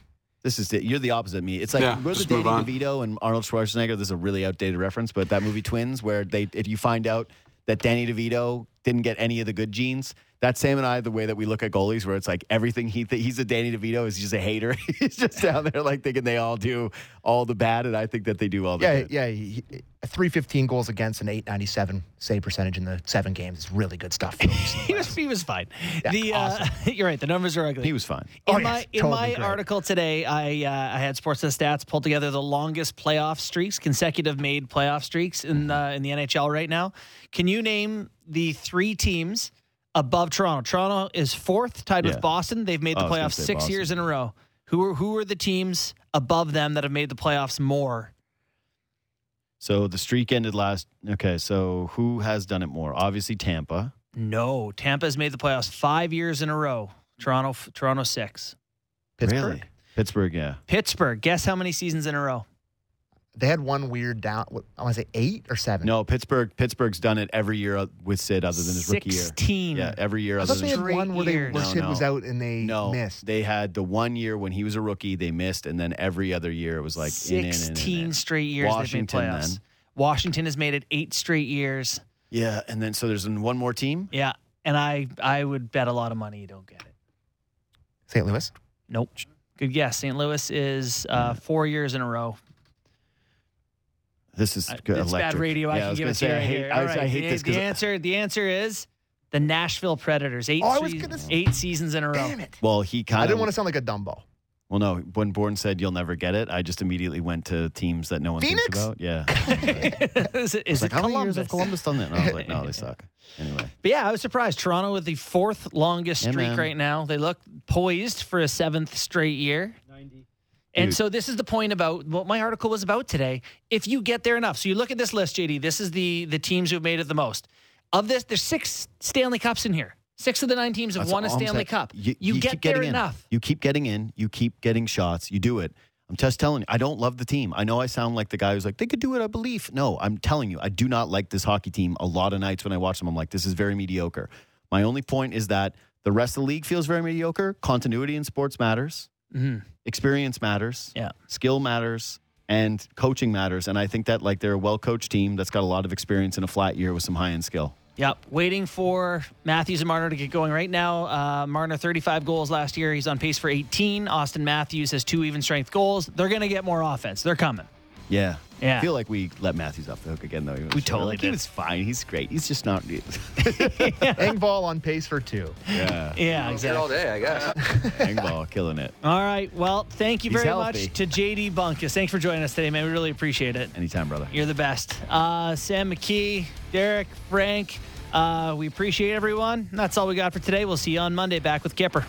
This is it. You're the opposite of me. It's like yeah, we're the Danny DeVito and Arnold Schwarzenegger. This is a really outdated reference, but that movie Twins, where they if you find out that Danny DeVito didn't get any of the good genes. That's Sam and I, the way that we look at goalies, where it's like everything he th- he's a Danny DeVito is just a hater. He's just down there like thinking they all do all the bad, and I think that they do all the yeah, good. Yeah, yeah. three fifteen goals against, an eight ninety-seven save percentage in the seven games is really good stuff. he, was, he was fine. Yeah, the, awesome. uh, you're right. The numbers are ugly. He was fine. In oh, my, yes, in totally my article today, I uh, I had Sports and Stats pull together the longest playoff streaks, consecutive made playoff streaks in the, in the N H L right now. Can you name the three teams above Toronto? Toronto is fourth, tied yeah. with Boston. They've made the playoffs six Boston. years in a row. Who are who are the teams above them that have made the playoffs more? So the streak ended last. Okay, so who has done it more? Obviously Tampa. No, Tampa has made the playoffs five years in a row. Toronto, f- Toronto six. Pittsburgh. Really? Pittsburgh, yeah. Pittsburgh. Guess how many seasons in a row? They had one weird down. I want to say eight or seven. No, Pittsburgh. Pittsburgh's done it every year with Sid, other than his sixteen rookie year. Sixteen. Yeah, every year. I other thought than they had one where, they, where no, Sid no. was out and they no, missed. They had the one year when he was a rookie, they missed, and then every other year it was like sixteen in, in, in, in, in. straight years. Washington, they've made playoffs. Then. Washington has made it eight straight years. Yeah, and then so there's one more team. Yeah, and I I would bet a lot of money you don't get it. Saint Louis. Nope. Good guess. Saint Louis is uh, four years in a row. This is good. It's electric. Bad radio. I yeah, can I give it to you. I hate, I, right. I hate the, this. The answer, the answer is the Nashville Predators. Eight, oh, seasons, eight seasons in a row. Damn it. Well, he kind of. I didn't want to sound like a dumbo. Well, no. When Bourne said you'll never get it, I just immediately went to teams that no one Phoenix? thinks about. Yeah. is it, is it like, how Columbus? many years have Columbus done that? And I was like, no, they suck. Anyway. But yeah, I was surprised. Toronto with the fourth longest streak yeah, right now. They look poised for a seventh straight year. ninety And so this is the point about what my article was about today. If you get there enough. So you look at this list, J D. This is the the teams who've made it the most. Of this, there's six Stanley Cups in here. Six of the nine teams have That's won a Stanley Cup. You, you, you get there in. enough. You keep getting in. You keep getting shots. You do it. I'm just telling you, I don't love the team. I know I sound like the guy who's like, they could do it, I believe. No, I'm telling you, I do not like this hockey team. A lot of nights when I watch them, I'm like, this is very mediocre. My only point is that the rest of the league feels very mediocre. Continuity in sports matters. Mm-hmm. Experience matters, yeah. skill matters, and coaching matters. And I think that like they're a well-coached team that's got a lot of experience in a flat year with some high-end skill. Yep. Waiting for Matthews and Marner to get going right now. Uh, Marner, thirty-five goals last year. He's on pace for eighteen. Auston Matthews has two even-strength goals. They're going to get more offense. They're coming. Yeah. Yeah. I feel like we let Matthews off the hook again, though. We sure. totally like, did. He was fine. He's great. He's just not good. Engvall on pace for two. Yeah. Yeah, I'll exactly. all day, I guess. Engvall killing it. All right. Well, thank you He's very healthy. much to J D Bunkus. Thanks for joining us today, man. We really appreciate it. Anytime, brother. You're the best. Uh, Sam McKee, Derek, Frank. Uh, we appreciate everyone. That's all we got for today. We'll see you on Monday back with Kipper.